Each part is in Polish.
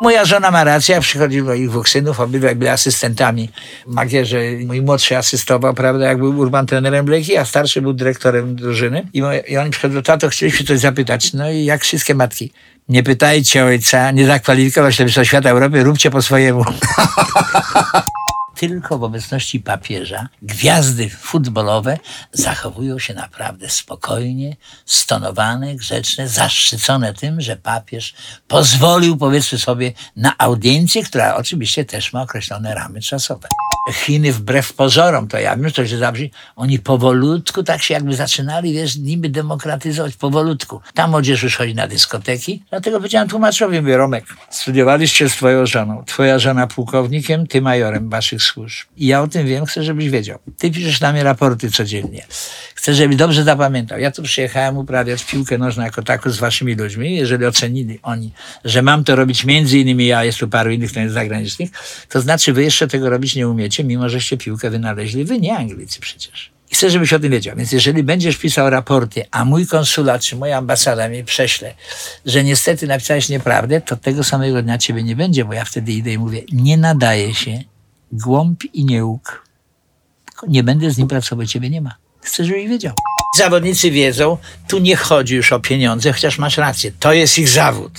Moja żona ma rację, przychodził do ich dwóch synów, obydwaj byli asystentami. Macierzy, mój młodszy asystował, prawda, jak był Urban trenerem Bleki, a starszy był dyrektorem drużyny. I oni przychodzą, tato, chcieliśmy coś zapytać. No i jak wszystkie matki, nie pytajcie ojca, nie zakwalifikował się do Mistrzostw Świata Europy, róbcie po swojemu. Tylko w obecności papieża gwiazdy futbolowe zachowują się naprawdę spokojnie, stonowane, grzeczne, zaszczycone tym, że papież pozwolił, powiedzmy sobie, na audiencję, która oczywiście też ma określone ramy czasowe. Chiny wbrew pozorom, to ja wiem, że to się zabrzmi, oni powolutku tak się jakby zaczynali, wiesz, niby demokratyzować, powolutku. Ta młodzież już chodzi na dyskoteki, dlatego powiedziałem tłumaczowi, mówię, Romek, studiowaliście z twoją żoną, twoja żona pułkownikiem, ty majorem waszych służb. I ja o tym wiem, chcę, żebyś wiedział. Ty piszesz na mnie raporty codziennie. Chcę, żebyś dobrze zapamiętał. Ja tu przyjechałem uprawiać piłkę nożną jako taką z waszymi ludźmi. Jeżeli ocenili oni, że mam to robić między innymi ja, jest tu paru innych to jest zagranicznych, to znaczy wy jeszcze tego robić nie umiecie, mimo żeście piłkę wynaleźli wy, nie Anglicy przecież. I chcę, żebyś o tym wiedział. Więc jeżeli będziesz pisał raporty, a mój konsulat czy moja ambasada mi prześle, że niestety napisałeś nieprawdę, to tego samego dnia ciebie nie będzie, bo ja wtedy idę i mówię, nie nadaje się, głąb i niełk. Nie będę z nim pracować, ciebie nie ma. Chcę, żebyś wiedział. Zawodnicy wiedzą, tu nie chodzi już o pieniądze, chociaż masz rację, to jest ich zawód.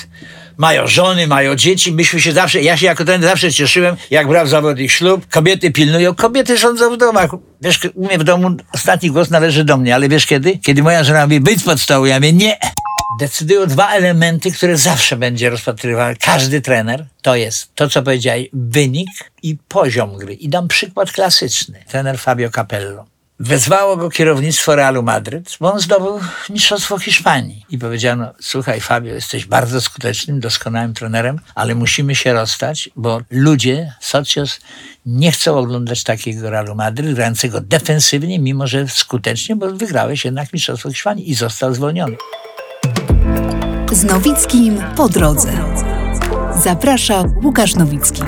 Mają żony, mają dzieci, myśmy się zawsze, ja się jako ten zawsze cieszyłem, jak brał zawodnik ślub, kobiety pilnują, kobiety rządzą w domach. Wiesz, u mnie w domu ostatni głos należy do mnie, ale wiesz kiedy? Kiedy moja żona mówi, wyjdź pod stołu, ja mówię, nie. Decydują dwa elementy, które zawsze będzie rozpatrywał każdy trener. To jest to, co powiedziałeś, wynik i poziom gry. I dam przykład klasyczny. Trener Fabio Capello. Wezwało go kierownictwo Realu Madryt, bo on zdobył mistrzostwo Hiszpanii. I powiedziano, słuchaj Fabio, jesteś bardzo skutecznym, doskonałym trenerem, ale musimy się rozstać, bo ludzie, socios, nie chcą oglądać takiego Realu Madryt, grającego defensywnie, mimo że skutecznie, bo wygrałeś jednak mistrzostwo Hiszpanii i został zwolniony. Z Nowickim po drodze. Zaprasza Łukasz Nowicki.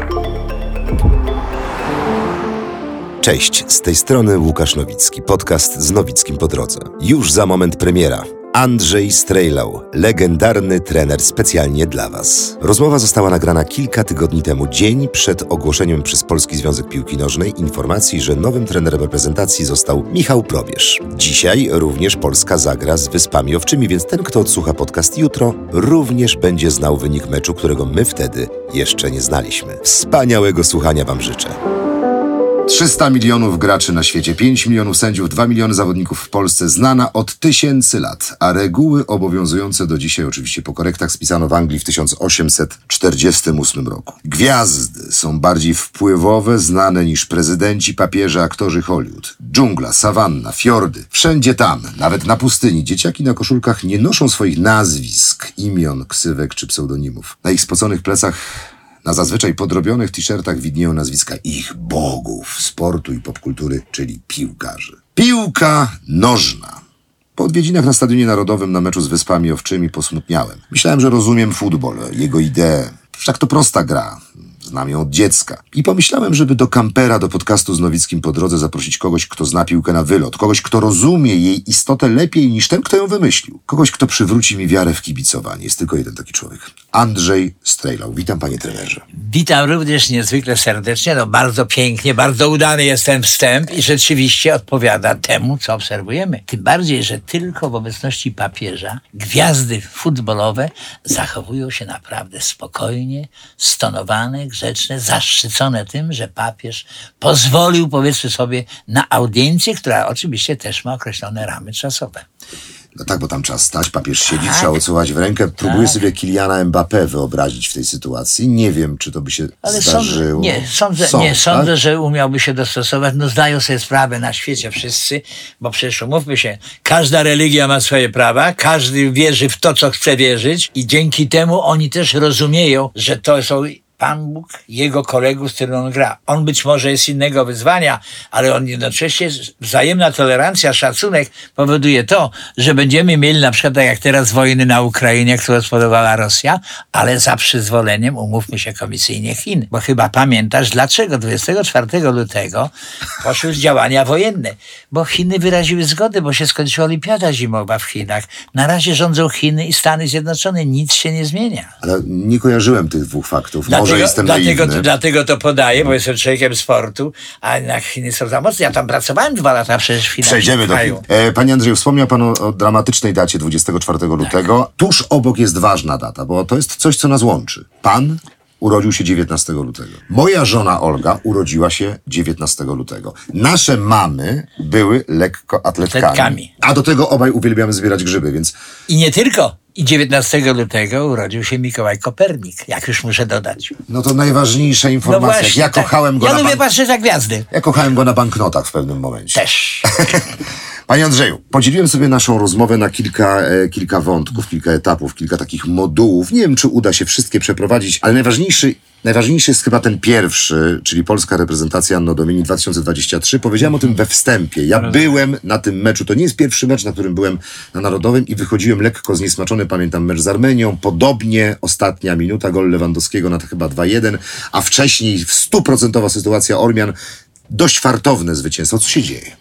Cześć, z tej strony Łukasz Nowicki, podcast z Nowickim po drodze. Już za moment premiera. Andrzej Strejlau, legendarny trener specjalnie dla Was. Rozmowa została nagrana kilka tygodni temu, dzień przed ogłoszeniem przez Polski Związek Piłki Nożnej informacji, że nowym trenerem reprezentacji został Michał Probierz. Dzisiaj również Polska zagra z Wyspami Owczymi, więc ten, kto odsłucha podcast jutro, również będzie znał wynik meczu, którego my wtedy jeszcze nie znaliśmy. Wspaniałego słuchania Wam życzę. 300 milionów graczy na świecie, 5 milionów sędziów, 2 miliony zawodników w Polsce, znana od tysięcy lat, a reguły obowiązujące do dzisiaj oczywiście po korektach spisano w Anglii w 1848 roku. Gwiazdy są bardziej wpływowe, znane niż prezydenci, papieże, aktorzy Hollywood. Dżungla, sawanna, fiordy, wszędzie tam, nawet na pustyni, dzieciaki na koszulkach nie noszą swoich nazwisk, imion, ksywek czy pseudonimów. Na ich spoconych plecach, na zazwyczaj podrobionych t-shirtach widnieją nazwiska ich bogów sportu i popkultury, czyli piłkarzy. Piłka nożna. Po odwiedzinach na Stadionie Narodowym na meczu z Wyspami Owczymi posmutniałem. Myślałem, że rozumiem futbol, jego ideę. Wszak to prosta gra. Znam ją od dziecka. I pomyślałem, żeby do kampera, do podcastu z Nowickim po drodze zaprosić kogoś, kto zna piłkę na wylot. Kogoś, kto rozumie jej istotę lepiej niż ten, kto ją wymyślił. Kogoś, kto przywróci mi wiarę w kibicowanie. Jest tylko jeden taki człowiek. Andrzej Strejlau. Witam, panie trenerze. Witam również niezwykle serdecznie. No bardzo pięknie, bardzo udany jest ten wstęp i rzeczywiście odpowiada temu, co obserwujemy. Tym bardziej, że tylko w obecności papieża gwiazdy futbolowe zachowują się naprawdę spokojnie, stonowane, grzeczne, zaszczycone tym, że papież pozwolił, powiedzmy sobie, na audiencję, która oczywiście też ma określone ramy czasowe. No tak, bo tam trzeba stać, papież siedzi, tak, trzeba odsuwać w rękę. Próbuję sobie Kyliana Mbappé wyobrazić w tej sytuacji. Nie wiem, czy to by się zdarzyło. Sądzę, że umiałby się dostosować. No zdają sobie sprawę na świecie wszyscy, bo przecież umówmy się, każda religia ma swoje prawa, każdy wierzy w to, co chce wierzyć i dzięki temu oni też rozumieją, że to są Pan Bóg jego kolegów, z którym on gra. On być może jest innego wyzwania, ale on jednocześnie, wzajemna tolerancja, szacunek powoduje to, że będziemy mieli na przykład tak jak teraz wojny na Ukrainie, które spowodowała Rosja, ale za przyzwoleniem, umówmy się komisyjnie, Chin. Bo chyba pamiętasz, dlaczego 24 lutego poszły działania wojenne. Bo Chiny wyraziły zgodę, bo się skończyła olimpiada zimowa w Chinach. Na razie rządzą Chiny i Stany Zjednoczone. Nic się nie zmienia. Ale nie kojarzyłem tych dwóch faktów. Dlatego to podaję, bo jestem człowiekiem sportu, a na Chiny są za mocne. Ja tam pracowałem 2 lata przecież w Chinach. Przejdziemy do Chin. Panie Andrzeju, wspomniał Pan o dramatycznej dacie 24 lutego. Tak. Tuż obok jest ważna data, bo to jest coś, co nas łączy. Pan urodził się 19 lutego. Moja żona Olga urodziła się 19 lutego. Nasze mamy były lekko atletkami. A do tego obaj uwielbiamy zbierać grzyby, więc... I nie tylko. I 19 lutego urodził się Mikołaj Kopernik, jak już muszę dodać. No to najważniejsza informacja. No właśnie, ja kochałem go na banknotach. Ja lubię patrzeć na gwiazdy. Ja kochałem go na banknotach w pewnym momencie. Też. Panie Andrzeju, podzieliłem sobie naszą rozmowę na kilka wątków, kilka etapów, kilka takich modułów. Nie wiem, czy uda się wszystkie przeprowadzić, ale najważniejszy jest chyba ten pierwszy, czyli polska reprezentacja Anno Domini 2023. Powiedziałem o tym we wstępie. Ja byłem na tym meczu. To nie jest pierwszy mecz, na którym byłem na Narodowym i wychodziłem lekko zniesmaczony. Pamiętam mecz z Armenią. Podobnie ostatnia minuta, gol Lewandowskiego na chyba 2-1, a wcześniej 100% sytuacja Ormian. Dość fartowne zwycięstwo. Co się dzieje?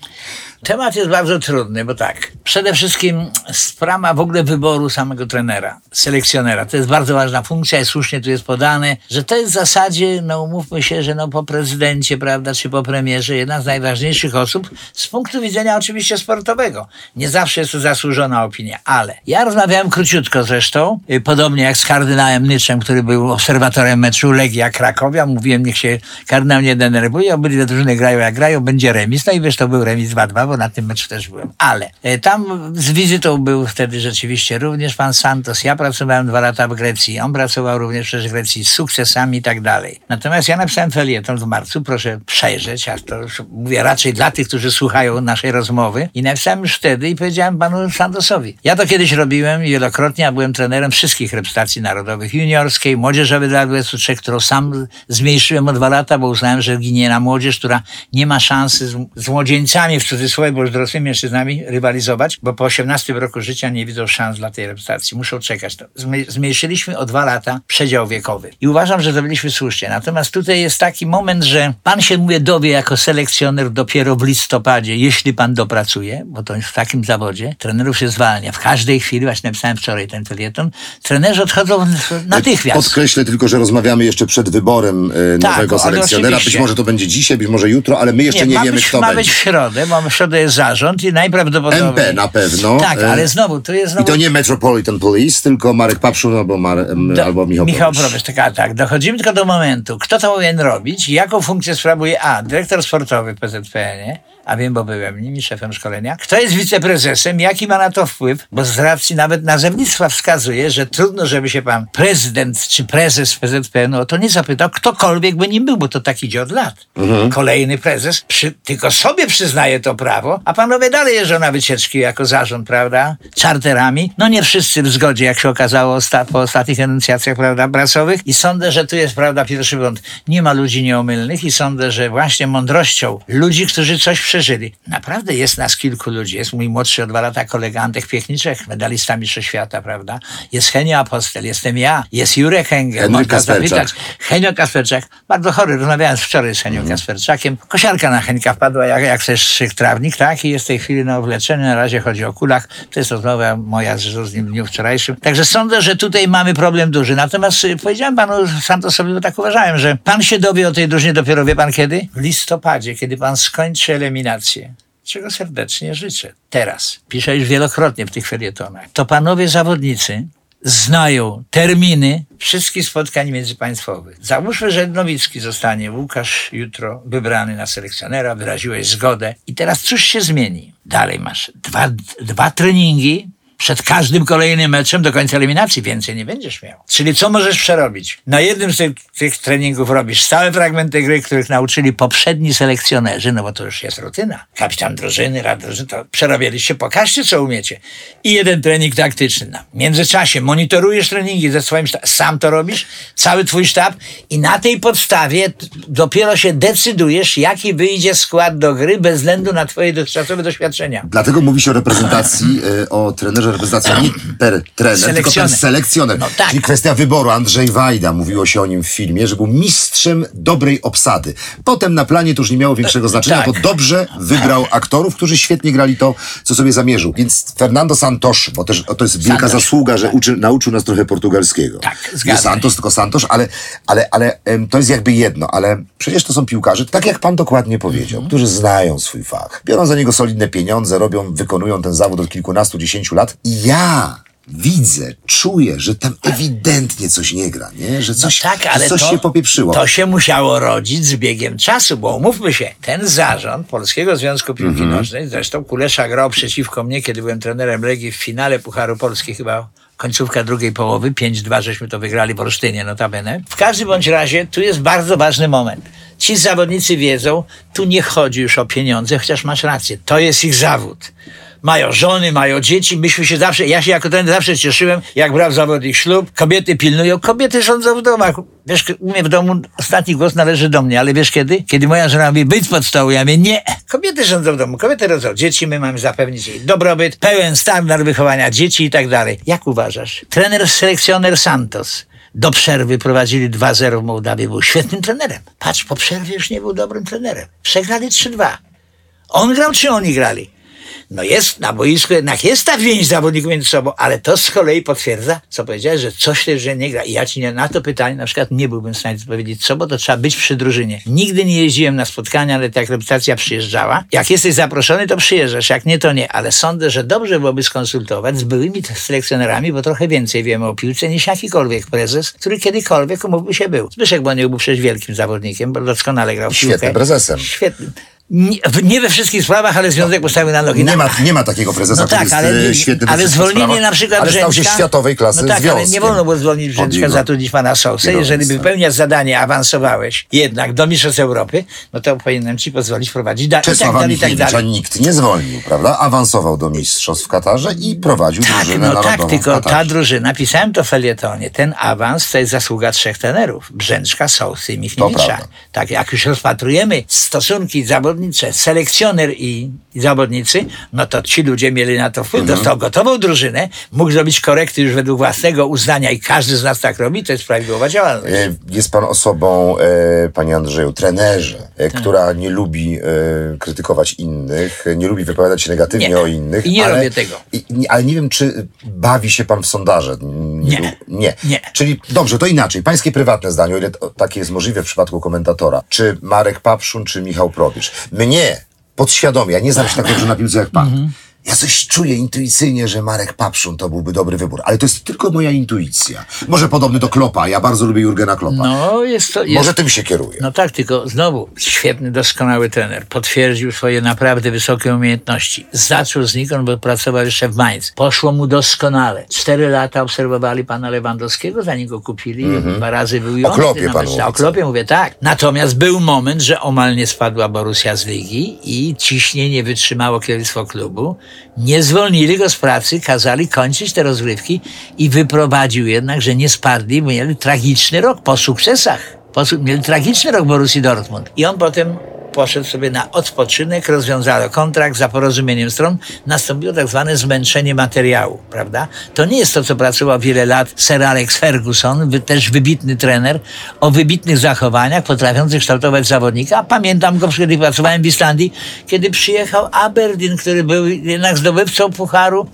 Temat jest bardzo trudny, bo tak, przede wszystkim sprawa w ogóle wyboru samego trenera, selekcjonera. To jest bardzo ważna funkcja i słusznie tu jest podane, że to jest w zasadzie, no umówmy się, że no po prezydencie, prawda, czy po premierze jedna z najważniejszych osób z punktu widzenia oczywiście sportowego. Nie zawsze jest to zasłużona opinia, ale ja rozmawiałem króciutko zresztą, podobnie jak z kardynałem Nyczem, który był obserwatorem meczu Legia Krakowia. Mówiłem, niech się kardynał nie denerwuje, obydwie drużyny grają jak grają, będzie remis. No i wiesz, to był remis 2-2, bo na tym meczu też byłem. Ale tam z wizytą był wtedy rzeczywiście również pan Santos. Ja pracowałem 2 lata w Grecji. On pracował również przecież w Grecji z sukcesami i tak dalej. Natomiast ja napisałem felieton w marcu. Proszę przejrzeć. Ja to mówię raczej dla tych, którzy słuchają naszej rozmowy. I napisałem już wtedy i powiedziałem panu Santosowi. Ja to kiedyś robiłem wielokrotnie. Ja byłem trenerem wszystkich reprezentacji narodowych. Juniorskiej, młodzieżowej dla 23, którą sam zmniejszyłem o 2 lata, bo uznałem, że ginie na młodzież, która nie ma szansy z młodzieńcami w cudzysłowie, bo już dorosłymi mężczyznami rywalizować, bo po 18 roku życia nie widzą szans dla tej reprezentacji. Muszą czekać. Zmniejszyliśmy o 2 lata przedział wiekowy. I uważam, że zrobiliśmy słusznie. Natomiast tutaj jest taki moment, że pan się, mówię, dowie jako selekcjoner dopiero w listopadzie, jeśli pan dopracuje, bo to jest w takim zawodzie. Trenerów się zwalnia. W każdej chwili, właśnie napisałem wczoraj ten felieton, trenerzy odchodzą natychmiast. Podkreślę tylko, że rozmawiamy jeszcze przed wyborem nowego selekcjonera. Oczywiście. Być może to będzie dzisiaj, być może jutro, ale my jeszcze nie wiemy, kto będzie. Ma być w środę, to jest zarząd i najprawdopodobniej... MP na pewno. Tak, ale znowu, to jest znowu... I to nie Metropolitan Police, tylko Marek Papszun albo Michał Probierz. Tak. Dochodzimy tylko do momentu, kto to powinien robić, jaką funkcję sprawuje dyrektor sportowy PZPN, a wiem, bo byłem nim i szefem szkolenia, kto jest wiceprezesem, jaki ma na to wpływ, bo z racji nawet nazewnictwa wskazuje, że trudno, żeby się pan prezydent czy prezes PZPN o to nie zapytał, ktokolwiek by nim był, bo to tak idzie od lat. Mhm. Kolejny prezes tylko sobie przyznaje to prawo, a panowie dalej jeżdżą na wycieczki jako zarząd, prawda, czarterami. No nie wszyscy w zgodzie, jak się okazało po ostatnich enuncjacjach, prawda, prasowych. I sądzę, że tu jest, prawda, pierwszy błąd. Nie ma ludzi nieomylnych i sądzę, że właśnie mądrością ludzi, którzy coś przeżyli. Naprawdę jest nas kilku ludzi. Jest mój młodszy o 2 lata kolega Antek Piechniczek, medalista mistrzostw świata, prawda. Jest Henio Apostol, jestem ja, jest Jurek Hengel, można zapytać. Henio Kasperczak, bardzo chory, rozmawiałem wczoraj z Henio Kasperczakiem. Kosiarka na Henka wpadła, jak też szyk trawnik. Tak, i jest w tej chwili na wleczeniu, na razie chodzi o kulach. To jest rozmowa moja z nim w dniu wczorajszym. Także sądzę, że tutaj mamy problem duży. Natomiast powiedziałem panu Santosowi, bo tak uważałem, że pan się dowie o tej drużynie dopiero, wie pan kiedy? W listopadzie, kiedy pan skończy eliminację. Czego serdecznie życzę. Teraz, piszę już wielokrotnie w tych felietonach, to panowie zawodnicy znają terminy wszystkich spotkań międzypaństwowych. Załóżmy, że Nowicki zostanie, Łukasz jutro wybrany na selekcjonera, wyraziłeś zgodę i teraz cóż się zmieni? Dalej masz dwa treningi przed każdym kolejnym meczem do końca eliminacji więcej nie będziesz miał. Czyli co możesz przerobić? Na jednym z tych treningów robisz stałe fragmenty gry, których nauczyli poprzedni selekcjonerzy, no bo to już jest rutyna. Kapitan drużyny, rad drużyny, to przerobiliście, pokażcie co umiecie. I jeden trening taktyczny. W międzyczasie monitorujesz treningi ze swoim sztabem, sam to robisz, cały twój sztab i na tej podstawie dopiero się decydujesz, jaki wyjdzie skład do gry bez względu na twoje dotychczasowe doświadczenia. Dlatego mówi się o reprezentacji, o trenerze reprezentacji nie per trener, tylko per selekcjoner. No, tak. Czyli kwestia wyboru. Andrzej Wajda, mówiło się o nim w filmie, że był mistrzem dobrej obsady. Potem na planie to już nie miało większego znaczenia, tak, bo dobrze wybrał aktorów, którzy świetnie grali to, co sobie zamierzył. Więc Fernando Santos, bo też to jest wielka zasługa, że nauczył nas trochę portugalskiego. Tak, nie Santos, tylko Santos, ale to jest jakby jedno, ale przecież to są piłkarze, tak jak pan dokładnie powiedział, którzy znają swój fach, biorą za niego solidne pieniądze, wykonują ten zawód od kilkunastu, 10 lat i ja widzę, czuję, że tam ewidentnie coś nie gra, nie? Że coś, no tak, ale coś się popieprzyło. To się musiało rodzić z biegiem czasu, bo umówmy się, ten zarząd Polskiego Związku Piłki Nożnej, zresztą Kulesza grał przeciwko mnie, kiedy byłem trenerem Legii w finale Pucharu Polski chyba, końcówka drugiej połowy, 5-2, żeśmy to wygrali w Olsztynie notabene. W każdym bądź razie tu jest bardzo ważny moment. Ci zawodnicy wiedzą, tu nie chodzi już o pieniądze, chociaż masz rację, to jest ich zawód. Mają żony, mają dzieci, myśmy się zawsze, ja się jako ten zawsze cieszyłem, jak brał zawodnik ślub, kobiety pilnują, kobiety rządzą w domach. Wiesz, u mnie w domu ostatni głos należy do mnie, ale wiesz kiedy? Kiedy moja żona mówi, być pod stołu, ja mówię, nie. Kobiety rządzą w domu, kobiety rodzą dzieci, my mamy zapewnić jej dobrobyt, pełen standard wychowania dzieci i tak dalej. Jak uważasz? Trener, selekcjoner Santos. Do przerwy prowadzili 2-0 w Mołdawii, był świetnym trenerem. Patrz, po przerwie już nie był dobrym trenerem. Przegrali 3-2. On grał, czy oni grali? No jest, na boisku jednak jest ta więź zawodników między sobą, ale to z kolei potwierdza, co powiedziałeś, że coś też nie gra. I ja ci na to pytanie na przykład nie byłbym w stanie odpowiedzieć, co, bo to trzeba być przy drużynie. Nigdy nie jeździłem na spotkania, ale ta reprezentacja przyjeżdżała. Jak jesteś zaproszony, to przyjeżdżasz, jak nie, to nie. Ale sądzę, że dobrze byłoby skonsultować z byłymi selekcjonerami, bo trochę więcej wiemy o piłce niż jakikolwiek prezes, który kiedykolwiek, umówmy się, był. Zbyszek Boniek był przecież wielkim zawodnikiem, bo doskonale grał w piłkę. Świetnym prezesem. Świetnym. Nie we wszystkich sprawach, ale związek postawił na nogi. Nie ma takiego prezesa, no tak, który jest świetny. Ale zwolnienie sprawach, na przykład ale Brzęczka, stał się światowej klasy, no tak, związkiem. Ale nie wolno było zwolnić Brzęczka, zatrudnić pana Sousę. Jeżeli wypełniasz zadanie, awansowałeś jednak do Mistrzostw Europy, no to powinienem ci pozwolić prowadzić dalej. Czesława Michniewicza nikt nie zwolnił, prawda? Awansował do Mistrzostw w Katarze i prowadził drużynę narodową. Tak, tylko ta drużyna, pisałem to w felietonie, ten awans to jest zasługa 3 trenerów. Brzęczka, Sousy i Michniewicza. Tak, jak już rozpatrujemy stosunki zawodników, selekcjoner i zawodnicy, no to ci ludzie mieli na to wpływ. Dostał gotową drużynę, mógł zrobić korekty już według własnego uznania i każdy z nas tak robi, to jest prawidłowa działalność. Jest pan osobą, panie Andrzeju, trenerze, która nie lubi krytykować innych, nie lubi wypowiadać się negatywnie o innych. I nie robię tego. Ale nie wiem, czy bawi się pan w sondaże. Nie. Czyli dobrze, to inaczej. Pańskie prywatne zdanie, o ile takie jest możliwe w przypadku komentatora. Czy Marek Papszun, czy Michał Probierz? Mnie, podświadomie, ja nie znam się tak dobrze na piłce jak pan. Ja coś czuję intuicyjnie, że Marek Papszun to byłby dobry wybór. Ale to jest tylko moja intuicja. Może podobny do Kloppa. Ja bardzo lubię Jurgena Kloppa. No, jest to, może tym się kieruję. No tak, tylko znowu świetny, doskonały trener. Potwierdził swoje naprawdę wysokie umiejętności. Zaczął znikąd, bo pracował jeszcze w Mainz. Poszło mu doskonale. 4 lata obserwowali pana Lewandowskiego, zanim go kupili. 2 razy był o Kloppie pan mówi. O Kloppie mówię, tak. Natomiast był moment, że omalnie spadła Borussia z ligi i ciśnienie wytrzymało kierownictwo klubu. Nie zwolnili go z pracy, kazali kończyć te rozgrywki i wyprowadził jednak, że nie spadli, bo mieli tragiczny rok po sukcesach. Mieli tragiczny rok Borussii Dortmund. I on potem poszedł sobie na odpoczynek, rozwiązano kontrakt za porozumieniem stron, nastąpiło tak zwane zmęczenie materiału, prawda? To nie jest to, co pracował wiele lat Sir Alex Ferguson, też wybitny trener, o wybitnych zachowaniach, potrafiących kształtować zawodnika. Pamiętam go, kiedy pracowałem w Islandii, kiedy przyjechał Aberdeen, który był jednak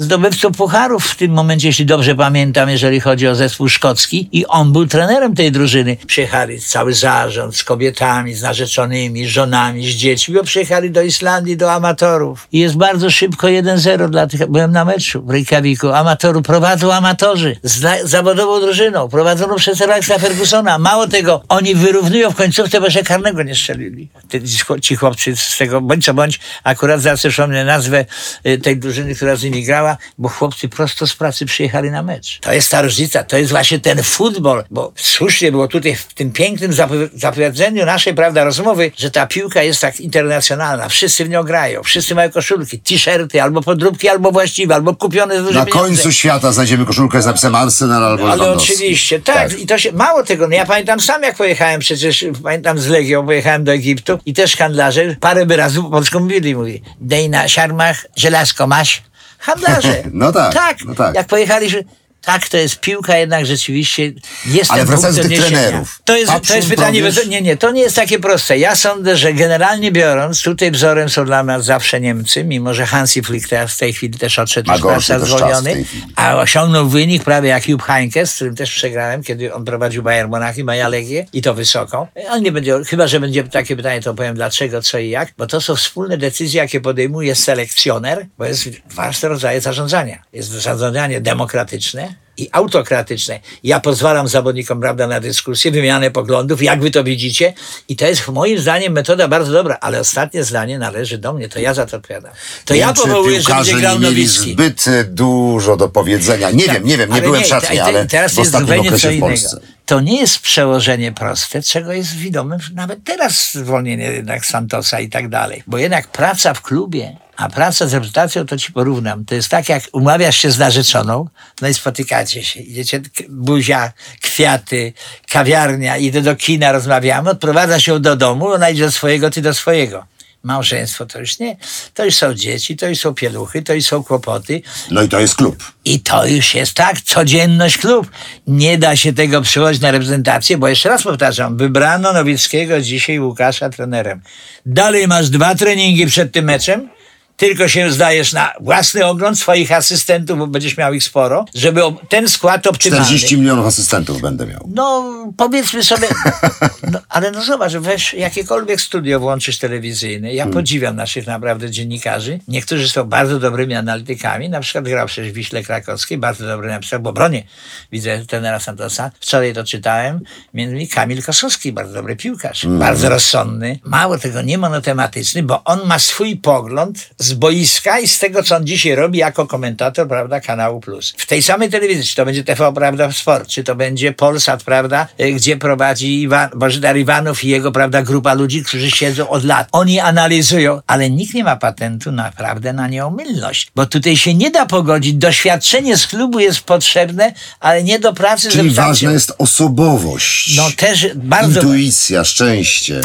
zdobywcą pucharów w tym momencie, jeśli dobrze pamiętam, jeżeli chodzi o zespół szkocki, i on był trenerem tej drużyny. Przyjechali cały zarząd z kobietami, z narzeczonymi, żonami, rodzicami, z dziećmi, bo przyjechali do Islandii, do amatorów. I jest bardzo szybko 1-0 dla tych, byłem na meczu w Reykjaviku, amatorów, prowadzą amatorzy z zawodową drużyną, prowadzoną przez Sir Alexa Fergusona. Mało tego, oni wyrównują w końcówce, bo się karnego nie strzelili. Ci chłopcy z tego, bądź co bądź, akurat zasłyszałem nazwę tej drużyny, która z nimi grała, bo chłopcy prosto z pracy przyjechali na mecz. To jest ta różnica, to jest właśnie ten futbol, bo słusznie było tutaj w tym pięknym zapowiedzeniu naszej, prawda, rozmowy, że ta piłka jest tak internacjonalna, wszyscy w nią grają, wszyscy mają koszulki, t-shirty, albo podróbki, albo właściwe, albo kupione z dużym pieniądzem. Na końcu świata znajdziemy koszulkę z napisem Arsenal albo Lewandowski. Ale oczywiście, tak. I to się, mało tego, no ja pamiętam sam jak pojechałem przecież, pamiętam z Legią, pojechałem do Egiptu i też handlarze parę razy po polsku mówi, dej na siarmach, żelazko masz. Handlarze. No tak, tak, no tak. Jak pojechaliśmy, tak, to jest piłka, jednak rzeczywiście jest. Ale wracając do tych trenerów. To jest pytanie, nie, to nie jest takie proste. Ja sądzę, że generalnie biorąc, tutaj wzorem są dla nas zawsze Niemcy, mimo że Hansi Flick teraz w tej chwili też odszedł, zwolniony, a osiągnął wynik prawie jak Jupp Heynckes, z którym też przegrałem, kiedy on prowadził Bayern Monachium, a ja Legię, i to wysoką. Ale nie będzie, chyba że będzie takie pytanie, to powiem dlaczego, co i jak, bo to są wspólne decyzje, jakie podejmuje selekcjoner, bo jest dwa rodzaje zarządzania. Jest zarządzanie demokratyczne i autokratyczne. Ja pozwalam zawodnikom, prawda, na dyskusję, wymianę poglądów, jak wy to widzicie, i to jest moim zdaniem metoda bardzo dobra, ale ostatnie zdanie należy do mnie, to ja za to odpowiadam. To ja powołuję, że będzie grał Nowicki. Zbyt dużo do powiedzenia. Nie wiem, nie byłem w szatni, ale teraz w ostatnim okresie w Polsce. To nie jest przełożenie proste, czego jest widomym nawet teraz zwolnienie jednak Santosa i tak dalej. Bo jednak praca w klubie, a praca z reprezentacją, to ci porównam. To jest tak, jak umawiasz się z narzeczoną, no i spotykacie się. Idziecie, buzia, kwiaty, kawiarnia, idę do kina, rozmawiamy, odprowadza się do domu, ona idzie do swojego, ty do swojego. Małżeństwo to już nie. To już są dzieci, to już są pieluchy, to już są kłopoty. No i to jest klub. I to już jest tak, codzienność klub. Nie da się tego przyłożyć na reprezentację, bo jeszcze raz powtarzam, wybrano Nowickiego, dzisiaj Łukasza trenerem. Dalej masz 2 treningi przed tym meczem, tylko się zdajesz na własny ogląd swoich asystentów, bo będziesz miał ich sporo, żeby ten skład optymalny... 40 milionów asystentów będę miał. No, powiedzmy sobie... No, ale no zobacz, weź jakiekolwiek studio włączysz telewizyjne. Ja podziwiam naszych naprawdę dziennikarzy. Niektórzy są bardzo dobrymi analitykami. Na przykład grał przecież w Wiśle Krakowskiej, bardzo dobry napisał, bo bronię. Widzę trenera Santosa. Wczoraj to czytałem. Między innymi Kamil Kosowski, bardzo dobry piłkarz. Bardzo rozsądny. Mało tego, nie monotematyczny, bo on ma swój pogląd z boiska i z tego, co on dzisiaj robi jako komentator, prawda, kanału Plus. W tej samej telewizji, czy to będzie TV, prawda, Sport, czy to będzie Polsat, prawda, gdzie prowadzi Bożydar Iwanów i jego, prawda, grupa ludzi, którzy siedzą od lat. Oni analizują, ale nikt nie ma patentu naprawdę na nieomylność, bo tutaj się nie da pogodzić. Doświadczenie z klubu jest potrzebne, ale nie do pracy. Czyli ważna jest osobowość. No też bardzo. Intuicja, szczęście.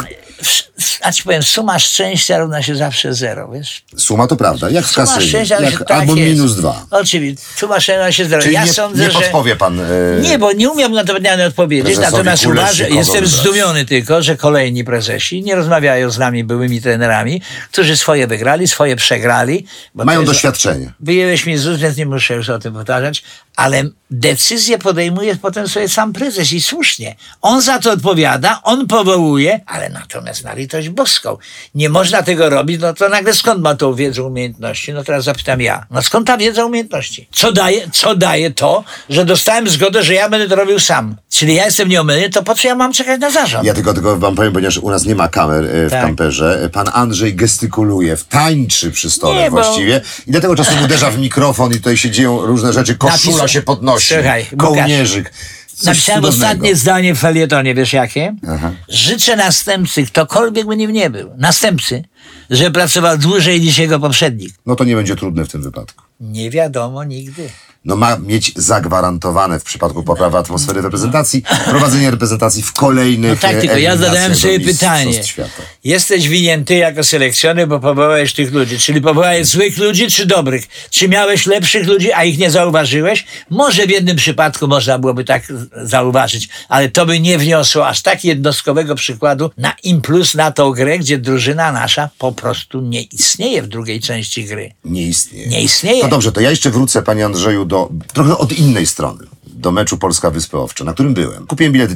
A ci powiem, suma szczęścia równa się zawsze 0, wiesz? Suma to prawda, jak w kasynie, tak albo jest. -2. Oczywiście, suma szczęścia równa się 0. Czyli ja sądzę, nie podpowie pan... Nie, bo nie umiem na to odpowiedzieć, natomiast jestem zdumiony tylko, że kolejni prezesi nie rozmawiają z nami byłymi trenerami, którzy swoje wygrali, swoje przegrali. Bo mają doświadczenie. Wyjęłeś mi z ust, więc nie muszę już o tym powtarzać, ale decyzję podejmuje potem sobie sam prezes i słusznie. On za to odpowiada, on powołuje, ale natomiast na litość boską. Nie można tego robić, no to nagle skąd ma tą wiedzę umiejętności? No teraz zapytam ja. No skąd ta wiedza umiejętności? Co daje to, że dostałem zgodę, że ja będę to robił sam? Czyli ja jestem nieomylny, to po co ja mam czekać na zarząd? Ja tylko wam powiem, ponieważ u nas nie ma kamer w kamperze. Pan Andrzej gestykuluje, tańczy przy stole właściwie i do tego czasu uderza w mikrofon i tutaj się dzieją różne rzeczy. Koszula się podnosi, kołnierzyk. Napisałem ostatnie zdanie w felietonie, wiesz jakie? Aha. Życzę następcy, ktokolwiek by nim nie był, następcy, że pracował dłużej niż jego poprzednik. No to nie będzie trudne w tym wypadku. Nie wiadomo nigdy. No ma mieć zagwarantowane w przypadku poprawy atmosfery reprezentacji, prowadzenie reprezentacji w kolejnych... No tak, tylko ja zadałem sobie pytanie. Jesteś winięty jako selekcjoner, bo powołałeś tych ludzi. Czyli powołałeś złych ludzi czy dobrych? Czy miałeś lepszych ludzi, a ich nie zauważyłeś? Może w jednym przypadku można byłoby tak zauważyć, ale to by nie wniosło aż tak jednostkowego przykładu na impuls na tą grę, gdzie drużyna nasza po prostu nie istnieje w drugiej części gry. Nie istnieje. No dobrze, to ja jeszcze wrócę, panie Andrzeju, trochę od innej strony. do meczu Polska-Wyspy Owcze, na którym byłem. Kupiłem bilet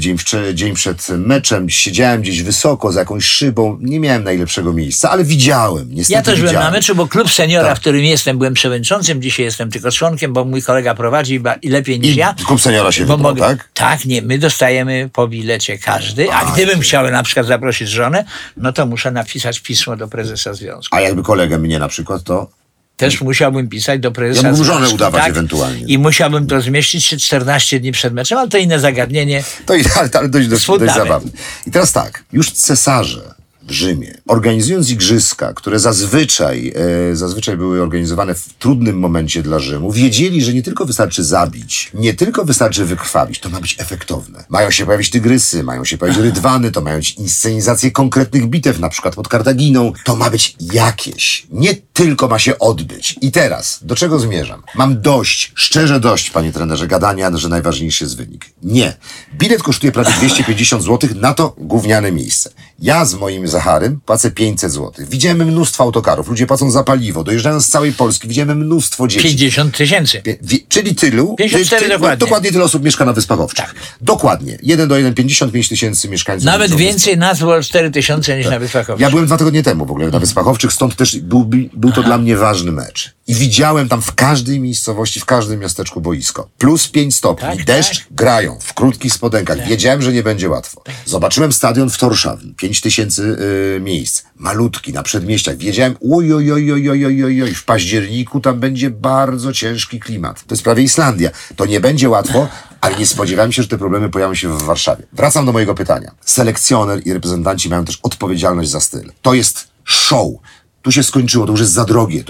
dzień przed meczem, siedziałem gdzieś wysoko, za jakąś szybą, nie miałem najlepszego miejsca, ale widziałem, niestety. Ja też byłem na meczu, bo klub seniora, tak, w którym jestem, byłem przewodniczącym, dzisiaj jestem tylko członkiem, bo mój kolega prowadzi i lepiej niż ja. Klub seniora się wybrał, tak? Tak, nie, my dostajemy po bilecie każdy, a gdybym chciał na przykład zaprosić żonę, no to muszę napisać pismo do prezesa związku. A jakby kolegę mnie na przykład, to... Też musiałbym pisać do prezesa. Ja mógł żonę udawać, tak? Ewentualnie. I musiałbym to zmieścić się 14 dni przed meczem, ale to inne zagadnienie. To ale dość zabawne. I teraz tak, już cesarze w Rzymie, organizując igrzyska, które zazwyczaj były organizowane w trudnym momencie dla Rzymu, wiedzieli, że nie tylko wystarczy zabić, nie tylko wystarczy wykrwawić, to ma być efektowne. Mają się pojawić tygrysy, mają się pojawić rydwany, to mają być inscenizacje konkretnych bitew, na przykład pod Kartaginą. To ma być jakieś. Nie tylko ma się odbyć. I teraz, do czego zmierzam? Mam dość, szczerze dość, panie trenerze, gadania, że najważniejszy jest wynik. Nie. Bilet kosztuje prawie 250 zł na to gówniane miejsce. Ja z moim Zacharym płacę 500 zł. Widziałem mnóstwo autokarów, ludzie płacą za paliwo, dojeżdżają z całej Polski, widziałem mnóstwo dzieci. 50 000. Czyli tylu. 54 dokładnie. No, dokładnie tyle osób mieszka na Wyspach Owczych. Tak. Dokładnie. 1 do 1, 55 000 mieszkańców. Nawet więcej nas było 4 000 niż, tak, na Wyspach Owczych. Ja byłem 2 tygodnie temu w ogóle na Wyspach Owczych, stąd też był to dla mnie ważny mecz. I widziałem tam w każdej miejscowości, w każdym miasteczku boisko. Plus 5 stopni, tak, deszcz, tak, grają w krótkich spodenkach. Tak. Wiedziałem, że nie będzie łatwo. Tak. Zobaczyłem stadion w Torszawni, 5000 miejsc, malutki, na przedmieściach. Wiedziałem, oj, w październiku tam będzie bardzo ciężki klimat. To jest prawie Islandia. To nie będzie łatwo, ale nie spodziewałem się, że te problemy pojawią się w Warszawie. Wracam do mojego pytania. Selekcjoner i reprezentanci mają też odpowiedzialność za styl. To jest show. Tu się skończyło, to już jest za drogie,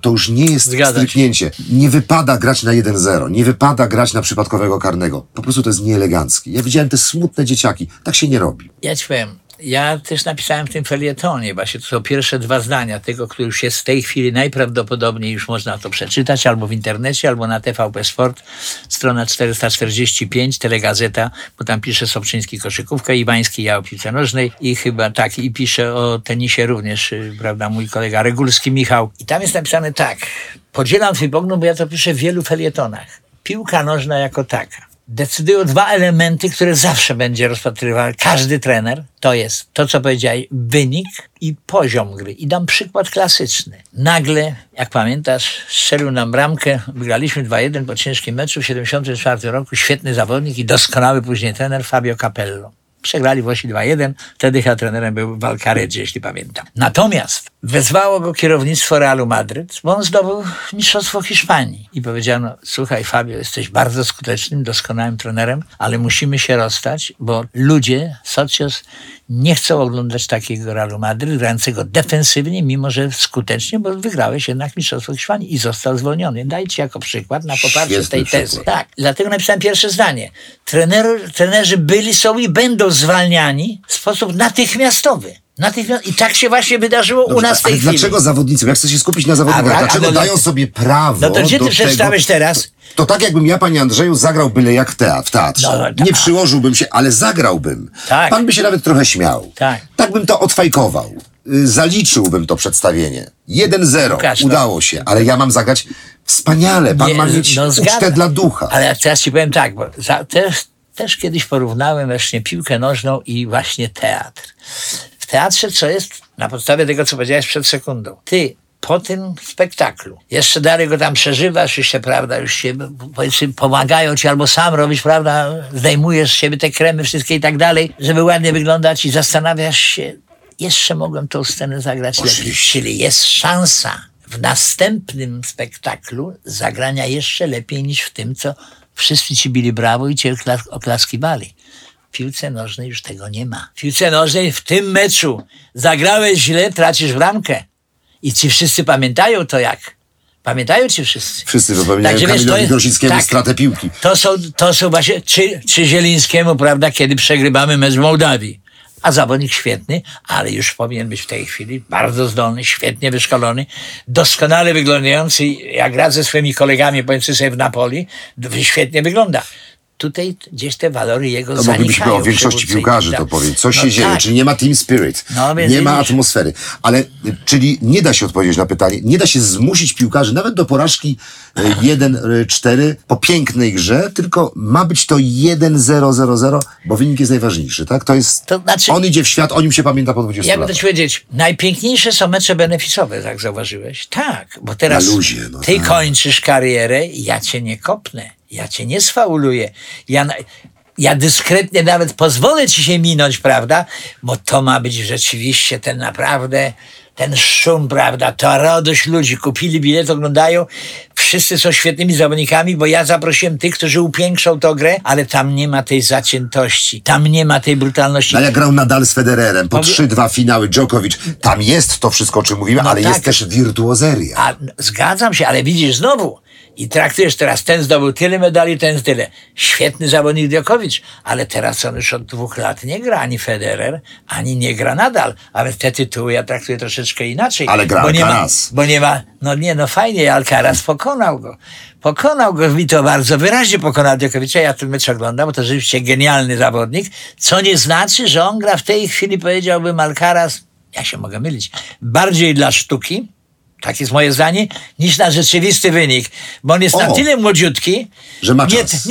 to już nie jest stryknięcie. Nie wypada grać na 1-0, nie wypada grać na przypadkowego karnego. Po prostu to jest nieeleganckie. Ja widziałem te smutne dzieciaki, tak się nie robi. Ja ci powiem, ja też napisałem w tym felietonie właśnie, to są pierwsze 2 zdania tego, który już jest w tej chwili najprawdopodobniej, już można to przeczytać albo w internecie, albo na TVP Sport, strona 445, Telegazeta, bo tam pisze Sobczyński koszykówkę, Iwański ja o piłce nożnej i chyba tak, i pisze o tenisie również, prawda, mój kolega Regulski Michał. I tam jest napisane tak, podzielam Fibognu, bo ja to piszę w wielu felietonach, piłka nożna jako taka. Decydują 2 elementy, które zawsze będzie rozpatrywał każdy trener. To jest to, co powiedziałeś, wynik i poziom gry. I dam przykład klasyczny. Nagle, jak pamiętasz, strzelił nam bramkę, wygraliśmy 2-1 po ciężkim meczu w 1974 roku. Świetny zawodnik i doskonały później trener Fabio Capello. Przegrali Włosi 2-1, wtedy chyba trenerem był Valcareggi, jeśli pamiętam. Natomiast wezwało go kierownictwo Realu Madryt, bo on zdobył mistrzostwo Hiszpanii. I powiedziano, słuchaj Fabio, jesteś bardzo skutecznym, doskonałym trenerem, ale musimy się rozstać, bo ludzie, socios, nie chcą oglądać takiego Realu Madryt, grającego defensywnie, mimo że skutecznie, bo wygrałeś jednak mistrzostwo Hiszpanii i został zwolniony. Dajcie jako przykład na poparcie Świetny tej przykład. Tezy. Tak, dlatego napisałem pierwsze zdanie. Trenerzy byli, są i będą zwalniani w sposób natychmiastowy. I tak się właśnie wydarzyło u nas w tej chwili. Dlaczego zawodnicy, jak chcę się skupić na zawodnikach, dlaczego dają sobie prawo do tego? No to gdzie ty przeczytałeś teraz? To tak jakbym ja, panie Andrzeju, zagrał byle jak w teatrze. No, nie przyłożyłbym się, ale zagrałbym. Tak. Pan by się nawet trochę śmiał. Tak bym to odfajkował. Zaliczyłbym to przedstawienie. 1-0. Łukasz, udało się, ale ja mam zagrać wspaniale. Pan ma mieć ucztę dla ducha. Ale teraz ci powiem tak, bo też kiedyś porównałem właśnie piłkę nożną i właśnie teatr. W teatrze co jest? Na podstawie tego, co powiedziałeś przed sekundą. Ty po tym spektaklu jeszcze dalej go tam przeżywasz, jeszcze, prawda, już się pomagają ci albo sam robisz, prawda, zdejmujesz z siebie te kremy wszystkie i tak dalej, żeby ładnie wyglądać i zastanawiasz się, jeszcze mogłem tą scenę zagrać lepiej. Czyli jest szansa w następnym spektaklu zagrania jeszcze lepiej niż w tym, co wszyscy ci bili brawo i cię oklaskiwali. W piłce nożnej już tego nie ma. W piłce nożnej w tym meczu zagrałeś źle, tracisz bramkę. I ci wszyscy pamiętają to jak. Pamiętają ci wszyscy. Wszyscy wypełniają Kamilowi Grosickiemu stratę piłki. To są właśnie, czy Zielińskiemu, prawda, kiedy przegrywamy mecz w Mołdawii. A zawodnik świetny, ale już powinien być w tej chwili bardzo zdolny, świetnie wyszkolony, doskonale wyglądający, jak raz ze swoimi kolegami, powiem sobie, w Napoli, świetnie wygląda. tutaj gdzieś te walory jego zanikają. Moglibyśmy o większości piłkarzy to powiedzieć. Co się dzieje? Czyli nie ma team spirit, nie ma atmosfery. Ale, czyli nie da się odpowiedzieć na pytanie, nie da się zmusić piłkarzy nawet do porażki 1-4 po pięknej grze, tylko ma być to 1-0-0-0, bo wynik jest najważniejszy, tak? To jest, to znaczy, on idzie w świat, o nim się pamięta po 20 latach. Jakby to powiedzieć, najpiękniejsze są mecze beneficowe, tak zauważyłeś? Tak, bo teraz luzie, no ty kończysz karierę, ja cię nie kopnę. Ja cię nie sfauluję. Ja dyskretnie nawet pozwolę ci się minąć, prawda? Bo to ma być rzeczywiście ten naprawdę, ten szum, prawda? To radość ludzi. Kupili bilet, oglądają. Wszyscy są świetnymi zawodnikami, bo ja zaprosiłem tych, którzy upiększą tę grę, ale tam nie ma tej zaciętości. Tam nie ma tej brutalności. A ja grał Nadal z Federerem, po 3-2 finały, Djokovic. Tam jest to wszystko, o czym mówimy, no ale tak. Jest też wirtuozeria. Zgadzam się, ale widzisz znowu, i traktujesz teraz, ten zdobył tyle medali, ten tyle. Świetny zawodnik Djokovic, ale teraz on już od 2 lat nie gra ani Federer, ani nie gra Nadal. A więc te tytuły ja traktuję troszeczkę inaczej. Ale gra Alcaraz. Fajnie, Alcaraz pokonał go. Pokonał go i to bardzo wyraźnie pokonał Djokovicza. Ja ten mecz oglądam, bo to rzeczywiście genialny zawodnik. Co nie znaczy, że on gra w tej chwili, powiedziałbym, Alcaraz, ja się mogę mylić, bardziej dla sztuki, tak jest moje zdanie, niż na rzeczywisty wynik. Bo on jest na tyle młodziutki, że ma czas.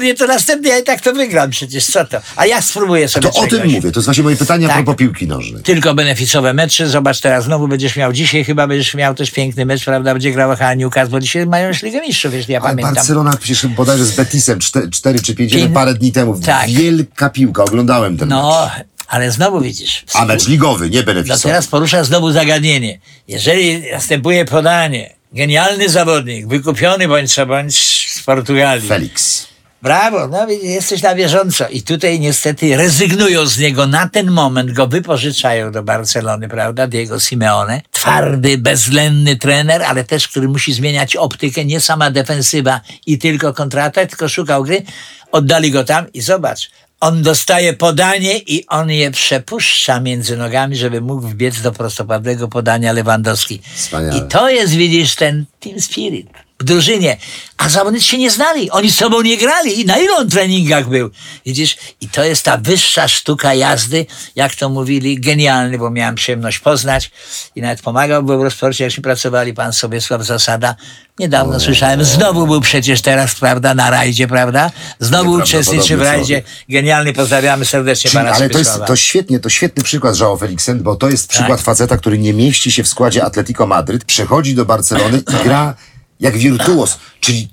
Nie to następny, ja i tak to wygram przecież, co to? A ja spróbuję sobie to o tym mówię, to jest właśnie moje pytanie a propos piłki nożnej. Tylko beneficowe mecze, zobacz teraz, znowu będziesz miał dzisiaj, chyba będziesz miał też piękny mecz, prawda, będzie grał Henio Kasperczak, bo dzisiaj mają już Ligę Mistrzów, jeśli ja pamiętam. Barcelona przecież bodajże z Betisem 4 czy 5 parę dni temu. Tak. Wielka piłka, oglądałem ten mecz. Ale znowu widzisz. A mecz ligowy, nie beneficjent. No teraz porusza znowu zagadnienie. Jeżeli następuje podanie, genialny zawodnik, wykupiony bądź co bądź z Portugalii. Felix. Brawo, no jesteś na bieżąco. I tutaj niestety rezygnują z niego na ten moment, go wypożyczają do Barcelony, prawda, Diego Simeone. Twardy, bezwzględny trener, ale też, który musi zmieniać optykę, nie sama defensywa i tylko kontratak, tylko szukał gry. Oddali go tam i zobacz, on dostaje podanie i on je przepuszcza między nogami, żeby mógł wbiec do prostopadłego podania Lewandowski. Wspaniale. I to jest, widzisz, ten team spirit w drużynie. A zawodnicy się nie znali. Oni z sobą nie grali. I na ilu on treningach był? Widzisz? I to jest ta wyższa sztuka jazdy, jak to mówili, genialny, bo miałem przyjemność poznać i nawet pomagał, byłem w Eurosporcie, jak się pracowali, pan Sobiesław Zasada. Niedawno słyszałem, znowu był przecież teraz, prawda, na rajdzie, prawda? Znowu uczestniczy w rajdzie. Genialny, pozdrawiamy serdecznie pana Sobiesława. Ale to świetny przykład João Felixen, bo to jest przykład faceta, który nie mieści się w składzie Atletico Madryt, przechodzi do Barcelony i gra jak wirtuos, czyli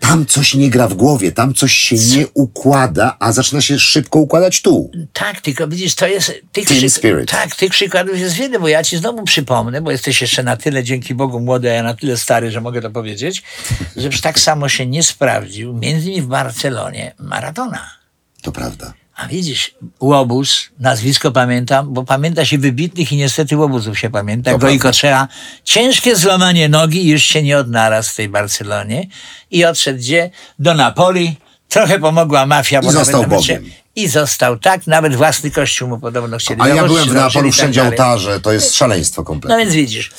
tam coś nie gra w głowie, tam coś się nie układa, a zaczyna się szybko układać tu. Tak, tylko widzisz, to jest... tych przykładów jest wiele, bo ja ci znowu przypomnę, bo jesteś jeszcze na tyle, dzięki Bogu, młody, a ja na tyle stary, że mogę to powiedzieć, że tak samo się nie sprawdził, między innymi w Barcelonie, Maradona. To prawda. A widzisz, Łobuz, nazwisko pamiętam, bo pamięta się wybitnych i niestety Łobuzów się pamięta. Goikochea, ciężkie złamanie nogi, już się nie odnalazł w tej Barcelonie i odszedł gdzie? Do Napoli, trochę pomogła mafia. I został Bogiem. I został, tak, nawet własny kościół mu podobno chcieli. A ja byłem w Napolu, wszędzie tak ołtarze, to jest szaleństwo kompletne. No więc widzisz,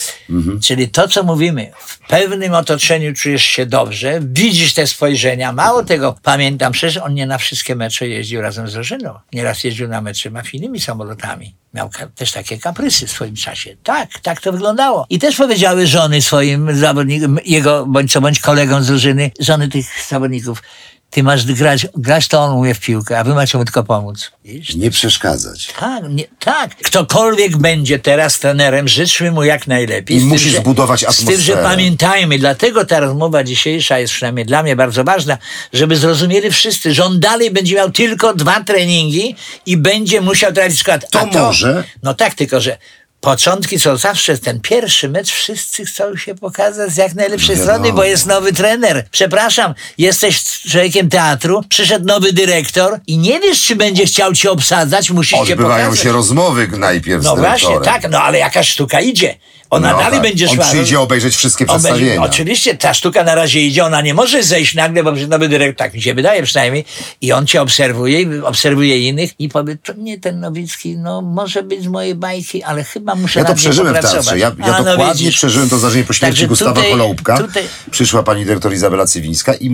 czyli to, co mówimy, w pewnym otoczeniu czujesz się dobrze, widzisz te spojrzenia, mało tego, pamiętam, przecież on nie na wszystkie mecze jeździł razem z rożyną. Nieraz jeździł na mecze mafijnymi samolotami. Miał też takie kaprysy w swoim czasie. Tak to wyglądało. I też powiedziały żony swoim zawodnikom, jego bądź co bądź kolegom z drużyny, żony tych zawodników, ty masz grać to on umie w piłkę, a wy macie mu tylko pomóc. Wiesz? Nie przeszkadzać. Tak. Ktokolwiek będzie teraz trenerem, życzmy mu jak najlepiej. I musi zbudować atmosferę. Z tym, że pamiętajmy, dlatego ta rozmowa dzisiejsza jest przynajmniej dla mnie bardzo ważna, żeby zrozumieli wszyscy, że on dalej będzie miał tylko 2 treningi i będzie musiał trafić skład. Może? No tak, tylko że początki są zawsze, ten pierwszy mecz, wszyscy chcą się pokazać z jak najlepszej strony, bo jest nowy trener. Przepraszam, jesteś człowiekiem teatru, przyszedł nowy dyrektor i nie wiesz, czy będzie chciał cię obsadzać, musisz się pokazać. Odbywają się rozmowy najpierw z dyrektorem. No właśnie, tak, no ale jakaś sztuka idzie. Ona no, dalej tak. będzie szła. On przyjdzie obejrzeć wszystkie przedstawienia. Oczywiście, ta sztuka na razie idzie, ona nie może zejść nagle, bo będzie nowy dyrektor, tak mi się wydaje przynajmniej, i on cię obserwuje innych i powie, to nie ten Nowicki, no może być z mojej bajki, ale chyba muszę nad nim popracować. Ja dokładnie przeżyłem to zdarzenie po śmierci Gustawa Holoubka. Przyszła pani dyrektor Izabela Cywińska i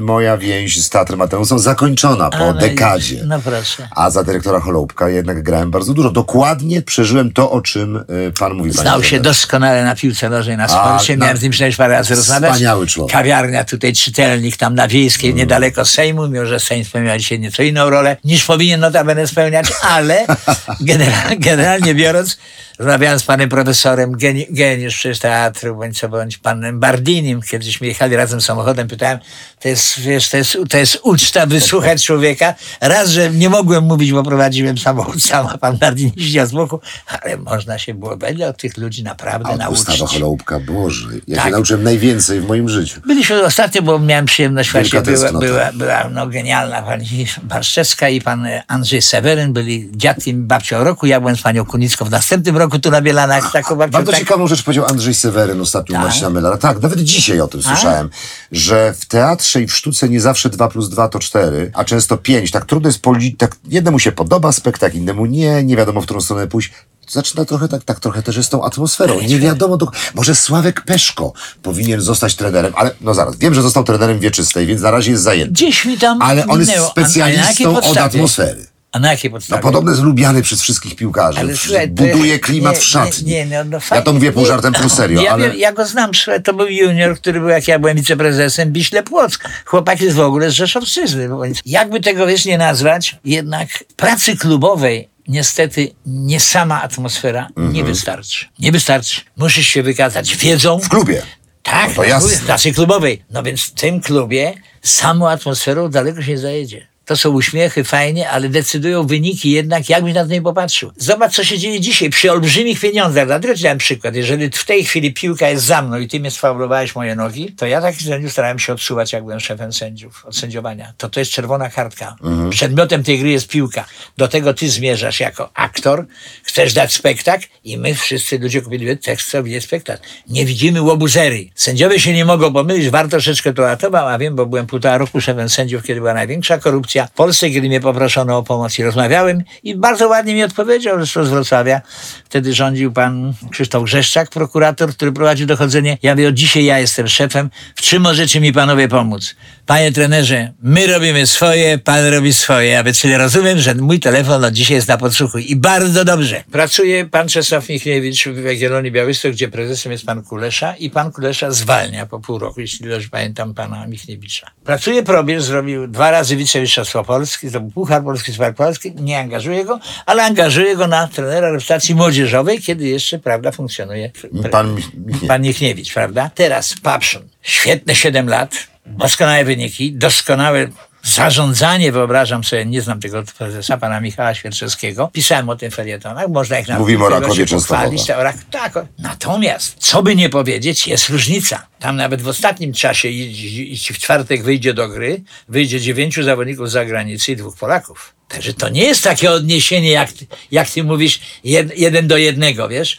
moja więź z Teatrem Ateneusem zakończona po dekadzie. No proszę. A za dyrektora Holoubka jednak grałem bardzo dużo. Dokładnie przeżyłem to, o czym pan mówi. Znał się doskonale na piłce nożnej, na sporcie. Miałem z nim przynajmniej parę razy rozmawiać. Wspaniały człowiek. Kawiarnia tutaj, Czytelnik, tam na Wiejskiej, niedaleko Sejmu, mimo że Sejm spełniał dzisiaj nieco inną rolę, niż powinien notabene spełniać, ale generalnie biorąc, rozmawiałem z panem profesorem, geniusz przecież teatru, bądź panem Bardinim, kiedyś my jechali razem samochodem, pytałem, to jest uczta wysłuchać człowieka. Raz, że nie mogłem mówić, bo prowadziłem samochód sam, a pan Bardini siedział z boku, ale można się było będzie od tych ludzi naprawdę nauczyć. Gustawa Holoubka, Boże, ja się nauczyłem najwięcej w moim życiu. Byliśmy ostatnio, bo miałem przyjemność, właśnie była genialna pani Barszczewska i pan Andrzej Seweryn, byli dziadkiem i babcią roku, ja byłem z panią Kunicką w następnym roku tu na Bielanach. Bardzo ciekawą rzecz powiedział Andrzej Seweryn ostatnio właśnie na Bielanach. Tak, nawet dzisiaj o tym słyszałem, że w teatrze i w sztuce nie zawsze 2 + 2 to 4, a często 5. Tak trudno jest tak jednemu się podoba spektakl, innemu nie wiadomo, w którą stronę pójść. Zaczyna trochę tak trochę też z tą atmosferą. Nie wiadomo, może Sławek Peszko powinien zostać trenerem, ale no zaraz, wiem, że został trenerem Wieczystej, więc na razie jest zajęty. Gdzieś mi tam ale on minęło. Jest specjalistą od atmosfery. A na jakiej podstawie? No podobno jest lubiany przez wszystkich piłkarzy. Ale, słuchaj, buduje klimat w szatni. Ja to mówię pół żartem, pół serio. Ja go znam, słuchaj, to był junior, który był, jak ja byłem wiceprezesem, Biśle Płock. Chłopak jest w ogóle z rzeszowszczyzny. Jakby tego nie nazwać, jednak pracy klubowej niestety nie sama atmosfera nie wystarczy. Nie wystarczy. Musisz się wykazać wiedzą. W klubie. Tak, no to jasne. W pracy klubowej. No więc w tym klubie samą atmosferą daleko się zajedzie. To są uśmiechy, fajnie, ale decydują wyniki jednak, jakbyś na to nie popatrzył. Zobacz, co się dzieje dzisiaj przy olbrzymich pieniądzach. Dlatego ci dałem przykład. Jeżeli w tej chwili piłka jest za mną i ty mnie sfaulowałeś moje nogi, to ja takich sędziów starałem się odsuwać, jak byłem szefem sędziów, od sędziowania. To jest czerwona kartka. Przedmiotem tej gry jest piłka. Do tego ty zmierzasz jako aktor, chcesz dać spektakl i my wszyscy ludzie kupili tekst, co widzieć spektakl. Nie widzimy łobuzerii. Sędziowie się nie mogą pomylić, warto troszeczkę to ratował, a wiem, bo byłem 1,5 roku szefem sędziów, kiedy była największa korupcja w Polsce, kiedy mnie poproszono o pomoc i rozmawiałem i bardzo ładnie mi odpowiedział, zresztą z Wrocławia. Wtedy rządził pan Krzysztof Grzeszczak, prokurator, który prowadził dochodzenie. Ja mówię, dzisiaj ja jestem szefem, w czym możecie mi panowie pomóc? Panie trenerze, my robimy swoje, pan robi swoje. Ja mówię, czyli rozumiem, że mój telefon od dzisiaj jest na podsłuchu i bardzo dobrze. Pracuje pan Czesław Michniewicz w Jagiellonii Białystok, gdzie prezesem jest pan Kulesza i pan Kulesza zwalnia po pół roku, jeśli dobrze pamiętam pana Michniewicza. Pracuje Probierz, zrobił 2 razy wicemistrza Polski, to był Puchar Polski, Puchar Polski, nie angażuje go, ale angażuje go na trenera reprezentacji młodzieżowej, kiedy jeszcze, prawda, funkcjonuje pan Michniewicz, prawda? Teraz Papszun, świetne 7 lat, doskonałe wyniki, doskonałe zarządzanie, wyobrażam sobie, nie znam tego prezesa, pana Michała Świerczewskiego. Pisałem o tym w felietonach, można ich nawet pochwalić. Tak, natomiast, co by nie powiedzieć, jest różnica. Tam nawet w ostatnim czasie, jeśli w czwartek wyjdzie do gry, wyjdzie 9 zawodników z zagranicy i 2 Polaków. Także to nie jest takie odniesienie, jak ty mówisz, 1 do 1, wiesz?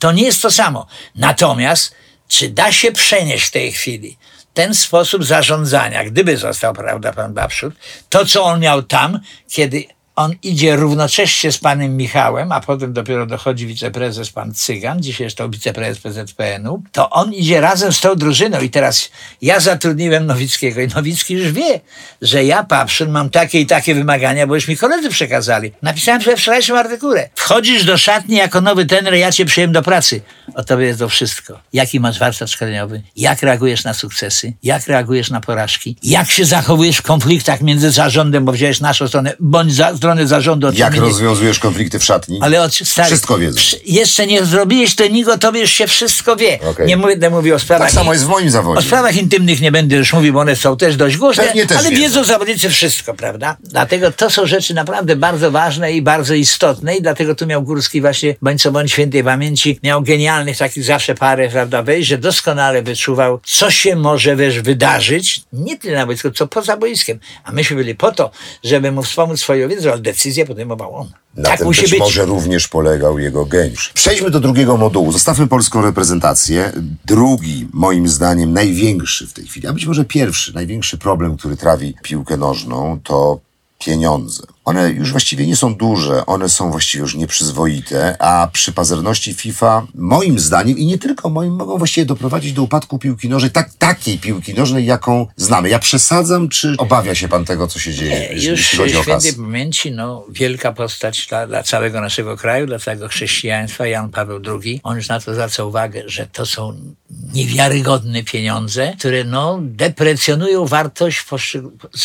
To nie jest to samo. Natomiast, czy da się przenieść w tej chwili ten sposób zarządzania, gdyby został, prawda, pan Papszun, to co on miał tam, kiedy on idzie równocześnie z panem Michałem, a potem dopiero dochodzi wiceprezes pan Cygan, dzisiaj jest to wiceprezes PZPN-u, to on idzie razem z tą drużyną i teraz ja zatrudniłem Nowickiego i Nowicki już wie, że ja, Papszun, mam takie i takie wymagania, bo już mi koledzy przekazali. Napisałem sobie w wczorajszym artykule. Wchodzisz do szatni jako nowy trener, ja cię przyjmę do pracy. O tobie jest to wszystko. Jaki masz warsztat szkoleniowy? Jak reagujesz na sukcesy? Jak reagujesz na porażki? Jak się zachowujesz w konfliktach między zarządem, bo wziąłeś naszą stronę, bądź zarządu. Jak rozwiązujesz konflikty w szatni? Ale wszystko wiedzą. Jeszcze nie zrobiłeś treningu, to już się wszystko wie. Okay. Nie mówię o sprawach... Tak samo jest w moim zawodzie. O sprawach intymnych nie będę już mówił, bo one są też dość głośne, ale wiedzą zawodnicy wszystko, prawda? Dlatego to są rzeczy naprawdę bardzo ważne i bardzo istotne i dlatego tu miał Górski właśnie, bądź co bądź świętej pamięci, miał genialnych takich zawsze parę, prawda, wejść, że doskonale wyczuwał, co się może, wiesz, wydarzyć, nie tyle na boisku, co poza boiskiem. A myśmy byli po to, żeby mu wspomóc swoją wiedzę. ale decyzję podejmował on. Na tak tym musi być. Może również polegał jego geniusz. Przejdźmy do drugiego modułu. Zostawmy polską reprezentację. Drugi, moim zdaniem, największy w tej chwili, a być może pierwszy, największy problem, który trawi piłkę nożną, to pieniądze. One już właściwie nie są duże, one są właściwie już nieprzyzwoite, a przy pazerności FIFA, moim zdaniem i nie tylko moim, mogą właściwie doprowadzić do upadku piłki nożnej, takiej piłki nożnej, jaką znamy. Ja przesadzam, czy obawia się pan tego, co się dzieje, jeśli chodzi o kasę? Już w świętej pamięci, wielka postać dla całego naszego kraju, dla całego chrześcijaństwa, Jan Paweł II. On już na to zwraca uwagę, że to są niewiarygodne pieniądze, które deprecjonują wartość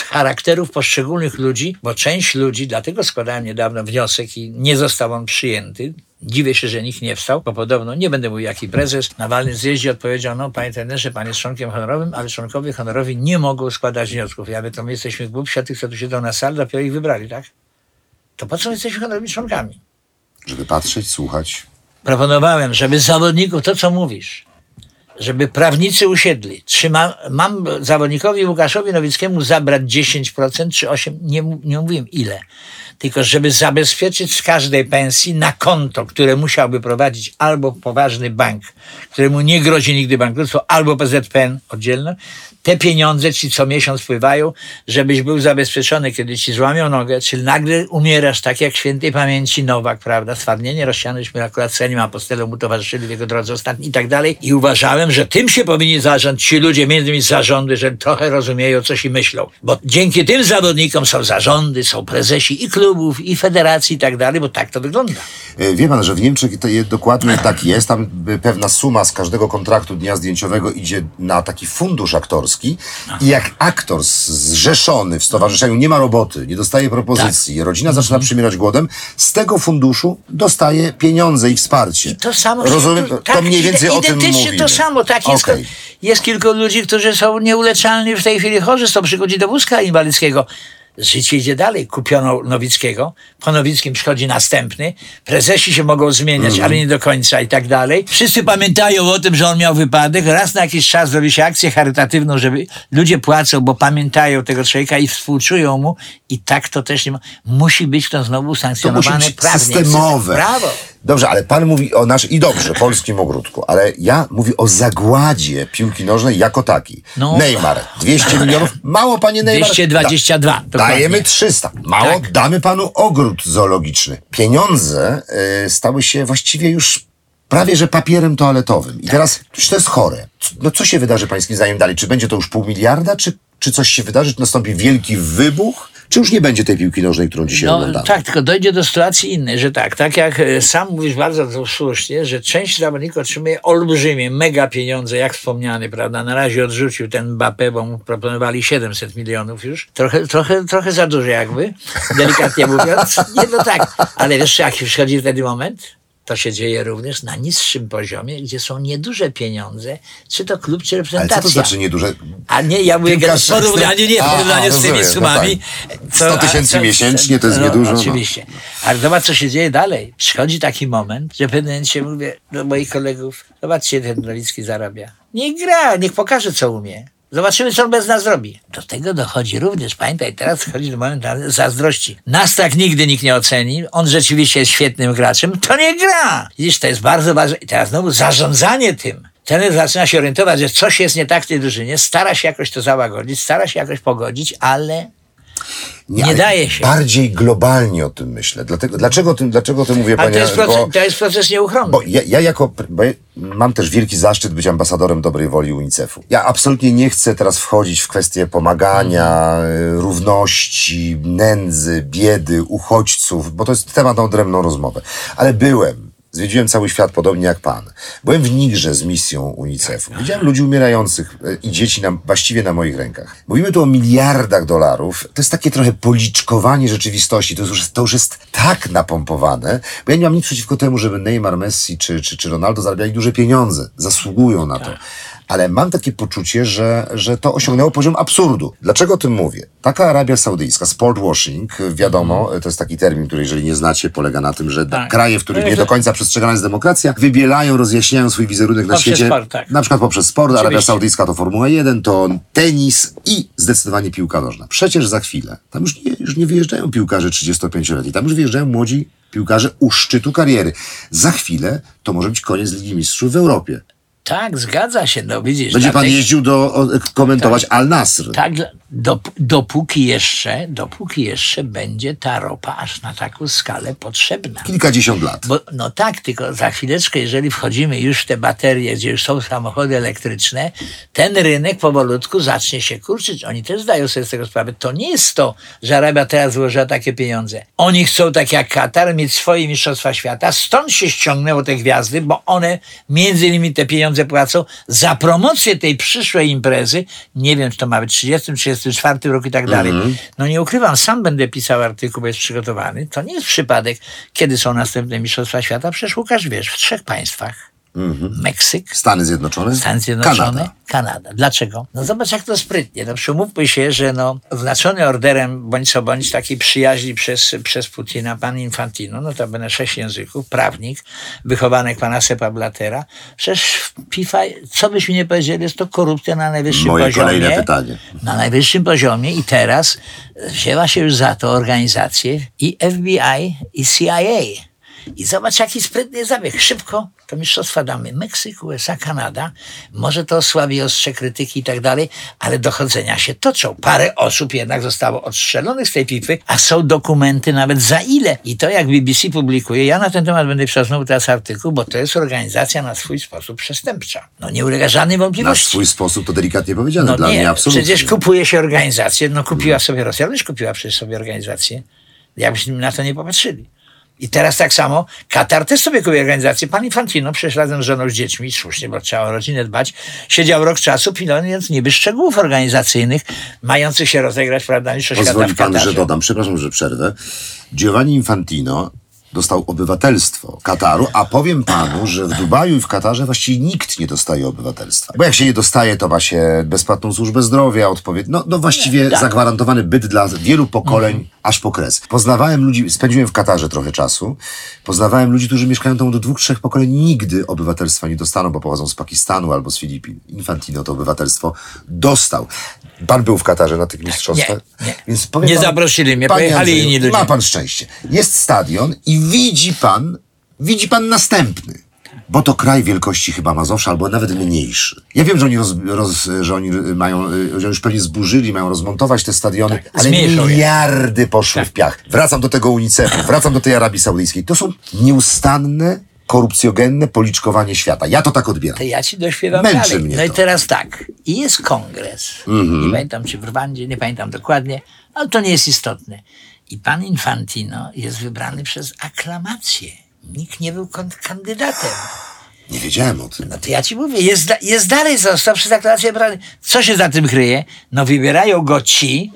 charakterów poszczególnych ludzi, bo część ludzi, dlatego składałem niedawno wniosek i nie został on przyjęty. Dziwię się, że nikt nie wstał, bo podobno, nie będę mówił jaki prezes, na walnym zjeździe odpowiedział, panie trenerze, pan jest członkiem honorowym, ale członkowie honorowi nie mogą składać wniosków. Ja my jesteśmy w głupsi, tych, co tu siedzą na sali, dopiero ich wybrali, tak? To po co jesteśmy honorowymi członkami? Żeby patrzeć, słuchać. Proponowałem, żeby zawodników, to co mówisz, żeby prawnicy usiedli. Mam zawodnikowi Łukaszowi Nowickiemu zabrać 10% czy 8%, nie mówiłem ile. Tylko żeby zabezpieczyć z każdej pensji na konto, które musiałby prowadzić albo poważny bank, któremu nie grozi nigdy bankructwo, albo PZPN oddzielno, te pieniądze ci co miesiąc wpływają, żebyś był zabezpieczony, kiedy ci złamią nogę, czyli nagle umierasz, tak jak świętej pamięci Nowak, prawda, stwardnienie rozsianyśmy akurat z Heniem Apostolem, mu towarzyszyli w jego drodze ostatni i tak dalej. I uważałem, że tym się powinni zarząd ci ludzie, między innymi zarządy, że trochę rozumieją coś i myślą. Bo dzięki tym zawodnikom są zarządy, są prezesi i klubów, i federacji i tak dalej, bo tak to wygląda. Wie pan, że w Niemczech to dokładnie tak jest, tam pewna suma z każdego kontraktu dnia zdjęciowego idzie na taki fundusz aktorski. I jak aktor zrzeszony w stowarzyszeniu nie ma roboty, nie dostaje propozycji, tak, rodzina zaczyna przymierać głodem, z tego funduszu dostaje pieniądze i wsparcie. I to samo. Rozumiem, to mniej więcej o tym mówimy. To samo, tak jest. Okay. Jest kilku ludzi, którzy są nieuleczalni w tej chwili chorzy, są przychodzi do wózka inwalidzkiego. Życie idzie dalej. Kupiono Nowickiego, po Nowickim przychodzi następny, prezesi się mogą zmieniać, ale nie do końca i tak dalej. Wszyscy pamiętają o tym, że on miał wypadek. Raz na jakiś czas zrobi się akcję charytatywną, żeby ludzie płacą, bo pamiętają tego człowieka i współczują mu i tak to też nie ma. Musi być to znowu sankcjonowane prawnie. Systemowe. Brawo. Dobrze, ale pan mówi o polskim ogródku, ale ja mówię o zagładzie piłki nożnej jako takiej. Neymar, 200 milionów, mało panie Neymar. 222. Dajemy 300. Mało, tak. Damy panu ogród zoologiczny. Pieniądze stały się właściwie już prawie że papierem toaletowym. I teraz to jest chore. Co się wydarzy pańskim zdaniem dalej? Czy będzie to już 0,5 miliarda? Czy coś się wydarzy? Czy nastąpi wielki wybuch? Czy już nie będzie tej piłki nożnej, którą dzisiaj oglądamy? Tak, tylko dojdzie do sytuacji innej, że tak jak sam mówisz bardzo słusznie, że część zawodników otrzymuje olbrzymie, mega pieniądze, jak wspomniany, prawda? Na razie odrzucił ten Mbappé, bo mu proponowali 700 milionów już. Trochę za dużo jakby, delikatnie mówiąc. Ale wiesz, jaki przychodzi wtedy moment? To się dzieje również na niższym poziomie, gdzie są nieduże pieniądze, czy to klub, czy reprezentacja. Ale co to znaczy nieduże? A nie, ja mówię w porównaniu z tymi sumami. Tak. 100 tysięcy miesięcznie to jest niedużo. Oczywiście. No. Ale zobacz, co się dzieje dalej. Przychodzi taki moment, że pewnie się mówię do moich kolegów, zobaczcie, ten Nowicki zarabia. Niech gra, niech pokaże, co umie. Zobaczymy, co on bez nas zrobi. Do tego dochodzi również, pamiętaj, teraz dochodzi do momentu zazdrości. Nas tak nigdy nikt nie oceni, on rzeczywiście jest świetnym graczem, to nie gra. Widzisz, to jest bardzo ważne. I teraz znowu zarządzanie tym. Trener zaczyna się orientować, że coś jest nie tak w tej drużynie, stara się jakoś to załagodzić, stara się jakoś pogodzić, ale... Nie daje się. Bardziej globalnie o tym myślę. Dlaczego o tym mówię, panie? To jest proces nieuchronny. Bo ja mam też wielki zaszczyt być ambasadorem dobrej woli UNICEF-u. Ja absolutnie nie chcę teraz wchodzić w kwestie pomagania, równości, nędzy, biedy, uchodźców, bo to jest temat na odrębną rozmowę. Ale zwiedziłem cały świat, podobnie jak pan. Byłem w Nigrze z misją UNICEF-u. Widziałem ludzi umierających i dzieci właściwie na moich rękach. Mówimy tu o miliardach dolarów. To jest takie trochę policzkowanie rzeczywistości. To już jest tak napompowane, bo ja nie mam nic przeciwko temu, żeby Neymar, Messi czy Ronaldo zarabiali duże pieniądze. Zasługują na to. ale mam takie poczucie, że to osiągnęło poziom absurdu. Dlaczego o tym mówię? Taka Arabia Saudyjska, sportwashing, wiadomo, to jest taki termin, który jeżeli nie znacie, polega na tym, że kraje, w których nie do końca przestrzegana jest demokracja, wybielają, rozjaśniają swój wizerunek na świecie. Sport, na przykład poprzez sport. Oczywiście. Arabia Saudyjska to Formuła 1, to tenis i zdecydowanie piłka nożna. Przecież za chwilę tam już nie wyjeżdżają piłkarze 35-letni, tam już wyjeżdżają młodzi piłkarze u szczytu kariery. Za chwilę to może być koniec Ligi Mistrzów w Europie. Tak, zgadza się. No, widzisz, będzie pan jeździł komentować tak, Al Nassr. Tak, dopóki jeszcze będzie ta ropa aż na taką skalę potrzebna. Kilkadziesiąt lat. Bo, no tak, tylko za chwileczkę, jeżeli wchodzimy już w te baterie, gdzie już są samochody elektryczne, ten rynek powolutku zacznie się kurczyć. Oni też zdają sobie z tego sprawę. To nie jest to, że Arabia teraz złożyła takie pieniądze. Oni chcą, tak jak Katar, mieć swoje mistrzostwa świata. Stąd się ściągnęło te gwiazdy, bo one między innymi te pieniądze płacą za promocję tej przyszłej imprezy. Nie wiem, czy to ma być 30, 34 roku i tak dalej. No nie ukrywam, sam będę pisał artykuł, bo jest przygotowany. To nie jest przypadek, kiedy są następne mistrzostwa świata. Przecież Łukasz, wiesz, w 3 państwach. Meksyk. Stany Zjednoczone. Kanada. Dlaczego? No zobacz, jak to sprytnie. No przymówmy się, że no oznaczony orderem bądź co bądź takiej przyjaźni przez Putina pan Infantino, no to będę 6 języków, prawnik, wychowanek pana Sepa Blatera. Przecież FIFA, co byśmy nie powiedzieli, jest to korupcja na najwyższym poziomie. Moje kolejne pytanie. Na najwyższym poziomie i teraz wzięła się już za to organizację i FBI i CIA. I zobacz, jaki sprytny zabieg. Szybko to mistrzostwa damy. Meksyk, USA, Kanada. Może to osłabi ostrze krytyki i tak dalej, ale dochodzenia się toczą. Parę osób jednak zostało odstrzelonych z tej pipy, a są dokumenty nawet za ile. I to jak BBC publikuje, ja na ten temat będę pisał znowu teraz artykuł, bo to jest organizacja na swój sposób przestępcza. No nie ulega żadnej wątpliwości. Na swój sposób to delikatnie powiedziane. No dla mnie absolutnie. Przecież kupuje się organizację. No kupiła sobie Rosja, ale też kupiła przecież sobie organizację. Jakbyśmy na to nie popatrzyli. I teraz tak samo Katar też sobie kupuje organizację. Pan Infantino, przecież razem z żoną, z dziećmi, słusznie, bo trzeba o rodzinę dbać, siedział rok czasu, pilnując niby szczegółów organizacyjnych, mających się rozegrać, prawda, niż świata w Katarze. Pozwoli pan, że dodam, przepraszam, że przerwę. Giovanni Infantino dostał obywatelstwo Kataru, a powiem panu, że w Dubaju i w Katarze właściwie nikt nie dostaje obywatelstwa. Bo jak się nie dostaje, to ma się bezpłatną służbę zdrowia, odpowiednio, no właściwie zagwarantowany byt dla wielu pokoleń, aż po kres. Poznawałem ludzi, spędziłem w Katarze trochę czasu, poznawałem ludzi, którzy mieszkają tam do 2-3 pokoleń, nigdy obywatelstwa nie dostaną, bo pochodzą z Pakistanu albo z Filipin. Infantino to obywatelstwo dostał. Pan był w Katarze na tych mistrzostwach? Nie. Więc powiem, nie pan, zaprosili mnie, pojechali inni ludzie. Ma pan szczęście. Jest stadion i widzi pan następny. Bo to kraj wielkości chyba Mazowsza, albo nawet mniejszy. Ja wiem, że oni, że już pewnie zburzyli, mają rozmontować te stadiony, tak, ale miliardy poszły w piach. Wracam do tego UNICEF-u, wracam do tej Arabii Saudyjskiej. To są nieustanne, korupcjogenne policzkowanie świata. Ja to tak odbieram. To ja ci dośpiewam dalej. No i teraz tak. I jest kongres. Nie pamiętam, czy w Rwandzie, nie pamiętam dokładnie, ale to nie jest istotne. I pan Infantino jest wybrany przez aklamację. Nikt nie był kandydatem. Nie wiedziałem o tym. No to ja ci mówię, jest dalej, został przez aklamację wybrany. Co się za tym kryje? No wybierają go ci,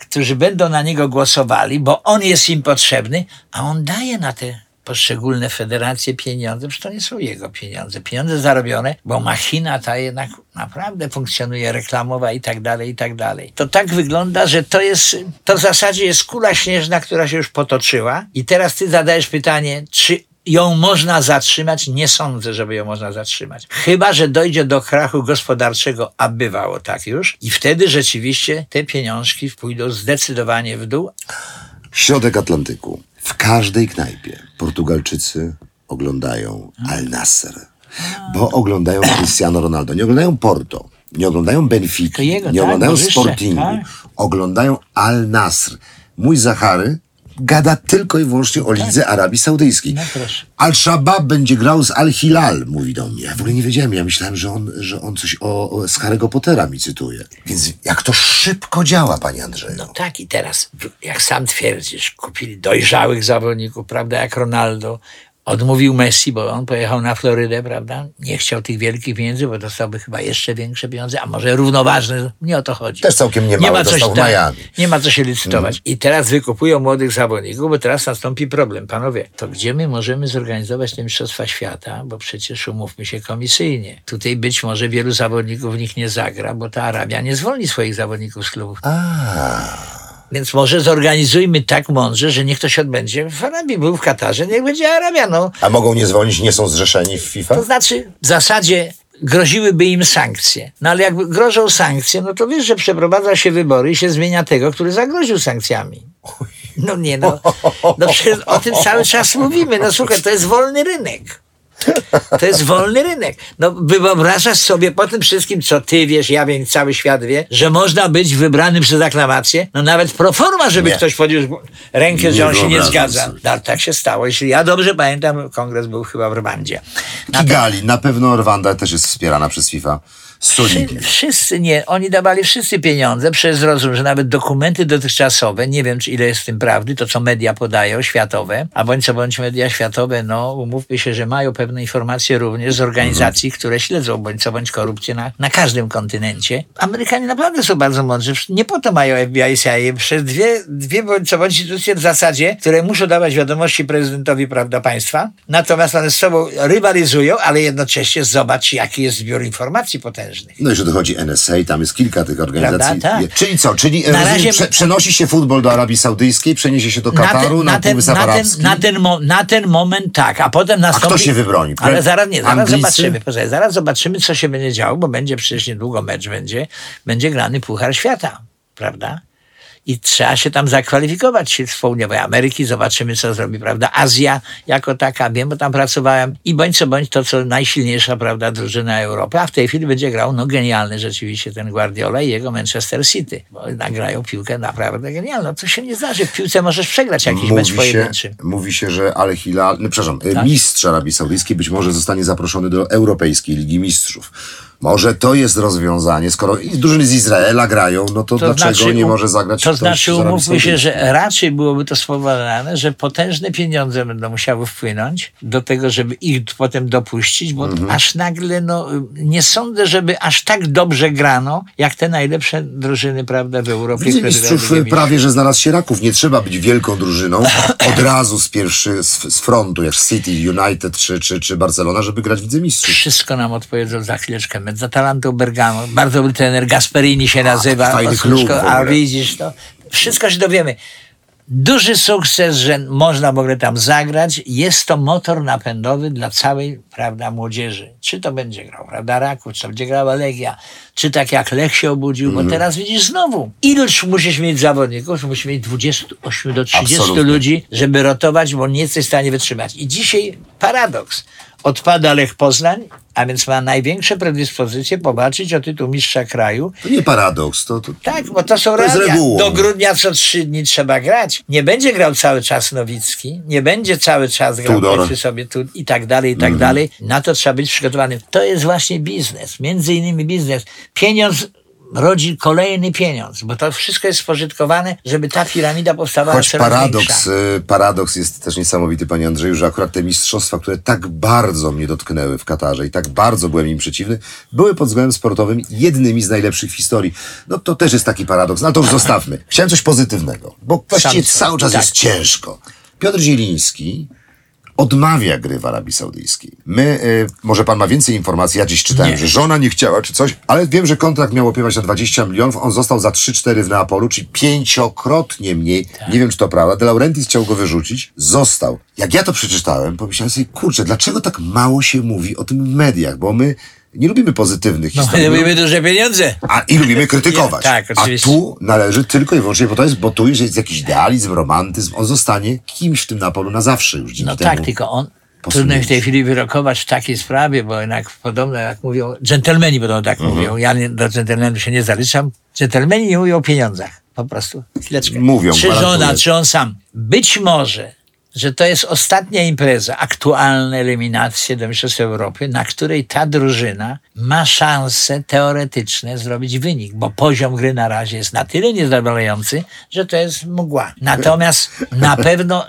którzy będą na niego głosowali, bo on jest im potrzebny, a on daje na te poszczególne federacje pieniądze, przecież to nie są jego pieniądze. Pieniądze zarobione, bo machina ta jednak naprawdę funkcjonuje, reklamowa i tak dalej. To tak wygląda, że to w zasadzie jest kula śnieżna, która się już potoczyła i teraz ty zadajesz pytanie, czy ją można zatrzymać? Nie sądzę, żeby ją można zatrzymać. Chyba że dojdzie do krachu gospodarczego, a bywało tak już, i wtedy rzeczywiście te pieniążki pójdą zdecydowanie w dół. Środek Atlantyku. W każdej knajpie Portugalczycy oglądają Al Nassr, bo oglądają Cristiano Ronaldo. Nie oglądają Porto, nie oglądają Benfiki, nie oglądają Sportingu, oglądają Al Nassr. Mój Zachary gada tylko i wyłącznie o Lidze Arabii Saudyjskiej. No Al-Shabaab będzie grał z Al-Hilal, mówi do mnie. Ja w ogóle nie wiedziałem, ja myślałem, że on coś z Harry'ego Pottera mi cytuje. Więc jak to szybko działa, panie Andrzeju. No tak, i teraz, jak sam twierdzisz, kupili dojrzałych zawodników, prawda, jak Ronaldo, Odmówił Messi, bo on pojechał na Florydę, prawda? Nie chciał tych wielkich pieniędzy, bo dostałby chyba jeszcze większe pieniądze, a może równoważne, nie o to chodzi. Też całkiem niemałe dostał w Miami. Nie ma co się licytować. I teraz wykupują młodych zawodników, bo teraz nastąpi problem. Panowie, to gdzie my możemy zorganizować te Mistrzostwa Świata? Bo przecież umówmy się komisyjnie. Tutaj być może wielu zawodników w nich nie zagra, bo ta Arabia nie zwolni swoich zawodników z klubów. Więc może zorganizujmy tak mądrze, że niech ktoś odbędzie w Arabii. Był w Katarze, niech będzie Arabia. No. A mogą nie zwolnić, nie są zrzeszeni w FIFA? To znaczy, w zasadzie groziłyby im sankcje. No ale jak grożą sankcje, no to wiesz, że przeprowadza się wybory i się zmienia tego, który zagroził sankcjami. No nie, no przecież o tym cały czas mówimy. No słuchaj, to jest wolny rynek. To jest wolny rynek. No wyobrażasz sobie po tym wszystkim, co ty wiesz, ja wiem, cały świat wie, że można być wybranym przez aklamację? No nawet proforma, żeby ktoś podniósł rękę, że on się nie zgadza. No, tak się stało. Jeśli ja dobrze pamiętam, kongres był chyba w Rwandzie. Kigali, na pewno Rwanda też jest wspierana przez FIFA. Wszyscy nie. Oni dawali wszyscy pieniądze. Przecież zrozum, że nawet dokumenty dotychczasowe, nie wiem, czy ile jest w tym prawdy, to co media podają, światowe, a bądź co bądź media światowe, no umówmy się, że mają pewne informacje również z organizacji, które śledzą bądź co bądź korupcję na każdym kontynencie. Amerykanie naprawdę są bardzo mądrzy. Nie po to mają FBI i CIA. Przez dwie bądź co bądź instytucje w zasadzie, które muszą dawać wiadomości prezydentowi, prawda, państwa. Natomiast one z sobą rywalizują, ale jednocześnie zobacz, jaki jest zbiór informacji potężnych. No i że dochodzi NSA, tam jest kilka tych organizacji. Tak. Czyli co? Czyli razie przenosi się futbol do Arabii Saudyjskiej, przeniesie się do Kataru, na Półwysep Arabski. Na ten moment tak, a potem nastąpi... A kto się wybroni? Ale zaraz zobaczymy. Poczekaj, zaraz zobaczymy, co się będzie działo, bo będzie przecież niedługo mecz, będzie grany Puchar Świata, prawda? I trzeba się tam zakwalifikować z południowej Ameryki, zobaczymy co zrobi, prawda, Azja jako taka, wiem, bo tam pracowałem i bądź co bądź to, co najsilniejsza, prawda, drużyna Europy, a w tej chwili będzie grał, no genialny rzeczywiście ten Guardiola i jego Manchester City, bo nagrają piłkę naprawdę genialną, to się nie zdarzy, w piłce możesz przegrać jakiś mecz pojedynczy. Mówi się, że Al-Hilal, mistrz Arabii Saudyjskiej być może zostanie zaproszony do Europejskiej Ligi Mistrzów. Może to jest rozwiązanie, skoro drużyny z Izraela grają, no to dlaczego nie może zagrać? To znaczy umówmy się, że raczej byłoby to spowodowane, że potężne pieniądze będą musiały wpłynąć do tego, żeby ich potem dopuścić, bo aż nagle, no nie sądzę, żeby aż tak dobrze grano, jak te najlepsze drużyny, prawda, w Europie. Widzę mistrzów prawie, że znalazł się Raków. Nie trzeba być wielką drużyną od razu z frontu, jak City, United czy Barcelona, żeby grać w Lidze Mistrzów. Wszystko nam odpowiedzą za chwileczkę. Za Talanto Bergamo, bardzo dobry trener, Gasperini się nazywa, a widzisz to, wszystko się dowiemy. Duży sukces, że można w ogóle tam zagrać. Jest to motor napędowy dla całej, prawda, młodzieży. Czy to będzie grał, prawda, Raków, czy to będzie grała Legia, czy tak jak Lech się obudził, bo teraz widzisz znowu. Iluż musisz mieć zawodników, musisz mieć 28 do 30 ludzi, żeby rotować, bo nie jesteś w stanie wytrzymać. I dzisiaj paradoks. Odpada Lech Poznań, a więc ma największe predyspozycje powalczyć o tytuł mistrza kraju. To nie paradoks. Tak, bo to są realia. Do grudnia co 3 dni trzeba grać. Nie będzie grał cały czas Nowicki, nie będzie cały czas grał sobie tu i tak dalej, i tak dalej. Na to trzeba być przygotowanym. To jest właśnie biznes, między innymi biznes. Pieniądz rodzi kolejny pieniądz, bo to wszystko jest spożytkowane, żeby ta piramida powstawała coraz większa. Paradoks jest też niesamowity, panie Andrzeju, że akurat te mistrzostwa, które tak bardzo mnie dotknęły w Katarze i tak bardzo byłem im przeciwny, były pod względem sportowym jednymi z najlepszych w historii. No to też jest taki paradoks, ale to już zostawmy. Chciałem coś pozytywnego, bo właściwie cały czas jest ciężko. Piotr Zieliński odmawia gry w Arabii Saudyjskiej. Może pan ma więcej informacji, ja dziś czytałem, że żona nie chciała, czy coś, ale wiem, że kontrakt miał opiewać na 20 milionów, on został za 3-4 w Neapolu, czyli 5-krotnie mniej. Tak. Nie wiem, czy to prawda. De Laurentiis chciał go wyrzucić, został. Jak ja to przeczytałem, pomyślałem sobie, kurczę, dlaczego tak mało się mówi o tym w mediach, bo my nie lubimy pozytywnych historii. My lubimy duże pieniądze. I lubimy krytykować. Tak, oczywiście. A tu należy tylko i wyłącznie, bo tu już jest jakiś idealizm, romantyzm. On zostanie kimś w tym Napolu na zawsze już dziś temu. Tak, tylko on... Trudno w tej chwili wyrokować w takiej sprawie, bo jednak podobno, jak mówią, dżentelmeni będą tak mówią. Ja do dżentelmenów się nie zaliczam. Dżentelmeni nie mówią o pieniądzach. Po prostu. Chwileczkę. Mówią. Czy żona, czy on sam. Być może że to jest ostatnia impreza, aktualne eliminacje do Mistrzostw Europy, na której ta drużyna ma szanse teoretyczne zrobić wynik, bo poziom gry na razie jest na tyle niezadowalający, że to jest mgła. Natomiast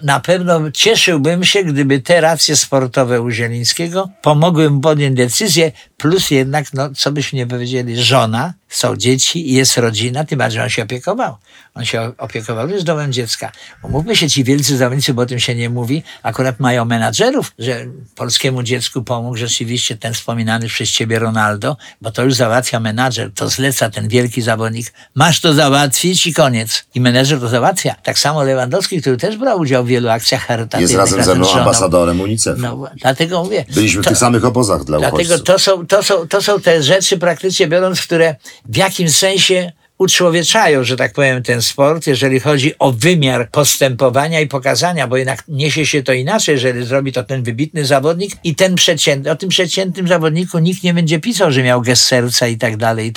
na pewno cieszyłbym się, gdyby te racje sportowe u Zielińskiego pomogły mu podjąć decyzję, plus jednak, no co byśmy nie powiedzieli, żona, są dzieci i jest rodzina, tym bardziej on się opiekował. On się opiekował już domem dziecka. Umówmy się, ci wielcy zawodnicy, bo o tym się nie mówi, akurat mają menadżerów, że polskiemu dziecku pomógł rzeczywiście ten wspominany przez ciebie Ronaldo, bo to już załatwia menadżer, to zleca ten wielki zawodnik. Masz to załatwić i koniec. I menadżer to załatwia. Tak samo Lewandowski, który też brał udział w wielu akcjach charytatywnych. Jest razem ze mną ambasadorem UNICEF-u. No, dlatego mówię. Byliśmy w tych samych obozach dla uchodźców. Dlatego to są te rzeczy praktycznie biorąc, które w jakim sensie uczłowieczają, że tak powiem, ten sport, jeżeli chodzi o wymiar postępowania i pokazania, bo jednak niesie się to inaczej, jeżeli zrobi to ten wybitny zawodnik i ten przeciętny. O tym przeciętnym zawodniku nikt nie będzie pisał, że miał gest serca i tak dalej,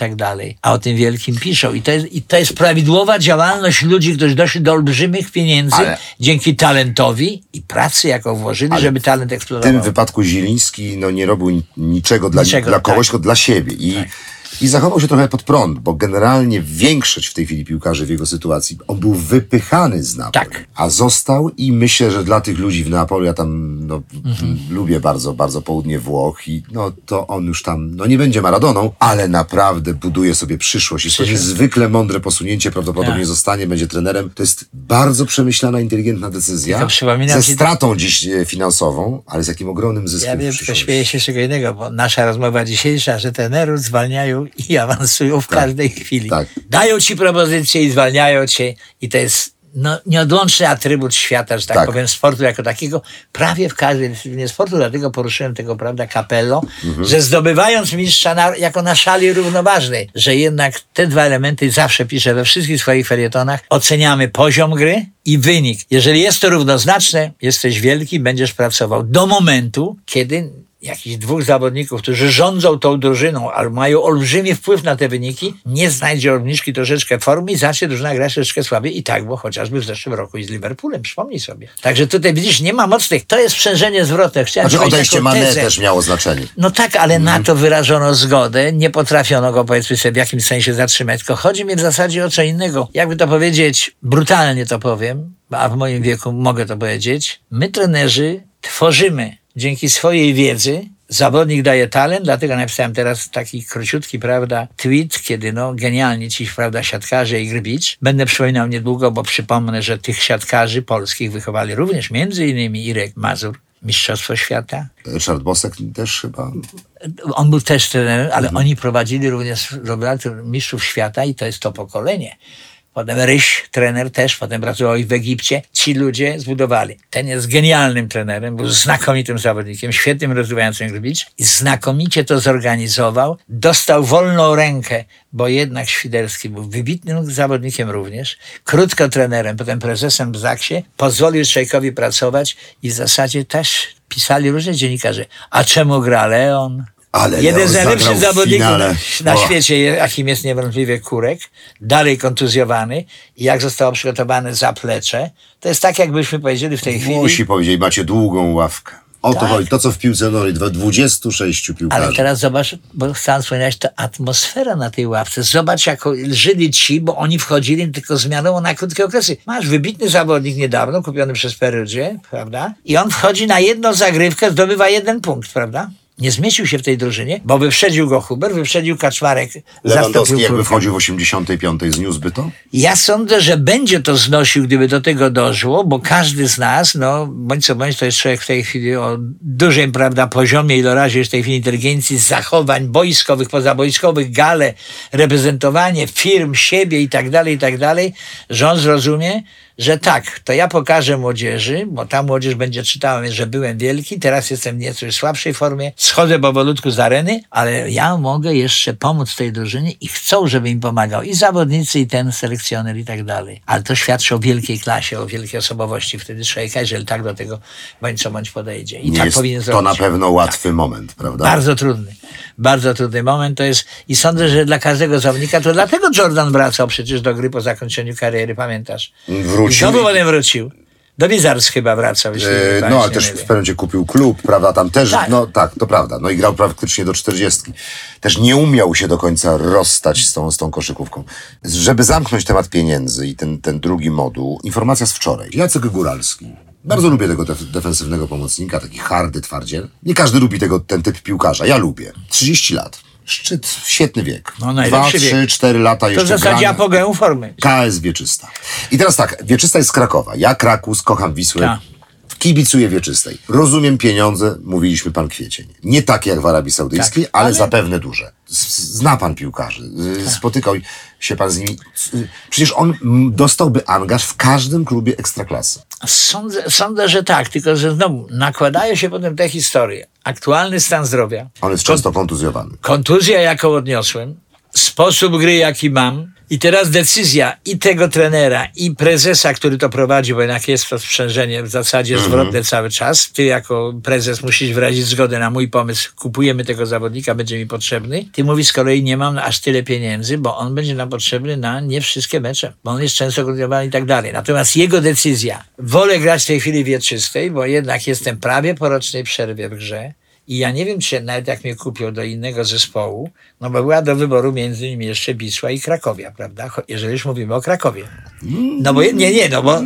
a o tym wielkim piszą. I to jest prawidłowa działalność ludzi, którzy doszli do olbrzymich pieniędzy dzięki talentowi i pracy, jaką włożyli, żeby talent eksplodował. W tym wypadku Zieliński nie robił niczego dla kogoś, tylko dla siebie. I zachował się trochę pod prąd, bo generalnie większość w tej chwili piłkarzy w jego sytuacji, on był wypychany z Napoli, a został i myślę, że dla tych ludzi w Napoli, ja tam lubię bardzo, bardzo południe Włoch i to on już tam, nie będzie Maradoną, ale naprawdę buduje sobie przyszłość. Jest to niezwykle mądre posunięcie, prawdopodobnie zostanie, będzie trenerem. To jest bardzo przemyślana, inteligentna decyzja, ze stratą dziś finansową, ale z jakim ogromnym zyskiem. Ja wiem, że śmieję się z czego innego, bo nasza rozmowa dzisiejsza, że trenerów zwalniają i awansują w każdej chwili. Tak. Dają ci propozycje i zwalniają cię i to jest nieodłączny atrybut świata, że tak powiem, sportu jako takiego, prawie w każdej dyscyplinie sportu, dlatego poruszyłem tego, prawda, Capello, że zdobywając mistrza jako na szali równoważnej, że jednak te dwa elementy, zawsze piszę we wszystkich swoich felietonach, oceniamy poziom gry i wynik. Jeżeli jest to równoznaczne, jesteś wielki, będziesz pracował do momentu, kiedy jakichś dwóch zawodników, którzy rządzą tą drużyną, ale mają olbrzymi wpływ na te wyniki, nie znajdzie obniżki troszeczkę formy i zacznie drużyna grać troszeczkę słabiej i tak było chociażby w zeszłym roku i z Liverpoolem, przypomnij sobie. Także tutaj widzisz, nie ma mocnych, to jest sprzężenie zwrotne. Znaczy odejście Mané też miało znaczenie. No tak, ale na to wyrażono zgodę, nie potrafiono go, powiedzmy sobie, w jakimś sensie zatrzymać, tylko chodzi mi w zasadzie o co innego. Jakby to powiedzieć, brutalnie to powiem, a w moim wieku mogę to powiedzieć, my trenerzy tworzymy dzięki swojej wiedzy. Zawodnik daje talent, dlatego napisałem teraz taki króciutki, prawda, tweet, kiedy genialni ci, prawda, siatkarze i Grbicz. Będę przypominał niedługo, bo przypomnę, że tych siatkarzy polskich wychowali również między innymi Irek Mazur, Mistrzostwo Świata. Ryszard Bosek też chyba. On był też trenerem, ale oni prowadzili również Mistrzów Świata i to jest to pokolenie. Potem Ryś, trener też, potem pracował w Egipcie. Ci ludzie zbudowali. Ten jest genialnym trenerem, był znakomitym zawodnikiem, świetnym rozwijającym Grbicz i znakomicie to zorganizował. Dostał wolną rękę, bo jednak Świderski był wybitnym zawodnikiem również. Krótko trenerem, potem prezesem w Zaksie. Pozwolił Szejkowi pracować i w zasadzie też pisali różne dziennikarze. A czemu gra Leon? Ale jeden z najlepszych zawodników na świecie, jakim jest niewątpliwie Kurek, dalej kontuzjowany i jak zostało przygotowane zaplecze, to jest tak, jakbyśmy powiedzieli w tej chwili. Musi powiedzieć, macie długą ławkę. O to chodzi, to co w piłce nożnej, 26 piłkarzy. Ale teraz zobacz, bo chciałem wspominać, to atmosfera na tej ławce. Zobacz, jak żyli ci, bo oni wchodzili tylko zmianą na krótkie okresy. Masz wybitny zawodnik niedawno, kupiony przez Perugię, prawda? I on wchodzi na jedną zagrywkę, zdobywa jeden punkt, prawda? Nie zmieścił się w tej drużynie, bo wyprzedził go Huber, wyprzedził Kaczmarek. Lewandowski jakby wchodził w 85. zniósłby to? Ja sądzę, że będzie to znosił, gdyby do tego doszło, bo każdy z nas, bądź co bądź, to jest człowiek w tej chwili o dużym, prawda, poziomie i dorazie w tej chwili inteligencji, zachowań boiskowych, pozaboiskowych, gale, reprezentowanie firm, siebie i tak dalej, że on zrozumie, że tak, to ja pokażę młodzieży, bo ta młodzież będzie czytała, że byłem wielki, teraz jestem w nieco słabszej formie, schodzę powolutku z areny, ale ja mogę jeszcze pomóc tej drużynie i chcą, żeby im pomagał i zawodnicy, i ten selekcjoner i tak dalej. Ale to świadczy o wielkiej klasie, o wielkiej osobowości wtedy człowieka, jeżeli tak do tego bądź co bądź podejdzie. I nie tak jest powinien zrobić. To na pewno łatwy moment, prawda? Bardzo trudny moment to jest i sądzę, że dla każdego zawodnika, to dlatego Jordan wracał przecież do gry po zakończeniu kariery, pamiętasz? Wrócił. I znowu potem wrócił. Do Bizars chyba wracał. No, ale też w pewnym momencie kupił klub, prawda, tam też, tak. No tak, to prawda. No i grał praktycznie do 40. Też nie umiał się do końca rozstać z tą koszykówką. Żeby zamknąć temat pieniędzy i ten drugi moduł, informacja z wczoraj. Jacek Góralski. Bardzo lubię tego defensywnego pomocnika, taki hardy twardziel. Nie każdy lubi ten typ piłkarza, ja lubię. 30 lat. Szczyt, świetny wiek. No, 2, 3, 4 lata to jeszcze grania. To w zasadzie apogeum formy. KS Wieczysta. I teraz tak, Wieczysta jest z Krakowa. Ja Krakus, kocham Wisłę. Ta. Kibicuję Wieczystej. Rozumiem pieniądze, mówiliśmy pan Kwiecień. Nie takie jak w Arabii Saudyjskiej, tak, ale zapewne duże. Zna pan piłkarzy. Tak. Spotykał się pan z nimi. Przecież on dostałby angaż w każdym klubie Ekstraklasy. Sądzę, że tak, tylko że znowu nakładają się potem te historie. Aktualny stan zdrowia. On jest często kontuzjowany. Kontuzja, jaką odniosłem, sposób gry, jaki mam, i teraz decyzja i tego trenera, i prezesa, który to prowadzi, bo jednak jest to sprzężenie w zasadzie zwrotne cały czas. Ty jako prezes musisz wyrazić zgodę na mój pomysł. Kupujemy tego zawodnika, będzie mi potrzebny. Ty mówisz z kolei, nie mam aż tyle pieniędzy, bo on będzie nam potrzebny na nie wszystkie mecze, bo on jest często kontuzjowany i tak dalej. Natomiast jego decyzja, wolę grać w tej chwili Wieczystej, bo jednak jestem prawie po rocznej przerwie w grze. I ja nie wiem, czy nawet jak mnie kupią do innego zespołu, no bo była do wyboru między innymi jeszcze Wisła i Krakowia, prawda? Jeżeli już mówimy o Krakowie. No bo bo...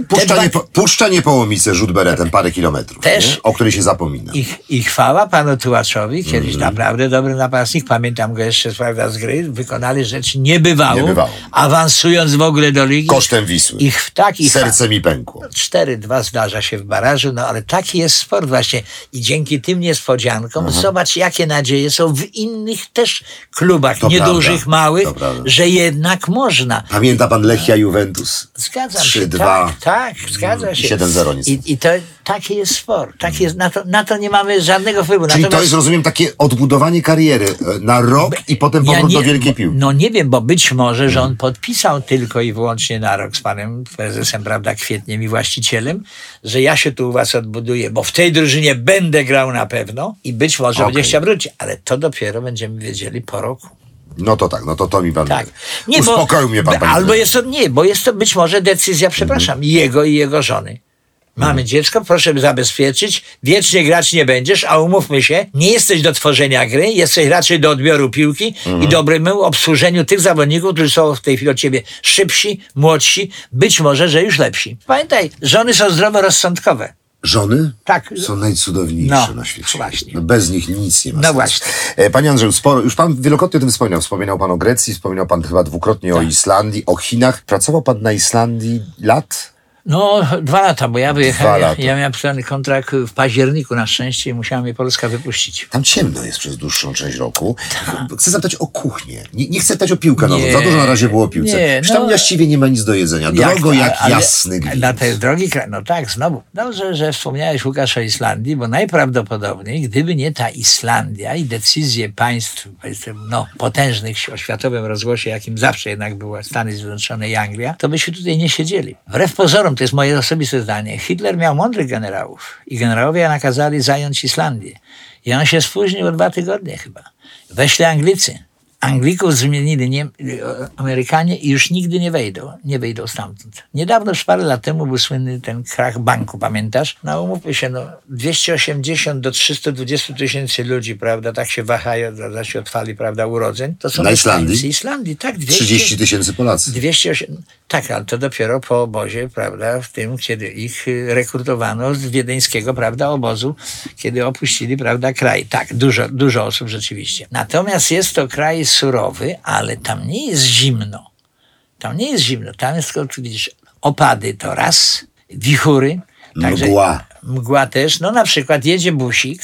Puszcza Niepołomice, rzut beretem, parę kilometrów, też, nie? O której się zapomina. I chwała panu Tułaczowi, kiedyś naprawdę dobry napastnik, pamiętam go jeszcze, prawda, z gry, wykonali rzeczy niebywałą, awansując w ogóle do ligi. Kosztem Wisły. Serce mi pękło. 4-2 zdarza się w barażu, no ale taki jest sport właśnie i dzięki tym niespodziankom zobacz, jakie nadzieje są w innych też klubach, to niedużych, prawda, małych, że jednak można. Pamięta pan Lechia Juventus? Zgadzam się. 3-2. Tak, zgadza się. 7-0 nic. I to taki jest sport. Taki jest, na to nie mamy żadnego wpływu. Czyli natomiast, to jest, rozumiem, takie odbudowanie kariery na rok i potem powrót do wielkiej piłki. No nie wiem, bo być może, że on podpisał tylko i wyłącznie na rok z panem prezesem, prawda, Kwietniem i właścicielem, że ja się tu u was odbuduję, bo w tej drużynie będę grał na pewno i być może będzie chciał wrócić, ale to dopiero będziemy wiedzieli po roku. No to tak, to mi pan uspokoił mnie pan. Albo jest to, bo jest to być może decyzja, przepraszam, jego i jego żony. Mamy dziecko, proszę zabezpieczyć, wiecznie grać nie będziesz, a umówmy się, nie jesteś do tworzenia gry, jesteś raczej do odbioru piłki i dobremu obsłużeniu tych zawodników, którzy są w tej chwili od ciebie szybsi, młodsi, być może, że już lepsi. Pamiętaj, żony są zdroworozsądkowe. Żony? Tak. Są najcudowniejsze na świecie. Właśnie. No bez nich nic nie ma sensu. Właśnie. Panie Andrzeju, już pan wielokrotnie o tym wspominał. Wspominał pan o Grecji, wspominał pan chyba dwukrotnie o Islandii, o Chinach. Pracował pan na Islandii lat? No, 2 lata, bo ja wyjechałem. Ja miałem pisany kontrakt w październiku na szczęście i musiała mnie Polska wypuścić. Tam ciemno jest przez dłuższą część roku. Ta. Chcę zapytać o kuchnię. Nie chcę pytać o piłkę nożną. Za dużo na razie było o piłce. Przecież tam właściwie nie ma nic do jedzenia. Drogo jak jasny gwint. Dla tej drogi kraj. No tak, znowu. Dobrze, że wspomniałeś, Łukasz, o Islandii, bo najprawdopodobniej, gdyby nie ta Islandia i decyzje państw potężnych o światowym rozgłosie, jakim zawsze jednak były Stany Zjednoczone i Anglia, to byśmy tutaj nie siedzieli. Wbrew pozorom, to jest moje osobiste zdanie, Hitler miał mądrych generałów i generałowie nakazali zająć Islandię. I on się spóźnił o 2 tygodnie chyba. Weszli Anglicy. Anglików zmienili Amerykanie i już nigdy nie wejdą stamtąd. Niedawno, już parę lat temu, był słynny ten krach banku, pamiętasz? No umówmy się, 280 do 320 tysięcy ludzi, prawda, tak się wahają, się odfali, prawda, urodzeń. To są na Islandii, tak. 30 tysięcy Polacy. 280, tak, ale to dopiero po obozie, prawda, w tym, kiedy ich rekrutowano z wiedeńskiego, prawda, obozu, kiedy opuścili, prawda, kraj. Tak, dużo osób rzeczywiście. Natomiast jest to kraj surowy, ale tam nie jest zimno. Tam jest tylko, widzisz, opady to raz, wichury. Także mgła też. No na przykład jedzie busik.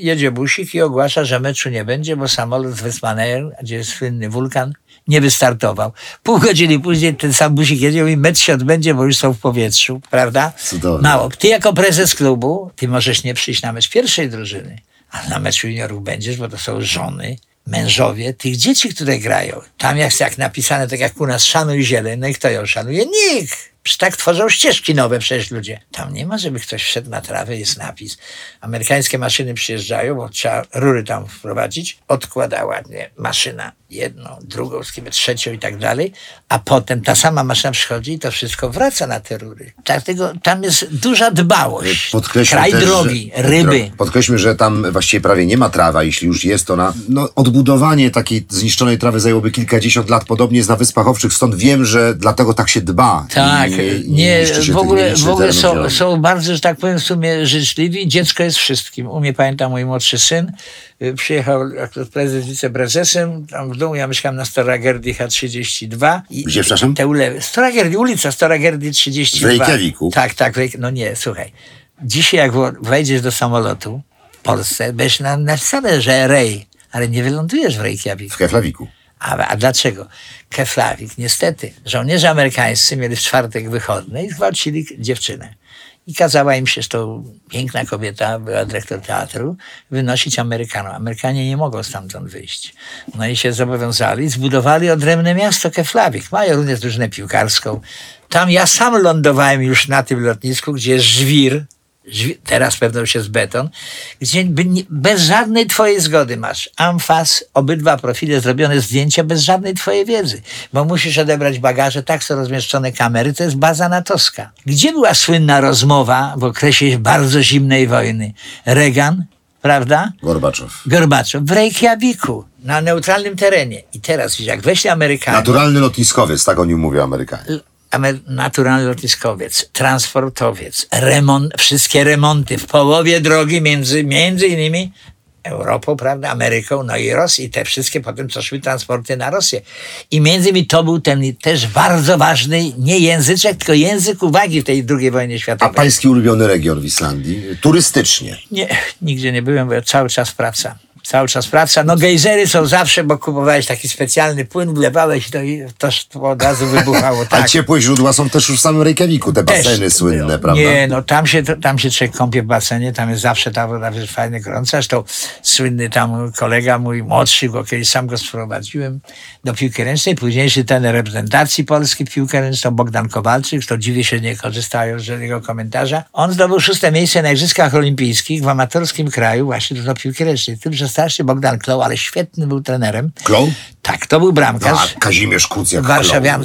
Jedzie busik i ogłasza, że meczu nie będzie, bo samolot z Westmanejem, gdzie jest słynny wulkan, nie wystartował. Pół godziny później ten sam busik jedzie i mecz się odbędzie, bo już są w powietrzu. Prawda? Cudownie. Mało. Ty jako prezes klubu, ty możesz nie przyjść na mecz pierwszej drużyny, ale na mecz juniorów będziesz, bo to są żony, mężowie tych dzieci, które grają. Tam jest jak napisane, tak jak u nas, szanuj zieleń, no i kto ją szanuje? Nikt! Tak tworzą ścieżki nowe przecież ludzie. Tam nie ma, żeby ktoś wszedł na trawę, jest napis. Amerykańskie maszyny przyjeżdżają, bo trzeba rury tam wprowadzić. Odkłada ładnie maszyna jedną, drugą, trzecią i tak dalej, a potem ta sama maszyna przychodzi i to wszystko wraca na te rury. Dlatego tam jest duża dbałość. Podkreślmy kraj też, drogi, ryby. Podkreślmy, że tam właściwie prawie nie ma trawa, jeśli już jest ona. No, odbudowanie takiej zniszczonej trawy zajęłoby kilkadziesiąt lat, podobnie jest na Wyspach Owczych, stąd wiem, że dlatego tak się dba. Tak, w ogóle są bardzo, że tak powiem, w sumie życzliwi. Dziecko jest wszystkim. U mnie, pamiętam, mój młodszy syn przyjechał jako prezes, wiceprezesem, tam w domu, ja mieszkam na Staragerdii H32. Gdzie, przepraszam? Staragerdii, ulica Staragerdii 32. W Reykjaviku? Tak, no nie, słuchaj. Dzisiaj jak wejdziesz do samolotu w Polsce, będziesz napisane, że Rej, ale nie wylądujesz w Reykjaviku. W Keflaviku. A dlaczego? Keflavik, niestety, żołnierze amerykańscy mieli w czwartek wychodne i zgwałcili dziewczynę. I kazała im się, to piękna kobieta, była dyrektor teatru, wynosić Amerykanom. Amerykanie nie mogą stamtąd wyjść. No i się zobowiązali, zbudowali odrębne miasto Keflavik. Mają również drużynę piłkarską. Tam ja sam lądowałem już na tym lotnisku, gdzie jest żwir, teraz pewno już jest beton, gdzie bez żadnej twojej zgody masz amfas, obydwa profile, zrobione zdjęcia bez żadnej twojej wiedzy, bo musisz odebrać bagaże, tak są rozmieszczone kamery, to jest baza natowska. Gdzie była słynna rozmowa w okresie bardzo zimnej wojny? Reagan, prawda? Gorbaczow. W Reykjaviku, na neutralnym terenie. I teraz, jak weźli Amerykanie... Naturalny lotniskowiec, tak o nim mówią Amerykanie. Naturalny lotniskowiec, transportowiec, wszystkie remonty w połowie drogi między innymi Europą, prawda, Ameryką, no i Rosją, i te wszystkie potem, co szły transporty na Rosję. I między innymi to był ten też bardzo ważny, nie języczek, tylko język uwagi w tej II wojnie światowej. A pański ulubiony region w Islandii, turystycznie? Nie, nigdzie nie byłem, bo ja cały czas praca. No gejzery są zawsze, bo kupowałeś taki specjalny płyn, wlewałeś i to od razu wybuchało. Tak. A ciepłe źródła są też już w samym Reykjaviku, te baseny też słynne, prawda? Nie, no tam się człowiek kąpie w basenie, tam jest zawsze ta woda fajnie gorąca. Zresztą słynny tam kolega mój młodszy, bo kiedyś sam go sprowadziłem do piłki ręcznej, późniejszy ten reprezentacji Polski w piłkę ręczną, Bogdan Kowalczyk, to dziwię się, nie korzystają z jego komentarza. On zdobył 6. miejsce na Igrzyskach Olimpijskich w amatorskim kraju właśnie do piłki ręcznej, tym, że starszy Bogdan Kloł, ale świetny był trenerem. Kloł? Tak, to był bramkarz. A Kazimierz Kucjak. Warszawian.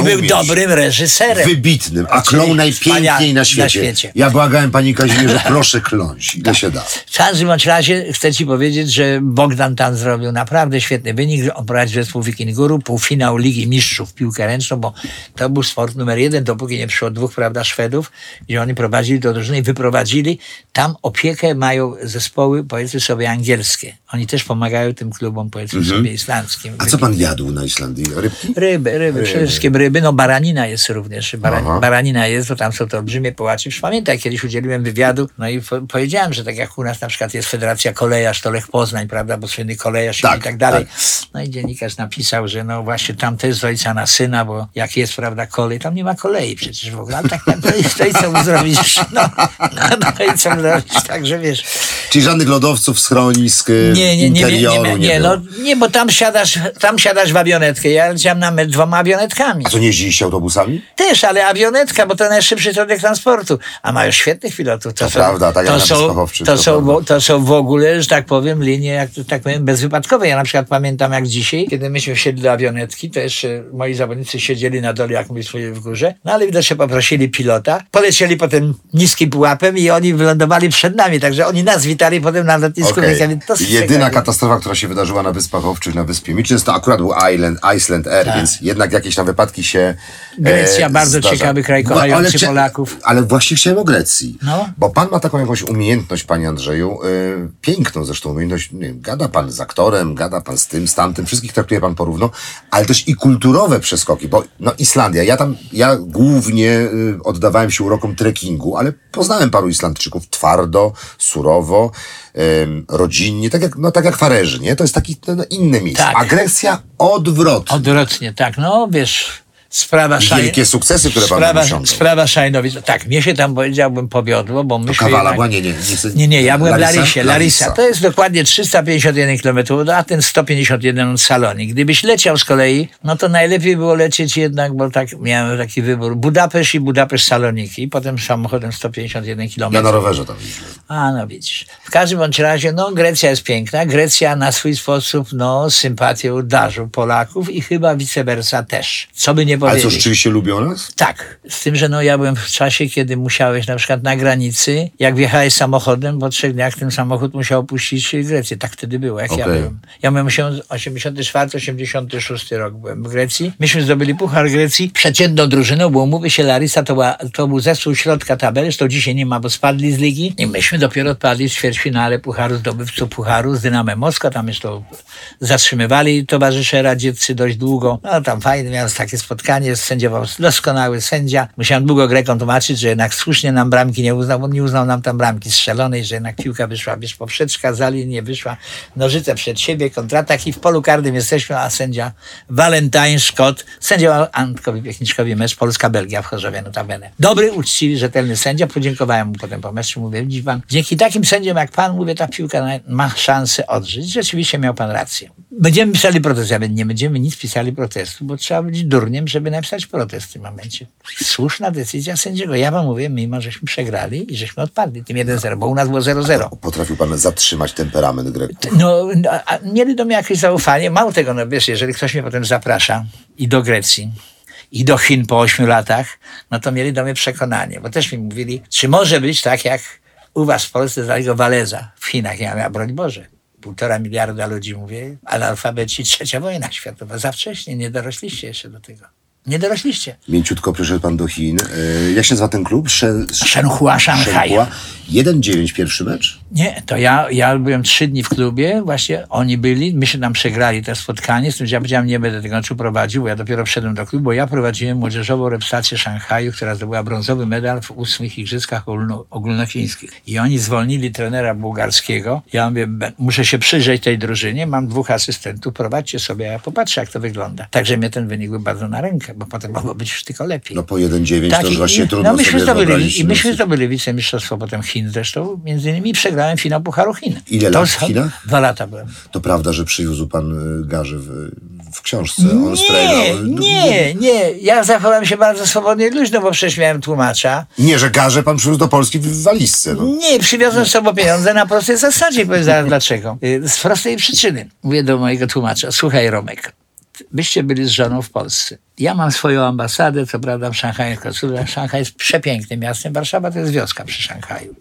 I był dobrym reżyserem. Wybitnym, a Kloł najpiękniej na świecie. Ja błagałem, panie Kazimierzu, proszę kląć, ile się da. W każdym razie chcę ci powiedzieć, że Bogdan tam zrobił naprawdę świetny wynik. On prowadził zespół Wikinguru, półfinał Ligi Mistrzów w piłkę ręczną, bo to był sport numer 1, dopóki nie przyszło 2, prawda, Szwedów, gdzie oni prowadzili do drużyny i wyprowadzili. Tam opiekę mają zespoły, powiedzmy sobie, angielskie. Oni też pomagają tym klubom, powiedzmy sobie, islandzkim. A co pan jadł na Islandii? Rybki? Ryby. Przede wszystkim ryby. No baranina jest również. Baranina jest, bo tam są to olbrzymie połacie. Już pamiętam, kiedyś udzieliłem wywiadu, no i powiedziałem, że tak jak u nas na przykład jest Federacja Kolejarz, to Lech Poznań, prawda, bo słynny kolejarz i tak dalej. Tak. No i dziennikarz napisał, że no właśnie tam też z ojca na syna, bo jak jest, prawda, kolej, tam nie ma kolei przecież w ogóle. Ale tak to i co mu zrobisz? No i co mu zrobisz? Także wiesz. Czyli żadnych lodowców, schronisk, interioru nie, bo tam siadasz w awionetkę. Ja leciałem nawet 2 awionetkami. A to nie jeździliście autobusami? Też, ale awionetka, bo to najszybszy środek transportu. A mają świetnych pilotów. To są w ogóle, że tak powiem, linie, bezwypadkowe. Ja na przykład pamiętam jak dzisiaj, kiedy myśmy wsiedli do awionetki, to jeszcze moi zawodnicy siedzieli na dole, jak my w górze, no ale widocznie poprosili pilota, polecieli potem niskim pułapem i oni wylądowali przed nami, także oni nas witali potem na lotnisku. Okay. Jedyna katastrofa, która się wydarzyła na Wyspach Owczych, na Wyspie Miczys, to akurat był Iceland Air, więc jednak jakieś tam wypadki się Grecja, bardzo zdarza. Ciekawy kraj, kochający Polaków. Ale właśnie chciałem o Grecji, bo pan ma taką jakąś umiejętność, panie Andrzeju, piękną zresztą umiejętność, nie wiem, gada pan z aktorem, gada pan z tym, z tamtym, wszystkich traktuje pan porówno, ale też i kulturowe przeskoki, bo Islandia, ja głównie oddawałem się urokom trekkingu, ale poznałem paru Islandczyków, twardo, surowo, rodzinnie, tak jak Farerzy, nie? To jest takie inne miejsce. Tak. Agresja odwrotnie. Odwrotnie, tak. No wiesz, Sprawa wielkie sukcesy, które pan osiągnął. Sprawa Szajnowicza. Tak, mnie się tam, powiedziałbym, powiodło, bo myślę... Kawala, jednak... ja byłem Larisa. To jest dokładnie 351 km, a ten 151 Saloni. Gdybyś leciał z kolei, no to najlepiej było lecieć jednak, bo tak miałem taki wybór. Budapeszt i Budapeszt-Saloniki, potem samochodem 151 km. Ja na rowerze tam widziałem. A, no widzisz. W każdym bądź razie, no Grecja jest piękna. Grecja na swój sposób, no sympatię udarzył Polaków i chyba vice versa też. Co by nie powiedzieć. Ale co, rzeczywiście lubią nas? Tak. Z tym, że no ja byłem w czasie, kiedy musiałeś na przykład na granicy, jak wjechałeś samochodem, po 3 dniach ten samochód musiał opuścić Grecję. Tak wtedy było, jak ja byłem. Ja byłem 84-86 rok byłem w Grecji. Myśmy zdobyli Puchar Grecji. Przeciętną drużyną, bo mówi się Larisa, to był zespół środka tabeli, to dzisiaj nie ma, bo spadli z ligi. I myśmy dopiero odpadli w ćwierćfinale Pucharu, zdobywców Pucharu z Dynamem Moskwa. Tam już to zatrzymywali towarzysze radzieccy dość długo. No tam fajne, miałem takie spotkanie, sędziował doskonały sędzia. Musiałem długo Grekom tłumaczyć, że jednak słusznie nam bramki nie uznał. On nie uznał nam tam bramki strzelonej, że jednak piłka wyszła bez poprzeczka, za linię wyszła, nożyce przed siebie, kontratak i w polu karnym jesteśmy, a sędzia Valentine Scott sędziował Antkowi Piechniczkowi mecz Polska-Belgia w Chorzowie, notabene. Dobry, uczciwy, rzetelny sędzia. Podziękowałem mu potem po meczu. Mówię, widzi pan, dzięki takim sędziom jak pan, mówię, ta piłka ma szansę odżyć. Rzeczywiście miał pan rację. Będziemy pisali protest, ale nie będziemy nic pisali protestu, bo trzeba być durniem, żeby napisać protest w tym momencie. Słuszna decyzja sędziego. Ja wam mówię, mimo żeśmy przegrali i żeśmy odpadli tym 1-0, bo u nas było 0-0. Potrafił pan zatrzymać temperament Greków? No, a mieli do mnie jakieś zaufanie. Mało tego, no wiesz, jeżeli ktoś mnie potem zaprasza i do Grecji, i do Chin po 8 latach, no to mieli do mnie przekonanie, bo też mi mówili, czy może być tak jak u was w Polsce za jego Waleza w Chinach. Ja mówię, broń Boże. 1,5 miliarda ludzi, mówię, analfabeci, 3. wojna światowa. Za wcześnie, nie dorośliście jeszcze do tego. Nie dorośliście. Mięciutko przyszedł pan do Chin. Jak się nazywa ten klub? Shenhua, Szanghaj. 1-9 pierwszy mecz? Nie, to ja byłem 3 dni w klubie, właśnie oni byli, my się tam przegrali to spotkanie, z tym, że ja powiedziałem, nie będę tego meczu prowadził, bo ja dopiero wszedłem do klubu, bo ja prowadziłem młodzieżową reprezentację Szanghaju, która zdobyła brązowy medal w 8 Igrzyskach Ogólnochińskich. I oni zwolnili trenera bułgarskiego. Ja mówię, muszę się przyjrzeć tej drużynie, mam 2 asystentów, prowadźcie sobie, a ja popatrzę, jak to wygląda. Także mnie ten wynik był bardzo na rękę, bo potem mogło być już tylko lepiej. No po 1-9 tak, to właśnie trudno no, myśmy sobie wyobrazić. I myśmy zdobyli wicemistrzostwo potem Chin zresztą. Między innymi przegrałem finał Pucharu Chin. Ile lat w Chinach? 2 lata byłem. To prawda, że przywiózł pan garzy w książce. Nie. Ja zachowałem się bardzo swobodnie i luźno, bo przecież miałem tłumacza. Nie, że garze pan przywiózł do Polski w walizce. No. Nie, przywiozłem z sobą pieniądze na prostej zasadzie. Powiem zaraz dlaczego. Z prostej przyczyny. Mówię do mojego tłumacza. Słuchaj, Romek. Byście byli z żoną w Polsce. Ja mam swoją ambasadę, co prawda w Szanghaju. Szanghaj jest przepięknym miastem. Warszawa to jest wioska przy Szanghaju.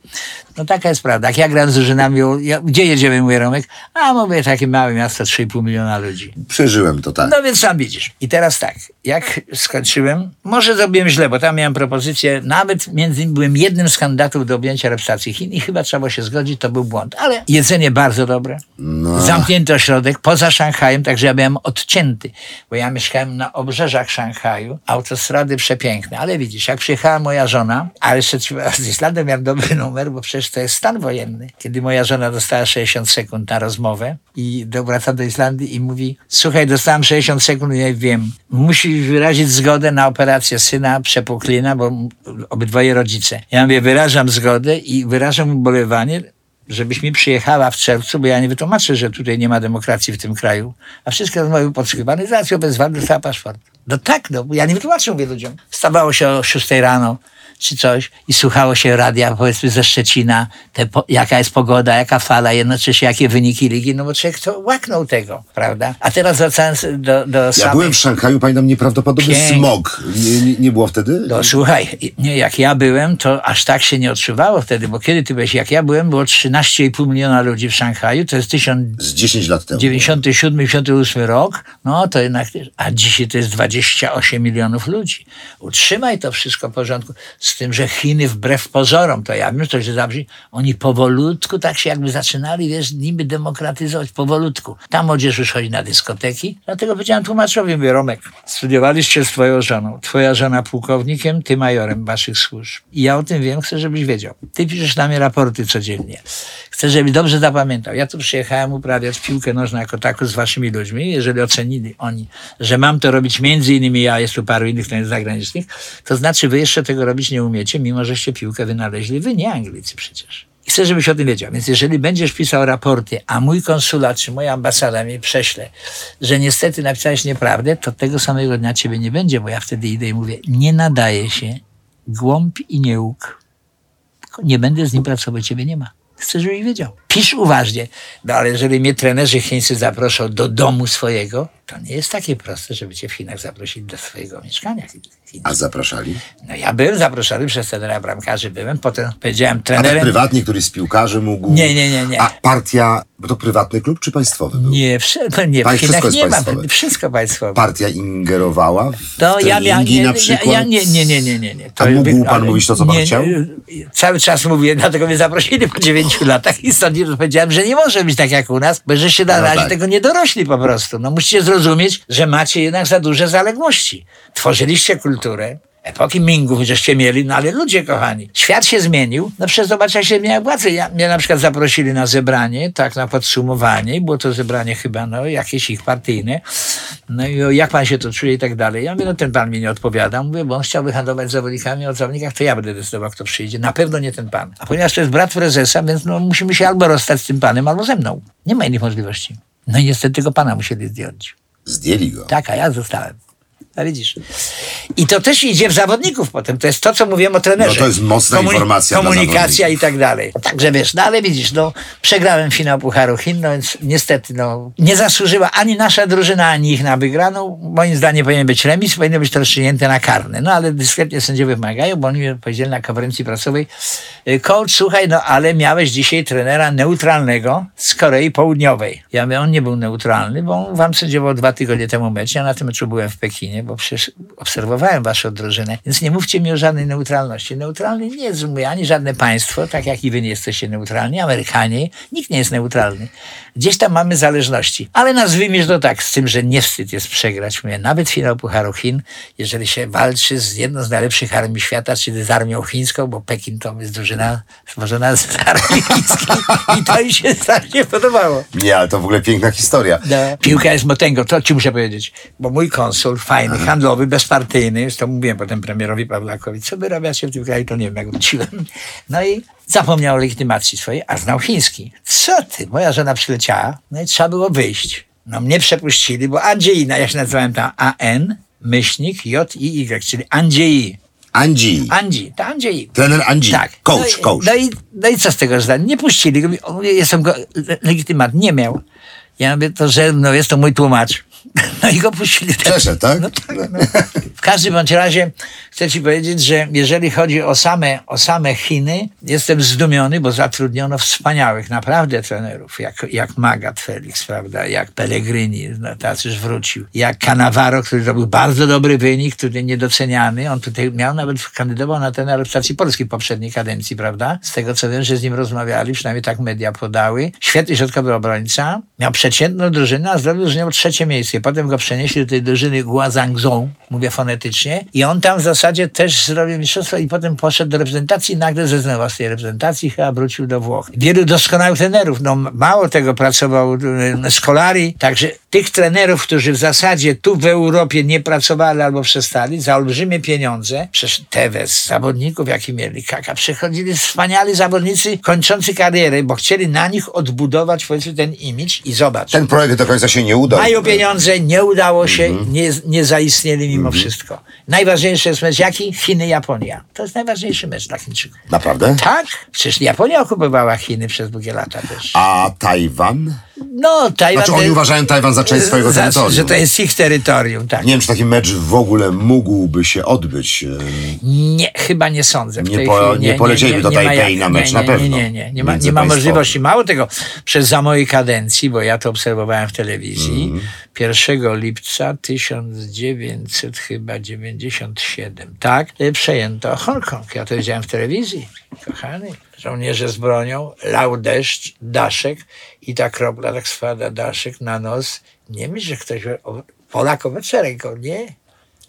No taka jest prawda. Jak ja gram z drużynami, gdzie jedziemy, mój Romek? A mówię, takie małe miasto, 3,5 miliona ludzi. Przeżyłem to tak. No więc sam widzisz. I teraz tak, jak skończyłem, może zrobiłem źle, bo tam miałem propozycję, nawet między innymi byłem jednym z kandydatów do objęcia reprezentacji Chin i chyba trzeba było się zgodzić, to był błąd. Ale jedzenie bardzo dobre. No. Zamknięty ośrodek poza Szanghajem, także ja byłem odcięty, bo ja mieszkałem na obrzeżach Szanghaju, autostrady przepiękne, ale widzisz, jak przyjechała moja żona, ale jeszcze z Islandem miałem dobry numer, bo przecież to jest stan wojenny, kiedy moja żona dostała 60 sekund na rozmowę i wraca do Islandii i mówi, słuchaj, dostałam 60 sekund i ja wiem, musisz wyrazić zgodę na operację syna przepuklina, bo obydwoje rodzice. Ja mówię, wyrażam zgodę i wyrażam ubolewanie, żebyś mi przyjechała w czerwcu, bo ja nie wytłumaczę, że tutaj nie ma demokracji w tym kraju, a wszystkie rozmowy podskrywamy, zaraz ją wezwałem, dostała paszport. No tak, no, ja nie wytłumaczę, mówię ludziom. Stawało się o 6 rano czy coś i słuchało się radia, powiedzmy ze Szczecina, jaka jest pogoda, jaka fala, jednocześnie jakie wyniki ligi, no bo człowiek to łaknął tego, prawda? A teraz wracając do byłem w Szanghaju, pamiętam nieprawdopodobny smog. Nie było wtedy? No słuchaj, jak ja byłem, to aż tak się nie odczuwało wtedy, bo kiedy ty byłeś, jak ja byłem, było 13,5 miliona ludzi w Szanghaju, to jest 97-98 rok, no to jednak, a dzisiaj to jest 28 milionów ludzi. Utrzymaj to wszystko w porządku. Z tym, że Chiny wbrew pozorom, to ja wiem, to się zabrzmi, oni powolutku tak się jakby zaczynali, wiesz, niby demokratyzować, powolutku. Ta młodzież już chodzi na dyskoteki, dlatego powiedziałem tłumaczowi, mówię, Romek, studiowaliście z twoją żoną, twoja żona pułkownikiem, ty majorem waszych służb. I ja o tym wiem, chcę, żebyś wiedział. Ty piszesz na mnie raporty codziennie. Chcę, żebyś dobrze zapamiętał. Ja tu przyjechałem uprawiać piłkę nożną jako taką z waszymi ludźmi. Jeżeli ocenili oni, że mam to robić między innymi ja, jest tu paru innych zagranicznych, to znaczy wy jeszcze tego robić nie umiecie, mimo żeście piłkę wynaleźli wy, nie Anglicy przecież. I chcę, żebyś o tym wiedział. Więc jeżeli będziesz pisał raporty, a mój konsulat czy moja ambasada mi prześle, że niestety napisałeś nieprawdę, to tego samego dnia ciebie nie będzie, bo ja wtedy idę i mówię, nie nadaje się, głąb i niełk. Nie będę z nim pracował, ciebie nie ma. Chcę, żebyś wiedział. Pisz uważnie. No ale jeżeli mnie trenerzy chińscy zaproszą do domu swojego, to nie jest takie proste, żeby cię w Chinach zaprosili do swojego mieszkania. A zapraszali? No ja byłem zaproszony przez trenera bramkarzy, byłem, potem powiedziałem trenerem... A prywatnie któryś z piłkarzy mógł... Nie. A partia, bo to prywatny klub czy państwowy był? Nie, w Chinach nie ma, wszystko państwowe. Partia ingerowała w treningi na przykład? Nie. To, a mógł pan mówić to, co pan chciał? Cały czas mówię, dlatego mnie zaprosili po 9 latach i stąd powiedziałem, że nie może być tak jak u nas, bo że się na razie tego nie dorośli po prostu. No musicie zrozumieć, że macie jednak za duże zaległości. Tworzyliście kulturę, epoki Mingów, żeście mieli, no ale ludzie kochani, świat się zmienił, no przez zobaczenia się zmienia władzy. Mnie na przykład zaprosili na zebranie, tak na podsumowanie, było to zebranie chyba, no jakieś ich partyjne, no i jak pan się to czuje i tak dalej. Ja mówię, no ten pan mi nie odpowiada, mówię, bo on chciałby handlować zawodnikami, o zawodnikach, to ja będę decydował, kto przyjdzie, na pewno nie ten pan. A ponieważ to jest brat prezesa, więc no musimy się albo rozstać z tym panem, albo ze mną. Nie ma innych możliwości. No i niestety tego pana musieli zdjąć. Zdjęli go? Tak, a ja zostałem. A widzisz. I to też idzie w zawodników potem. To jest to, co mówiłem o trenerze. No to jest mocna informacja. Komunikacja i tak dalej. Także wiesz, no ale widzisz, no przegrałem finał Pucharu Chin, no więc niestety no nie zasłużyła ani nasza drużyna, ani ich na wygraną. Moim zdaniem powinien być remis, powinien być to rozstrzygnięte na karne. No ale dyskretnie sędziowie wymagają, bo oni powiedzieli na konferencji prasowej, coach, słuchaj, no ale miałeś dzisiaj trenera neutralnego z Korei Południowej. Ja mówię, on nie był neutralny, bo on wam sędziował 2 tygodnie temu mecz. Ja na tym meczu byłem w Pekinie, bo przecież obserwowałem waszą drużynę, więc nie mówcie mi o żadnej neutralności. Neutralny nie jest ani żadne państwo, tak jak i wy nie jesteście neutralni, Amerykanie, nikt nie jest neutralny. Gdzieś tam mamy zależności. Ale nazwijmy to tak, z tym, że nie wstyd jest przegrać. Mówię, nawet finał Pucharu Chin, jeżeli się walczy z jedną z najlepszych armii świata, czyli z armią chińską, bo Pekin to jest drużyna stworzona z armii chińskiej i to mi się strasznie podobało. Nie, ale to w ogóle piękna historia. No, piłka jest motęgą, to ci muszę powiedzieć, bo mój konsul, fajny, handlowy, bezpartyjny, to mówiłem potem premierowi Pawlakowi, co wy robiacie w tym kraju, to nie wiem, jak wróciłem. No i zapomniał o legitymacji swojej, a znał chiński. Co ty? Moja żona przyleciała, no i trzeba było wyjść. No mnie przepuścili, bo Andrzeina, ja się nazywałem tam AN_JIY, czyli Andrzej. Andrzej. Trener Andrzej. Tak. Coach. No i co z tego zdania? Nie puścili go, jestem go, legitymat nie miał. Ja mówię, to że no jest to mój tłumacz. No i go puścili. Przeszedł, tak? No tak. No. W każdym bądź razie chcę ci powiedzieć, że jeżeli chodzi o same Chiny, jestem zdumiony, bo zatrudniono wspaniałych naprawdę trenerów, jak Magath Felix, prawda, jak Pellegrini, no, teraz już wrócił, jak Cannavaro, który zrobił bardzo dobry wynik, który niedoceniany, on tutaj miał nawet, kandydował na trenera reprezentacji Polski w poprzedniej kadencji, prawda, z tego co wiem, że z nim rozmawiali, przynajmniej tak media podały, świetny środkowy obrońca, miał przeciętną drużynę, a zrobił z nią 3. miejsce. Potem go przenieśli do tej drużyny Guangzhou, mówię fonetycznie, i on tam w zasadzie też zrobił mistrzostwo i potem poszedł do reprezentacji i nagle zeznował z tej reprezentacji, chyba wrócił do Włoch. Wielu doskonałych trenerów, no mało tego, pracował Scolari, także tych trenerów, którzy w zasadzie tu w Europie nie pracowali albo przestali, za olbrzymie pieniądze, przecież Tevez, zawodników jaki mieli, Kaka, przychodzili wspaniali zawodnicy kończący karierę, bo chcieli na nich odbudować powiedzmy ten imidż i zobacz. Ten projekt do końca się nie udał. Mają pieniądze, nie udało się, nie zaistnieli mimo wszystko. Najważniejszy jest mecz jaki? Chiny-Japonia. To jest najważniejszy mecz dla Chińczyków. Naprawdę? Tak. Przecież Japonia okupowała Chiny przez długie lata też. A Tajwan? No, Tajwan... Znaczy oni uważają Tajwan za część swojego terytorium. Że to jest ich terytorium, tak. Nie wiem, czy taki mecz w ogóle mógłby się odbyć. Nie, chyba nie sądzę. Nie polecieliby do Tajpej na mecz, na pewno. Nie ma możliwości. Mało tego, przez za mojej kadencji, bo ja to obserwowałem w telewizji, 1 lipca 1997, tak, przejęto Hongkong. Ja to widziałem w telewizji, kochany. Żołnierze z bronią, lał deszcz, daszek i ta kropla tak spada, daszek na nos. Nie myśl, że ktoś Polak obetrze ręką, nie?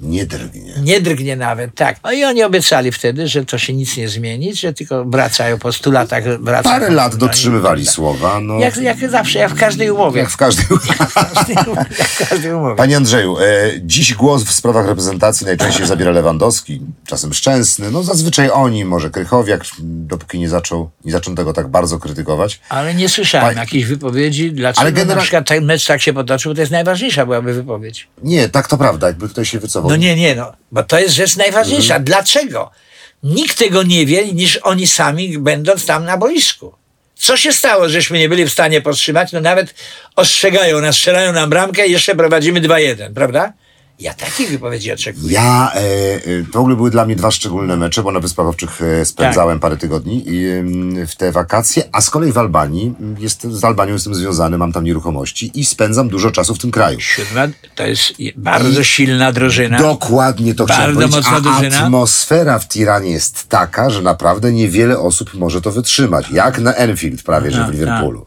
Nie drgnie. Nie drgnie nawet, tak. No i oni obiecali wtedy, że to się nic nie zmieni, że tylko wracają po 100 latach. Parę lat dotrzymywali słowa. No. Jak zawsze, jak w każdej umowie. Jak w każdej umowie. Panie Andrzeju, dziś głos w sprawach reprezentacji najczęściej zabiera Lewandowski, czasem Szczęsny, no zazwyczaj oni, może Krychowiak, dopóki nie zaczął tego tak bardzo krytykować. Ale nie słyszałem jakichś wypowiedzi, dlaczego na przykład ten mecz tak się potoczył, to jest najważniejsza byłaby wypowiedź. Nie, tak to prawda, jakby tutaj się wycofał. No nie, bo to jest rzecz najważniejsza. Dlaczego? Nikt tego nie wie, niż oni sami, będąc tam na boisku. Co się stało, żeśmy nie byli w stanie powstrzymać? No nawet ostrzegają nas, strzelają nam bramkę i jeszcze prowadzimy 2-1, prawda? Ja takich wypowiedzi oczekuję. To w ogóle były dla mnie dwa szczególne mecze, bo na Wyspach Owczych spędzałem parę tygodni w te wakacje, a z kolei w Albanii, z Albanią jestem związany, mam tam nieruchomości i spędzam dużo czasu w tym kraju. 7 to jest bardzo silna drużyna. Dokładnie to chciałem powiedzieć. Bardzo mocna drużyna. Atmosfera w Tiranie jest taka, że naprawdę niewiele osób może to wytrzymać. Jak na Enfield prawie, że w Liverpoolu.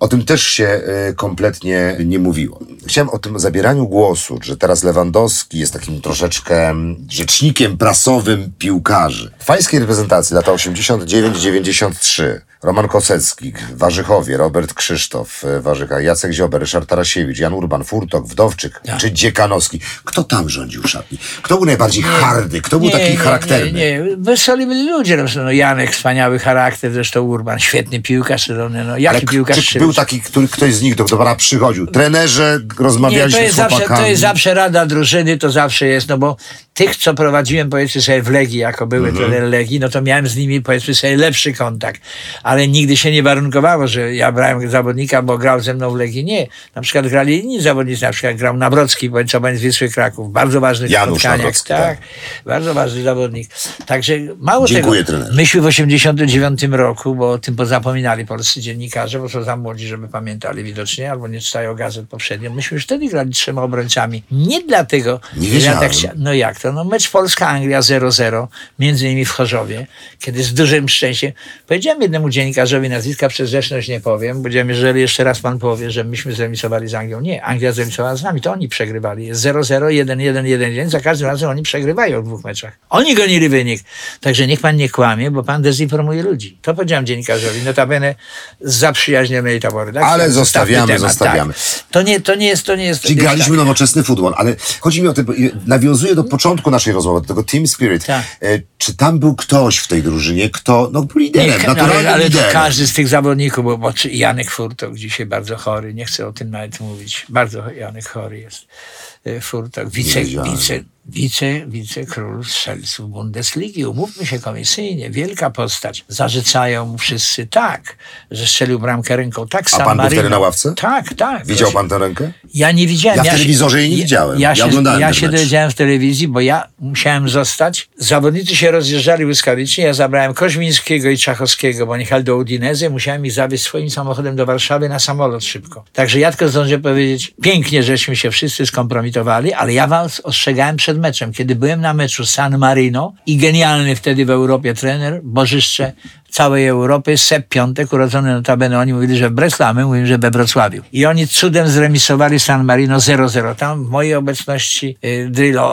O tym też się kompletnie nie mówiło. Chciałem o tym zabieraniu głosu, że teraz Lewandowski jest takim troszeczkę rzecznikiem prasowym piłkarzy. W fańskiej reprezentacji lata 89-93 Roman Kosecki, Warzychowie, Robert Krzysztof, Warzycha, Jacek Ziober, Ryszard Tarasiewicz, Jan Urban, Furtok, Wdowczyk czy Dziekanowski. Kto tam rządził szatni? Kto był najbardziej hardy? Kto był taki charakterny? Nie. Wesoli byli ludzie. No Janek, wspaniały charakter, zresztą Urban, świetny piłkarz. No, jaki piłkarz był taki, który ktoś z nich do dobra przychodził? Trenerze rozmawialiśmy z chłopakami. To jest zawsze rada drużyny, to zawsze jest, no bo tych, co prowadziłem, powiedzmy sobie, w Legii, jako były trener Legii, no to miałem z nimi, powiedzmy sobie, lepszy kontakt. Ale nigdy się nie warunkowało, że ja brałem zawodnika, bo grał ze mną w Legii. Nie. Na przykład grali inni zawodnicy, na przykład grał Nawrocki, co będzie z Wisły Kraków. Bardzo ważny spotkaniach. Tak. Bardzo ważny zawodnik. Także mało tego. Trener. Myśmy w 89 roku, bo o tym pozapominali polscy dziennikarze, bo są za młodzi, żeby pamiętali widocznie, albo nie czytają gazet poprzednio. Myśmy już wtedy grali 3 obrońcami. Nie dlatego, że ja tak chciałem. No jak to? No mecz Polska-Anglia 0-0, między innymi w Chorzowie, kiedy z dużym szczęściem powiedziałem jednemu dziennikarzowi, nazwiska przez grzeczność nie powiem, będziemy, jeżeli jeszcze raz pan powie, że myśmy zremisowali z Anglią. Nie, Anglia zremisowała z nami, to oni przegrywali. Jest 0-0, 1-1, 1-1, za każdym razem oni przegrywają w 2 meczach. Oni gonili wynik. Także niech pan nie kłamie, bo pan dezinformuje ludzi. To powiedziałem dziennikarzowi, notabene z zaprzyjaźnionej tabory. Tak? Ale zostawiamy. Tak. To nie jest... Czyli graliśmy nowoczesny futbol, ale chodzi mi o to, nawiązuje do początku naszej rozmowy, do tego Team Spirit. Tak. Czy tam był ktoś w tej drużynie, kto był liderem, naturalnie. Ale to każdy z tych zawodników, bo Janek Furtok dzisiaj bardzo chory, nie chcę o tym nawet mówić. Bardzo Janek chory jest. Furtok, wicekról strzelców Bundesligi. Umówmy się komisyjnie, wielka postać. Zarzekają mu wszyscy tak, że strzelił bramkę ręką. Tak, a pan był wtedy na ławce? Tak. Widział pan tę rękę? Ja nie widziałem. Ja w telewizorze jej nie widziałem. Ja się dowiedziałem w telewizji, bo ja musiałem zostać. Zawodnicy się rozjeżdżali błyskawicznie. Ja zabrałem Koźmińskiego i Czachowskiego, bo niechali do Udinezy. Musiałem ich zawieźć swoim samochodem do Warszawy na samolot szybko. Także ja tylko zdążę powiedzieć, pięknie żeśmy się wszyscy skompromitowali, ale ja was ostrzegałem przed meczem, kiedy byłem na meczu San Marino i genialny wtedy w Europie trener, bożyszcze całej Europy, Sep Piątek, urodzony notabene, oni mówili, że w Breslau, my mówimy, że we Wrocławiu. I oni cudem zremisowali San Marino 0-0. Tam w mojej obecności Drillo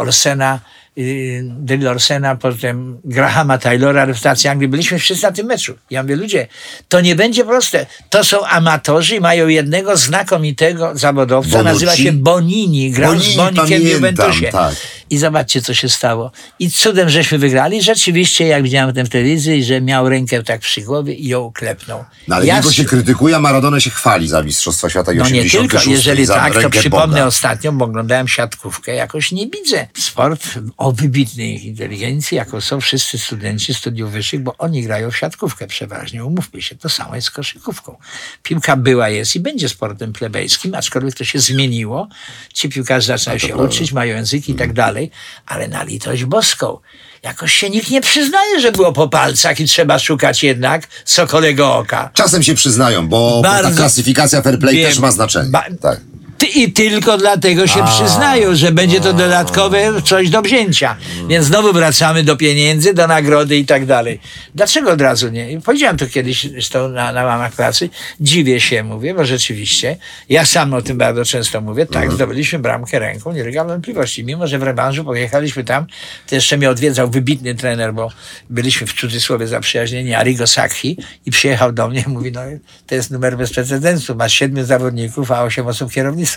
Orsena, potem Grahama Taylora, reprezentacja Anglii. Byliśmy wszyscy na tym meczu. Ja mówię, ludzie, to nie będzie proste. To są amatorzy, mają jednego znakomitego zawodowca, nazywa się Bonini, grał z Bonikiem w Juventusie. Tak. i zobaczcie, co się stało. I cudem żeśmy wygrali. Rzeczywiście, jak widziałem w telewizji, że miał rękę tak przy głowie i ją klepnął. No ale jego się krytykuje, a Maradona się chwali za Mistrzostwa Świata i no 86. No nie tylko, jeżeli tak, to przypomnę ostatnio, bo oglądałem siatkówkę, jakoś nie widzę. Sport o wybitnej inteligencji, jaką są wszyscy studenci studiów wyższych, bo oni grają w siatkówkę przeważnie, umówmy się, to samo jest z koszykówką. Piłka była, jest i będzie sportem plebejskim, aczkolwiek to się zmieniło. Ci piłkarze zaczynają się uczyć, mają języki i tak dalej, ale na litość boską. Jakoś się nikt nie przyznaje, że było po palcach i trzeba szukać jednak sokolego oka. Czasem się przyznają, bo ta klasyfikacja fair play też ma znaczenie. Tak. I tylko dlatego się przyznają, że będzie to dodatkowe coś do wzięcia. Więc znowu wracamy do pieniędzy, do nagrody i tak dalej. Dlaczego od razu nie? Powiedziałem to kiedyś zresztą na łamach pracy. Dziwię się, mówię, bo rzeczywiście, ja sam o tym bardzo często mówię, tak, zdobyliśmy bramkę ręką, nie ulega wątpliwości. Mimo, że w rewanżu pojechaliśmy tam, to jeszcze mnie odwiedzał wybitny trener, bo byliśmy w cudzysłowie zaprzyjaźnieni, Arrigo Sacchi, i przyjechał do mnie i mówi, no to jest numer bez precedensu, masz 7 zawodników, a 8 osób kierownictwa.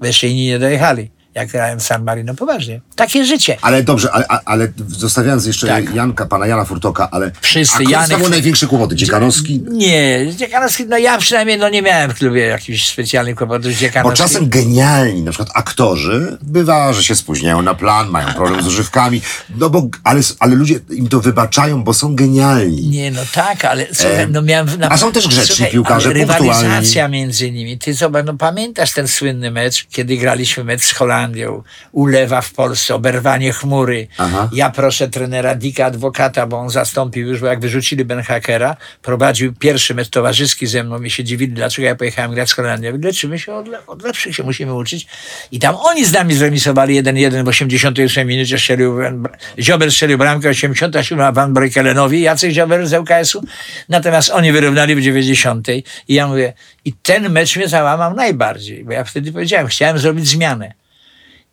Bo jeszcze inni nie dojechali, jak grałem San Marino, poważnie. Takie życie. Ale dobrze, ale zostawiając jeszcze Janka, pana Jana Furtoka, ale wszyscy, a to były największe kłopoty? Dziekanowski? Nie, Dziekanowski, no ja przynajmniej nie miałem w klubie jakichś specjalnych kłopotów z Dziekanoski. Bo czasem genialni, na przykład aktorzy, bywa, że się spóźniają na plan, mają problem z używkami, no bo, ale ludzie im to wybaczają, bo są genialni. Nie, no tak, ale słuchaj, no miałem... A są też grzeczni piłkarze, punktualni. Rywalizacja między nimi. Ty zobacz, no pamiętasz ten słynny mecz, kiedy graliśmy mecz z Holandią, ulewa w Polsce, oberwanie chmury. Aha. Ja proszę trenera Dicka Adwokata, bo on zastąpił już, bo jak wyrzucili Ben Hakera, prowadził pierwszy mecz towarzyski ze mną, mi się dziwili, dlaczego ja pojechałem grać z Holandią. Leczymy się, od lepszych się musimy uczyć. I tam oni z nami zremisowali 1-1 w 88 minucie, Ziober strzelił bramkę, 87 Van Breukelenowi, Jacek Ziober z ŁKS-u. Natomiast oni wyrównali w 90. I ja mówię, i ten mecz mnie załamał najbardziej, bo ja wtedy powiedziałem, chciałem zrobić zmianę.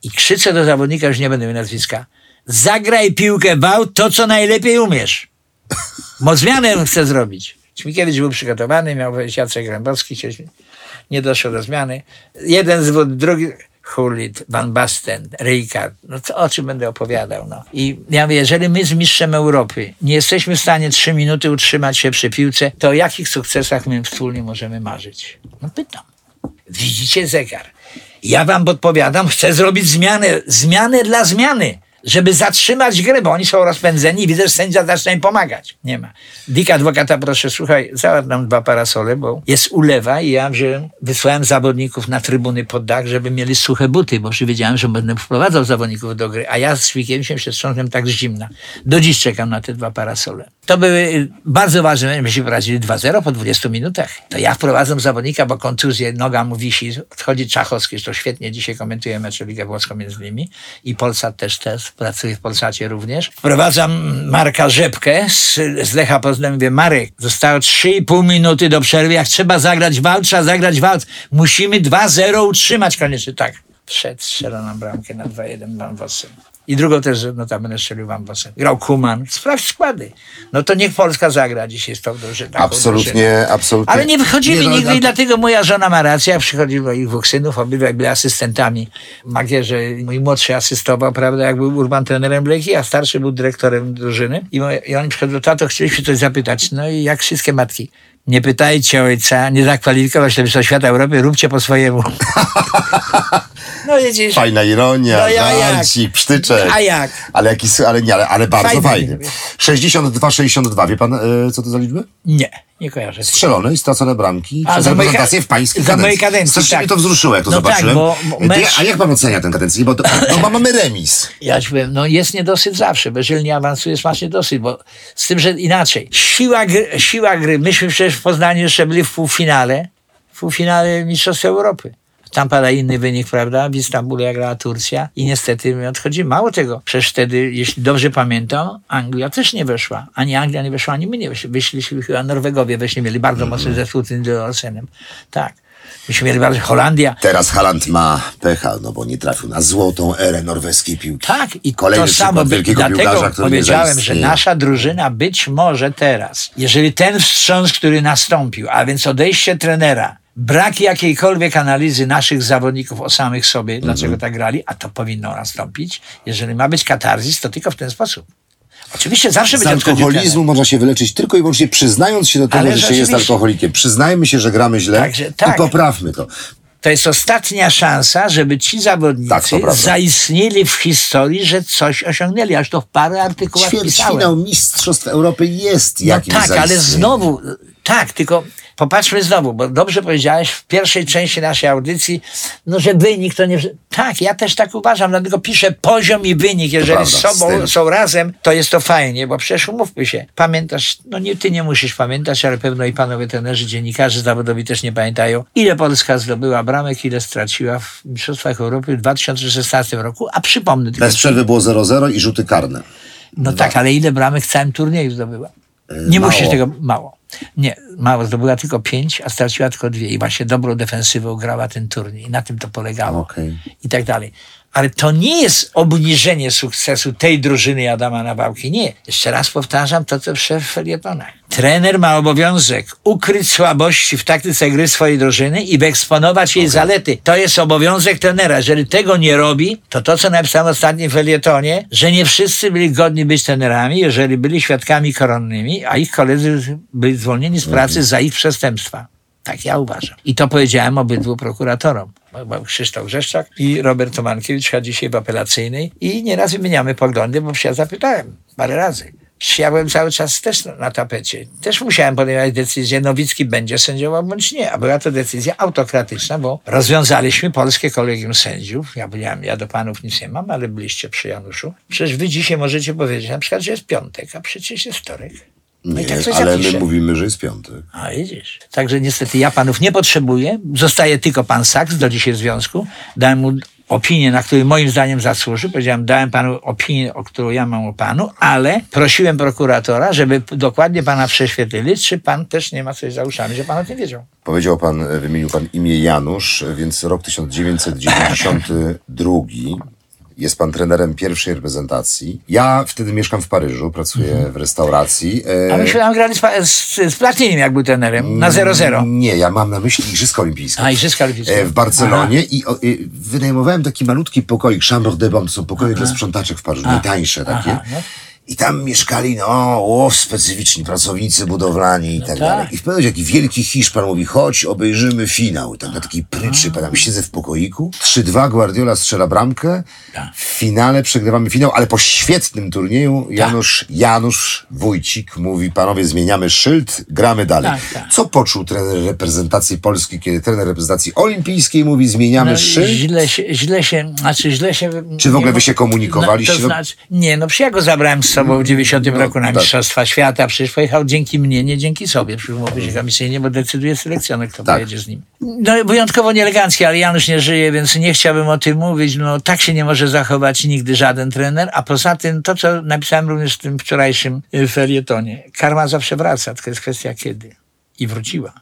I krzyczę do zawodnika, już nie będę miał nazwiska. Zagraj piłkę, to co najlepiej umiesz. Bo zmianę chcę zrobić. Ćmikiewicz był przygotowany, miał wejść Jacek Grębowski. Nie doszło do zmiany. Jeden zwód, drugi... Hulit, Van Basten, Rijkaard. No to o czym będę opowiadał, no. I ja mówię, jeżeli my z mistrzem Europy nie jesteśmy w stanie 3 minuty utrzymać się przy piłce, to o jakich sukcesach my wspólnie możemy marzyć? No pytam. Widzicie zegar. Ja wam podpowiadam, chcę zrobić zmianę dla zmiany, żeby zatrzymać grę, bo oni są rozpędzeni i widzę, że sędzia zaczyna im pomagać. Nie ma. Dicka Adwokata, proszę, słuchaj, załatw nam 2 parasole, bo jest ulewa i ja wysłałem zawodników na trybuny pod dach, żeby mieli suche buty, bo już wiedziałem, że będę wprowadzał zawodników do gry, a ja z Świekiem się wstrząsłem tak z zimna. Do dziś czekam na te 2 parasole. To były bardzo ważne, myśmy prowadzili 2-0 po 20 minutach. To ja wprowadzam zawodnika, bo kontuzję, noga mu wisi, odchodzi Czachowski, to świetnie dzisiaj komentuje mecze Ligę Włoską między nimi i Polsat też. Pracuję w Polsacie również. Wprowadzam Marka Rzepkę z Lecha Poznań. Mówię, Marek, zostało 3,5 minuty do przerwy. Jak trzeba zagrać walc, trzeba zagrać walc. Musimy 2-0 utrzymać koniecznie. Tak. Wszedł, strzela nam bramkę na 2-1 Van Bossen. I drugą też, no tam będę strzelił Van Bossen. Grał Kuman. Sprawdź składy. No to niech Polska zagra dzisiaj z tą drużyną. Absolutnie, absolutnie. Ale nie wychodzili nigdy i dlatego moja żona ma rację. Ja przychodziło ich 2 synów, obydwaj byli asystentami. Magierze, mój młodszy asystował, prawda, jak był Urban trenerem Bleki, a starszy był dyrektorem drużyny. I oni przychodzą, tato, chcieliśmy coś zapytać. No i jak wszystkie matki. Nie pytajcie ojca, nie zakwalifikować się do świata Europy, róbcie po swojemu. No widzisz. Fajna ironia, no żarci, psztyczek. A jak? Ale bardzo fajnie. 62-62, wie pan co to za liczby? Nie, nie kojarzę. Strzelone i stracone bramki przez reprezentację w pańskiej kadencji. Za mojej kadencji, strasznie mnie to wzruszyło, jak to zobaczyłem. A jak pan ocenia tę kadencję? Bo mamy remis. Ja ci powiem, no jest niedosyt zawsze, bo jeżeli nie awansujesz, masz niedosyt, bo z tym, że inaczej. Siła gry, myśmy przecież w Poznaniu jeszcze byli w półfinale Mistrzostw Europy. Tam pada inny wynik, prawda? W Istambule jak grała Turcja i niestety my odchodzimy. Mało tego, przecież wtedy, jeśli dobrze pamiętam, Anglia też nie weszła. Ani Anglia nie weszła, ani my nie weszliśmy. Wyszliśmy chyba Norwegowie, weźmy mieli bardzo mocny zespół z Niderlandem. Tak. Myśmy mieli bardzo Holandia. Teraz Haaland ma pecha, no bo nie trafił na złotą erę norweskiej piłki. Tak, i kolejny to samo wielkiego piłkarza, który powiedziałem, że nasza drużyna być może teraz, jeżeli ten wstrząs, który nastąpił, a więc odejście trenera, brak jakiejkolwiek analizy naszych zawodników o samych sobie, dlaczego tak grali, a to powinno nastąpić. Jeżeli ma być katarzis, to tylko w ten sposób. Oczywiście zawsze będzie odchodził. Z alkoholizmu można się wyleczyć tylko i wyłącznie przyznając się do tego, że się jest alkoholikiem. Przyznajmy się, że gramy źle i poprawmy to. To jest ostatnia szansa, żeby ci zawodnicy zaistnieli w historii, że coś osiągnęli. Aż to w parę artykułach pisałem. Ćwierćfinał Mistrzostw Europy jest jakimś zaistnieniem. Ale znowu, tylko popatrzmy znowu, bo dobrze powiedziałeś w pierwszej części naszej audycji, no że wynik to nie... Tak, ja też tak uważam, dlatego piszę poziom i wynik. Jeżeli z sobą są razem, to jest to fajnie, bo przecież umówmy się. Pamiętasz, no nie, ty nie musisz pamiętać, ale pewno i panowie trenerzy, dziennikarze zawodowi też nie pamiętają, ile Polska zdobyła bramek, ile straciła w Mistrzostwach Europy w 2016 roku, a przypomnę tylko... Bez przerwy było 0-0 i rzuty karne. No tak, ale ile bramek w całym turnieju zdobyła? Nie musisz tego... Mało. Nie, mało. Zdobyła tylko 5, a straciła tylko 2. I właśnie dobrą defensywą grała ten turniej. I na tym to polegało. I tak dalej. Ale to nie jest obniżenie sukcesu tej drużyny Adama Nawałki. Nie. Jeszcze raz powtarzam to, co piszę w felietonach. Trener ma obowiązek ukryć słabości w taktyce gry swojej drużyny i wyeksponować jej zalety. To jest obowiązek trenera. Jeżeli tego nie robi, to to, co napisałem w ostatnim felietonie, że nie wszyscy byli godni być trenerami, jeżeli byli świadkami koronnymi, a ich koledzy byli zwolnieni z pracy za ich przestępstwa. Tak ja uważam. I to powiedziałem obydwu prokuratorom. Krzysztof Grzeszczak i Robert Tomankiewicz, a dzisiaj w apelacyjnej. I nieraz wymieniamy poglądy, bo się ja zapytałem parę razy. Ja byłem cały czas też na tapecie. Też musiałem podejmować decyzję, Nowicki będzie sędziował bądź nie. A była to decyzja autokratyczna, bo rozwiązaliśmy Polskie Kolegium Sędziów. Ja do panów nic nie mam, ale byliście przy Januszu. Przecież wy dzisiaj możecie powiedzieć na przykład, że jest piątek, a przecież jest wtorek. No nie, tak ale my mówimy, że jest piątek. A widzisz. Także niestety ja panów nie potrzebuję. Zostaje tylko pan Saks do dzisiaj w związku. Dałem mu opinię, na której moim zdaniem zasłużył. Powiedziałem, dałem panu opinię, o którą ja mam o panu, ale prosiłem prokuratora, żeby dokładnie pana prześwietlili, czy pan też nie ma coś za uszami, że pan o tym wiedział. Powiedział pan, wymienił pan imię Janusz, więc rok 1992. Jest pan trenerem pierwszej reprezentacji. Ja wtedy mieszkam w Paryżu, pracuję w restauracji. A myśmy tam grali z Platiniem, jak był trenerem, na 0-0. Nie, ja mam na myśli Igrzyska Olimpijskie. A, Igrzyska Olimpijskie. W Barcelonie i wynajmowałem taki malutki pokoik, chambre de bombe, są pokoje dla sprzątaczek w Paryżu, najtańsze takie. I tam mieszkali, specyficzni pracownicy budowlani i tak dalej. I w pewnym taki wielki Hiszpan mówi, chodź, obejrzymy finał. I tam na takiej pryczy, tam siedzę w pokoiku. 3-2, Guardiola strzela bramkę. W finale przegrywamy finał, ale po świetnym turnieju Janusz Wójcik mówi, panowie, zmieniamy szyld, gramy dalej. Co poczuł trener reprezentacji Polski, kiedy trener reprezentacji olimpijskiej mówi, zmieniamy szyld? Źle się... Czy w ogóle wy się komunikowaliście? Przecież ja go zabrałem w 90 roku na Mistrzostwa Świata. Przecież pojechał dzięki mnie, nie dzięki sobie. Przecież mówi się komisyjnie, bo decyduje selekcjoner, kto pojedzie z nim. No wyjątkowo nieelegancki, ale Janusz nie żyje, więc nie chciałbym o tym mówić. No tak się nie może zachować nigdy żaden trener. A poza tym to, co napisałem również w tym wczorajszym felietonie. Karma zawsze wraca, tylko jest kwestia kiedy. I wróciła.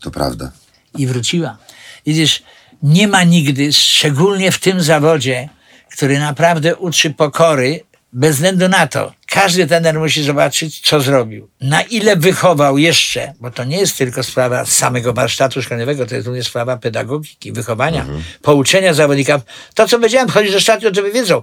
To prawda. I wróciła. Widzisz, nie ma nigdy, szczególnie w tym zawodzie, który naprawdę uczy pokory, bez względu na to, każdy trener musi zobaczyć, co zrobił. Na ile wychował jeszcze, bo to nie jest tylko sprawa samego warsztatu szkoleniowego, to jest również sprawa pedagogiki, wychowania, pouczenia zawodnika. To, co powiedziałem, chodzi do sztaty, o tym wiedzą.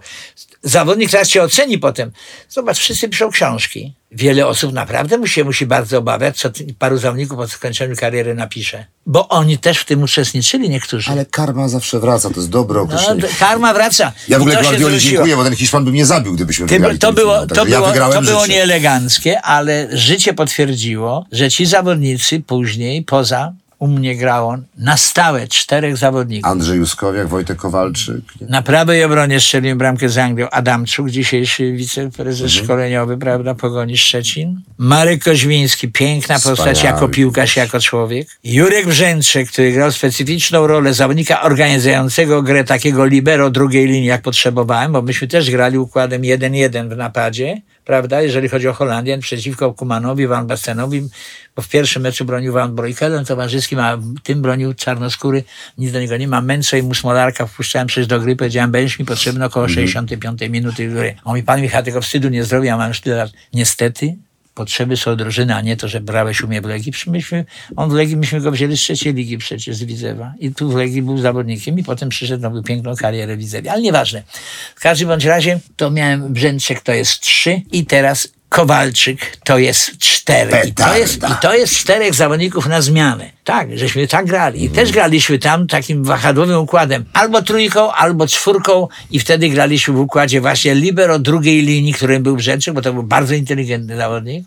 Zawodnik teraz się oceni potem. Zobacz, wszyscy piszą książki. Wiele osób naprawdę musi bardzo obawiać, co paru zawodników po skończeniu kariery napisze. Bo oni też w tym uczestniczyli niektórzy. Ale karma zawsze wraca, to jest dobre określenie. Karma wraca. Ja w ogóle Guardioli dziękuję, bo ten Hiszpan by mnie zabił, gdybyśmy wygrali. To było nieeleganckie, ale życie potwierdziło, że ci zawodnicy później poza... U mnie grało na stałe 4 zawodników. Andrzej Juskowiak, Wojtek Kowalczyk. Na prawej obronie strzelił bramkę z Anglią Adamczuk, dzisiejszy wiceprezes szkoleniowy, prawda, Pogoni Szczecin. Marek Koźmiński, piękna postać jako piłkarz, jako człowiek. Jurek Brzęczyk, który grał specyficzną rolę zawodnika organizującego grę, takiego libero drugiej linii, jak potrzebowałem, bo myśmy też grali układem 1-1 w napadzie, prawda, jeżeli chodzi o Holandian, przeciwko Kumanowi, Van Bastenowi, bo w pierwszym meczu bronił Van Broekelem towarzyskim, a tym bronił czarnoskóry, nic do niego nie ma, Męco i Musmolarka wpuszczałem przecież do gry, powiedziałem, będziesz mi potrzebny około 65 minuty gry. On mi, pan Michał, tego wstydu nie zrobi, ja mam 4 lat. Niestety, Potrzeby są drużyny, a nie to, że brałeś u mnie w Legii. Myśmy go wzięli z trzeciej ligi przecież z Widzewa. I tu w Legii był zawodnikiem i potem przyszedł, robił piękną karierę w Widzewie. Ale nieważne. W każdym bądź razie to miałem Brzęczek, to jest 3 i teraz Kowalczyk to jest 4. I to jest 4 zawodników na zmianę. Tak, żeśmy tak grali. I też graliśmy tam takim wahadłowym układem. Albo trójką, albo czwórką i wtedy graliśmy w układzie właśnie libero drugiej linii, którym był Brzęczek, bo to był bardzo inteligentny zawodnik,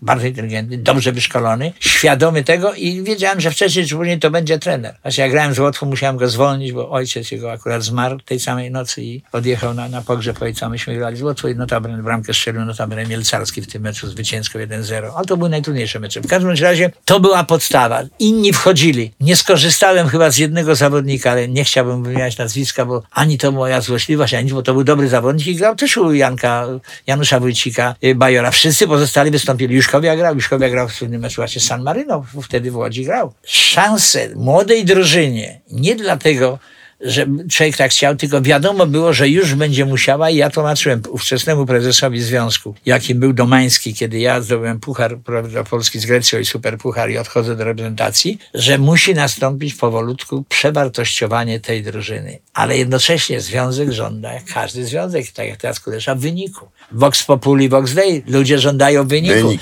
dobrze wyszkolony, świadomy tego i wiedziałem, że wcześniej czy później to będzie trener. Znaczy ja grałem z Łotwą, musiałem go zwolnić, bo ojciec jego akurat zmarł tej samej nocy i odjechał na pogrzeb ojca. Myśmy grali z Łotwą i notabene bramkę strzelił notabene Mielcarski w tym meczu zwycięską 1-0. Ale to były najtrudniejsze mecze. W każdym razie to była podstawa. Inni wchodzili. Nie skorzystałem chyba z jednego zawodnika, ale nie chciałbym wymieniać nazwiska, bo ani to moja złośliwość, ani bo to był dobry zawodnik i grał też u Janusza Wójcika, Bajora. Wszyscy pozostali wystąpili. Juszkowia grał w słynnym meczu właśnie San Marino, wtedy w Łodzi grał. Szanse młodej drużynie, nie dlatego, że człowiek tak chciał, tylko wiadomo było, że już będzie musiała i ja tłumaczyłem ówczesnemu prezesowi związku, jakim był Domański, kiedy ja zdobyłem puchar do Polski z Grecją i superpuchar i odchodzę do reprezentacji, że musi nastąpić powolutku przewartościowanie tej drużyny. Ale jednocześnie związek żąda, jak każdy związek, tak jak teraz Kulesza, wyniku. Vox populi, vox dei. Ludzie żądają wyniku.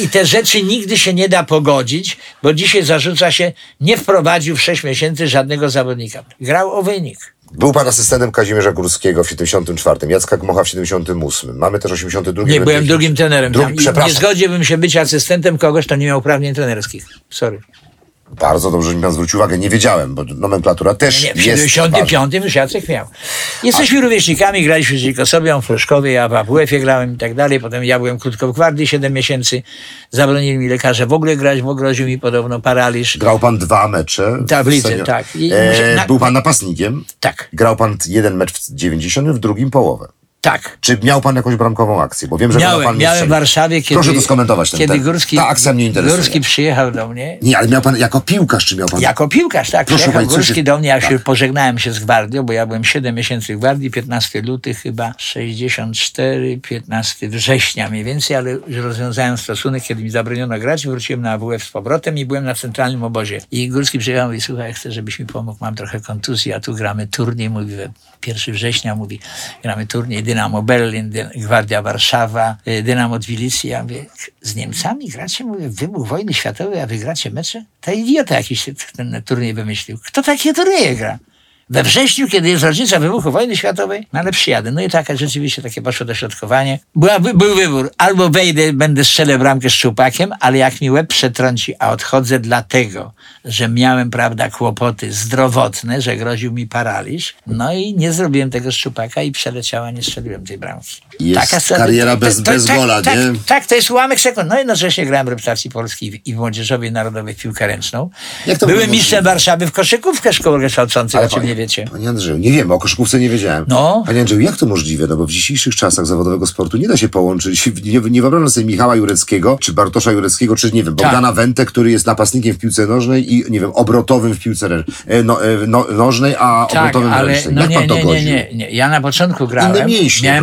I te rzeczy nigdy się nie da pogodzić, bo dzisiaj zarzuca się, nie wprowadził w 6 miesięcy żadnego zawodnika. Grał o wynik. Był pan asystentem Kazimierza Górskiego w 74, Jacka Gmocha w 78. Mamy też 82. Nie, byłem drugim trenerem. Nie zgodziłbym się być asystentem kogoś, kto nie miał uprawnień trenerskich. Sorry. Bardzo dobrze, że mi pan zwrócił uwagę. Nie wiedziałem, bo nomenklatura też nie, w 75 już Jacek miał. Jesteśmy rówieśnikami, graliśmy tylko sobie, w Pruszkowie, ja w AWF-ie grałem i tak dalej. Potem ja byłem krótko w gwardii 7 miesięcy. Zabronili mi lekarze w ogóle grać, bo groził mi podobno paraliż. Grał pan 2 mecze. Tablicę, tak. Był pan napastnikiem. Tak. Grał pan 1 mecz w 90, w drugim połowę. Tak. Czy miał pan jakąś bramkową akcję? Bo wiem, że miałem w Warszawie, kiedy... Proszę to skomentować ten temat. Ta akcja mnie interesuje. Górski przyjechał do mnie. Nie, ale miał pan jako piłkarz, czy miał pan... Jako piłkarz, tak. Proszę przyjechał Górski do mnie, ja się pożegnałem się z Gwardią, bo ja byłem 7 miesięcy w Gwardii, 15 luty chyba, 64, 15 września mniej więcej, ale rozwiązałem stosunek, kiedy mi zabroniono grać, wróciłem na AWF z powrotem i byłem na centralnym obozie. I Górski przyjechał i słuchaj, chcę, żebyś mi pomógł, mam trochę kontuzji, a tu gramy turniej, mówi 1 września, mówi, gramy turniej, Dynamo Berlin, Gwardia Warszawa, Dynamo Tbilisi. Ja mówię, z Niemcami gracie? Mówię, wybuch wojny światowej, a wy gracie mecze? Ta idiota jakiś ten turniej wymyślił. Kto takie turnieje gra? We wrześniu, kiedy jest rocznica wybuchu wojny światowej, no ale przyjadę. No i tak, rzeczywiście takie poszło dośrodkowanie. Był wybór. Albo wejdę, będę strzelę bramkę z szczupakiem, ale jak mi łeb przetrąci, a odchodzę dlatego, że miałem, prawda, kłopoty zdrowotne, że groził mi paraliż, no i nie zrobiłem tego szczupaka i przeleciała, nie strzeliłem tej bramki. Jest taka kariera bez gola, tak, nie? Tak, to jest ułamek sekund. No jednocześnie grałem w reprezentacji Polski i w Młodzieżowej Narodowej w piłkę ręczną. Byłem mistrzem Warszawy w koszykówkę szkołowo-kształcącą, o czym nie wiecie. Panie Andrzeju, nie wiem, o koszykówce nie wiedziałem. No. Panie Andrzeju, jak to możliwe? No bo w dzisiejszych czasach zawodowego sportu nie da się połączyć. Nie wyobrażam sobie Michała Jureckiego, czy Bartosza Jureckiego, czy nie wiem, Bogdana Wentę, który jest napastnikiem w piłce nożnej i nie wiem, obrotowym w piłce nożnej, a tak, obrotowym w ręcznej. No jak pan to godził? Nie. Ja na początku grałem. Inne mięśnie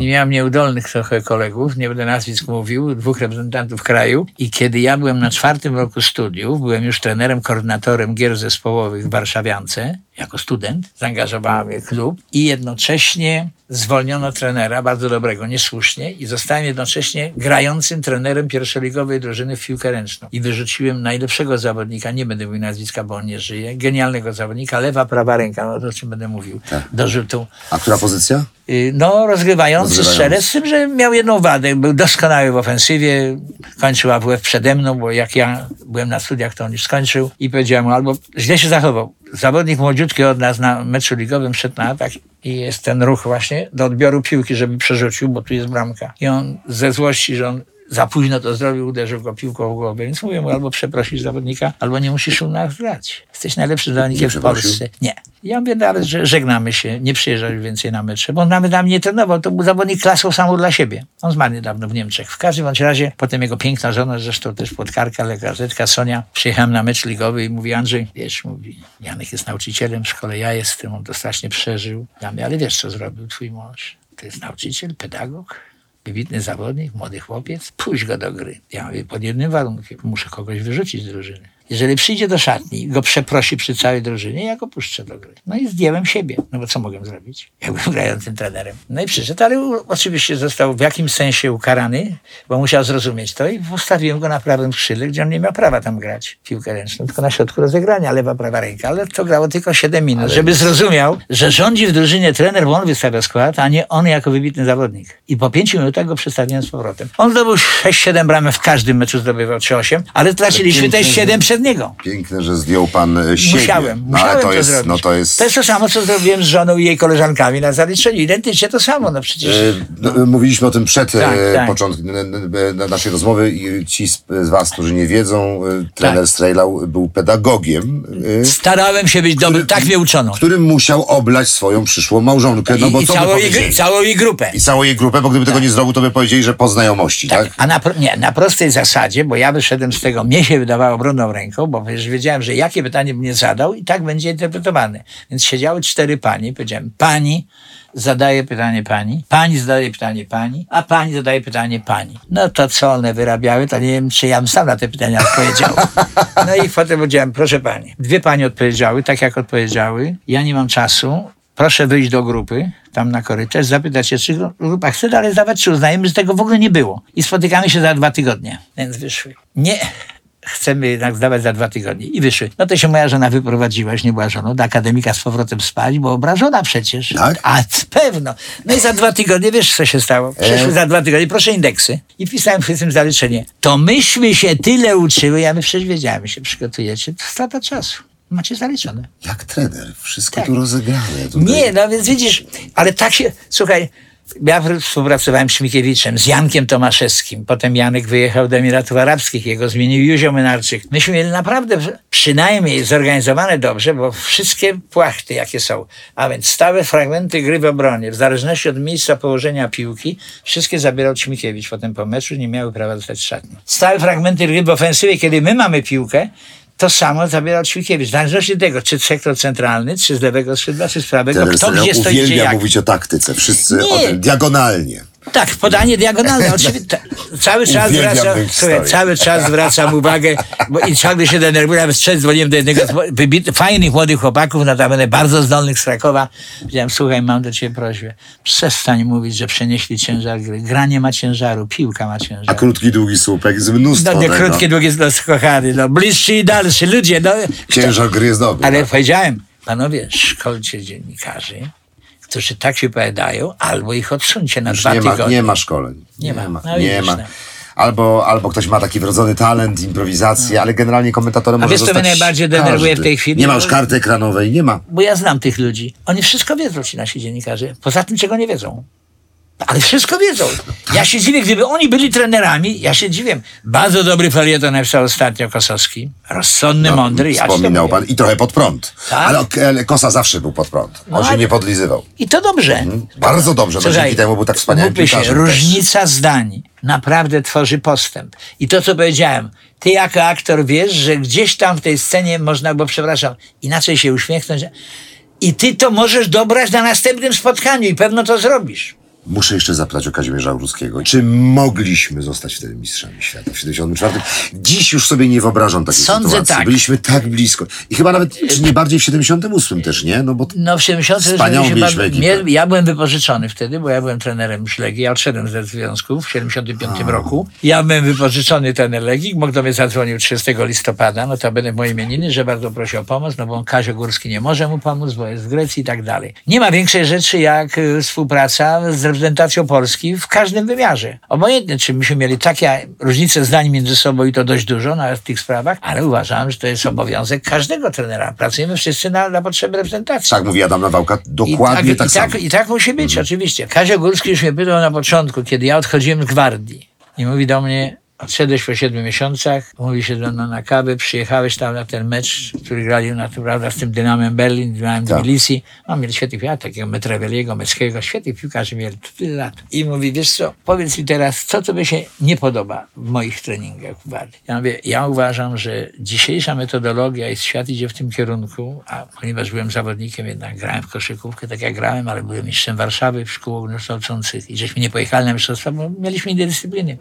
miałem nieudolnych trochę kolegów, nie będę nazwisk mówił, 2 reprezentantów kraju i kiedy ja byłem na 4 roku studiów, byłem już trenerem, koordynatorem gier zespołowych w Warszawiance, jako student, zaangażowałem mnie klub i jednocześnie zwolniono trenera, bardzo dobrego, niesłusznie i zostałem jednocześnie grającym trenerem pierwszoligowej drużyny w piłkę ręczną. I wyrzuciłem najlepszego zawodnika, nie będę mówił nazwiska, bo on nie żyje, genialnego zawodnika, lewa, prawa ręka, no o czym będę mówił, tak. Do rzutu. A która pozycja? No, rozgrywający strzelec, z tym, że miał jedną wadę. Był doskonały w ofensywie, kończył AWF przede mną, bo jak ja byłem na studiach, to on już skończył i powiedziałem mu, albo źle się zachował. Zawodnik młodziutki od nas na meczu ligowym szedł na atak i jest ten ruch właśnie do odbioru piłki, żeby przerzucił, bo tu jest bramka. I on ze złości, że on za późno to zrobił, uderzył go piłką w głowę. Więc mówię mu, albo przeprosisz zawodnika, albo nie musisz u nas grać. Jesteś najlepszym zawodnikiem w Polsce. Nie. Ja mówię, ale żegnamy się, nie przyjeżdżasz więcej na mecze, bo on nawet na mnie trenował. To był zawodnik klasą samą dla siebie. On zmarł niedawno w Niemczech. W każdym bądź razie, potem jego piękna żona, zresztą też płotkarka, lekarzetka Sonia, przyjechałem na mecz ligowy i mówi, Andrzej, wiesz, mówi, Janek jest nauczycielem w szkole, ja jestem, on to strasznie przeżył. Ja mówię, ale wiesz, co zrobił twój mąż? To jest nauczyciel, pedagog. wybitny zawodnik, młody chłopiec, puść go do gry. Ja mówię, pod jednym warunkiem, muszę kogoś wyrzucić z drużyny. Jeżeli przyjdzie do szatni i go przeprosi przy całej drużynie, ja go puszczę do gry. No i zdjąłem siebie, no bo co mogłem zrobić? Ja byłem grającym trenerem. No i przyszedł, ale oczywiście został w jakimś sensie ukarany, bo musiał zrozumieć to i postawiłem go na prawym skrzydle, gdzie on nie miał prawa tam grać w piłkę ręczną, tylko na środku rozegrania, lewa, prawa ręka, ale to grało tylko 7 minut, ale żeby zrozumiał, że rządzi w drużynie trener, bo on wystawia skład, a nie on jako wybitny zawodnik. I po 5 minutach go przestawiłem z powrotem. On zdobył 6-7 bramek w każdym meczu, zdobywał 3-8, ale traciliśmy też 7 przed niego. Piękne, że zdjął pan siebie. Musiałem ale to zrobić. To jest to samo, co zrobiłem z żoną i jej koleżankami na zaliczeniu. Identycznie to samo, no przecież. Mówiliśmy o tym przed początkiem naszej rozmowy i ci z was, którzy nie wiedzą, trener Strejlau był pedagogiem. Starałem się być dobry, tak mnie uczono. Którym musiał oblać swoją przyszłą małżonkę. No bo całą jej grupę. I całą jej grupę, bo gdyby tego nie zrobił, to by powiedzieli, że po znajomości, tak? A na prostej zasadzie, bo ja wyszedłem z tego, mnie się wydawało brudną ręką, bo już wiedziałem, że jakie pytanie bym nie zadał i tak będzie interpretowane. Więc siedziały 4 panie, powiedziałem, pani zadaje pytanie pani, pani zadaje pytanie pani, a pani zadaje pytanie pani. No to co one wyrabiały, to nie wiem, czy ja bym sam na te pytania odpowiedział. No i potem powiedziałem, proszę pani, 2 pani odpowiedziały, tak jak odpowiedziały, ja nie mam czasu, proszę wyjść do grupy, tam na korytarz, zapytać się, czy grupa chce dalej zdawać, czy uznajemy, że tego w ogóle nie było. I spotykamy się za 2 tygodnie. Więc wyszły. Nie... Chcemy jednak zdawać za 2 tygodnie. I wyszły. No to się moja żona wyprowadziła, już nie była żoną, do akademika z powrotem spać, bo obrażona przecież. Tak? A pewno. No i za 2 tygodnie, wiesz co się stało? Przeszły za 2 tygodnie, proszę indeksy. I wpisałem w tym zaliczenie. To myśmy się tyle uczyły, ja my przecież wiedziałem, się przygotujecie, to strata czasu. Macie zaliczone. Jak trener, wszystko tak. Tu rozegrane. Tutaj... Nie, no więc widzisz, ale tak się, słuchaj, ja współpracowałem z Michniewiczem, z Jankiem Tomaszewskim. Potem Janek wyjechał do Emiratów Arabskich, jego zmienił Józio Młynarczyk. Myśmy mieli naprawdę przynajmniej zorganizowane dobrze, bo wszystkie płachty, jakie są, a więc stałe fragmenty gry w obronie, w zależności od miejsca położenia piłki, wszystkie zabierał Ćmikiewicz. Potem po meczu nie miały prawa dostać szatni. Stałe fragmenty gry w ofensywie, kiedy my mamy piłkę, to samo zabierał Ćmikiewicz. W zależności od tego, czy sektor centralny, czy z lewego skrzydła, czy z prawego, kto gdzie stoi, gdzie jak. Mówić o taktyce, wszyscy diagonalnie. Tak, podanie diagonalne. Oczywiście, cały czas zwracam uwagę bo i ciągle się denerwuję. Nawet dzwoniłem do jednego z fajnych młodych chłopaków, notabene bardzo zdolnych z Krakowa. Powiedziałem, słuchaj, mam do ciebie prośbę. Przestań mówić, że przenieśli ciężar gry. Gra nie ma ciężaru, piłka ma ciężar. A krótki, długi słupek z mnóstwo. No nie, krótki, długi, kochany. No, bliższy i dalszy. Ludzie, no. Ciężar gry jest dobry. Ale powiedziałem, panowie, szkolcie dziennikarzy, którzy tak się powiadają, albo ich odsuńcie na 2 tygodnie. Nie ma szkoleń. Nie ma. Albo ktoś ma taki wrodzony talent, improwizację, ale generalnie komentatorem może zostać. A wiesz, co mnie najbardziej denerwuje w tej chwili? Nie ma już karty ekranowej, nie ma. Bo ja znam tych ludzi. Oni wszystko wiedzą, ci nasi dziennikarze. Poza tym, czego nie wiedzą. Ale wszystko wiedzą. Ja się dziwię, gdyby oni byli trenerami, ja się dziwię. Bardzo dobry felieton napisał ostatnio Kosowski. Rozsądny, mądry. Wspominał pan i trochę pod prąd. Tak? Ale Kosa zawsze był pod prąd. On się nie podlizywał. I to dobrze. Bardzo dobrze. Słuchaj, dzięki temu był tak wspaniały piłkarzem. Różnica zdań naprawdę tworzy postęp. I to, co powiedziałem, ty jako aktor wiesz, że gdzieś tam w tej scenie można, bo przepraszam, inaczej się uśmiechnąć. I ty to możesz dobrać na następnym spotkaniu i pewno to zrobisz. Muszę jeszcze zapytać o Kazimierza Górskiego. Czy mogliśmy zostać wtedy mistrzami świata w 74? Dziś już sobie nie wyobrażam takiej sytuacji. Tak. Byliśmy tak blisko. I chyba nawet, czy nie bardziej w 78 też, nie? No w 70 ja byłem wypożyczony wtedy, bo ja byłem trenerem już Legii. Ja odszedłem ze związku w 75 roku. Ja byłem wypożyczony trener Legii. Do mnie zadzwonił 30 listopada. No to będę moje imieniny, że bardzo prosi o pomoc, no bo on Kazio Górski nie może mu pomóc, bo jest w Grecji i tak dalej. Nie ma większej rzeczy jak współpraca z reprezentacją Polski w każdym wymiarze. Obojętnie, czy myśmy mieli takie różnice zdań między sobą i to dość dużo nawet w tych sprawach, ale uważam, że to jest obowiązek każdego trenera. Pracujemy wszyscy na potrzeby reprezentacji. Tak mówi Adam Nawałka, dokładnie tak samo. I tak musi być, oczywiście. Kazio Górski już mnie pytał na początku, kiedy ja odchodziłem z gwardii i mówi do mnie, Odszedłeś po 7 miesiącach, mówi się do mnie na kawę, przyjechałeś tam na ten mecz, który grali naprawdę z tym Dynamem Berlin, Dynamem Tbilisi. No, mieli świetnych piłkarzy, takiego Metreweliego, Meckiego, świetnych piłkarzy mieli tyle lat. I mówi, wiesz co, powiedz mi teraz, co tobie się nie podoba w moich treningach bardziej? Ja mówię, ja uważam, że dzisiejsza metodologia i świat idzie w tym kierunku, a ponieważ byłem zawodnikiem, jednak grałem w koszykówkę, tak jak grałem, ale byłem mistrzem Warszawy w szkół ogólnokształcących i żeśmy nie pojechali na mistrzostwa, bo mieliśmy inne dyscypliny.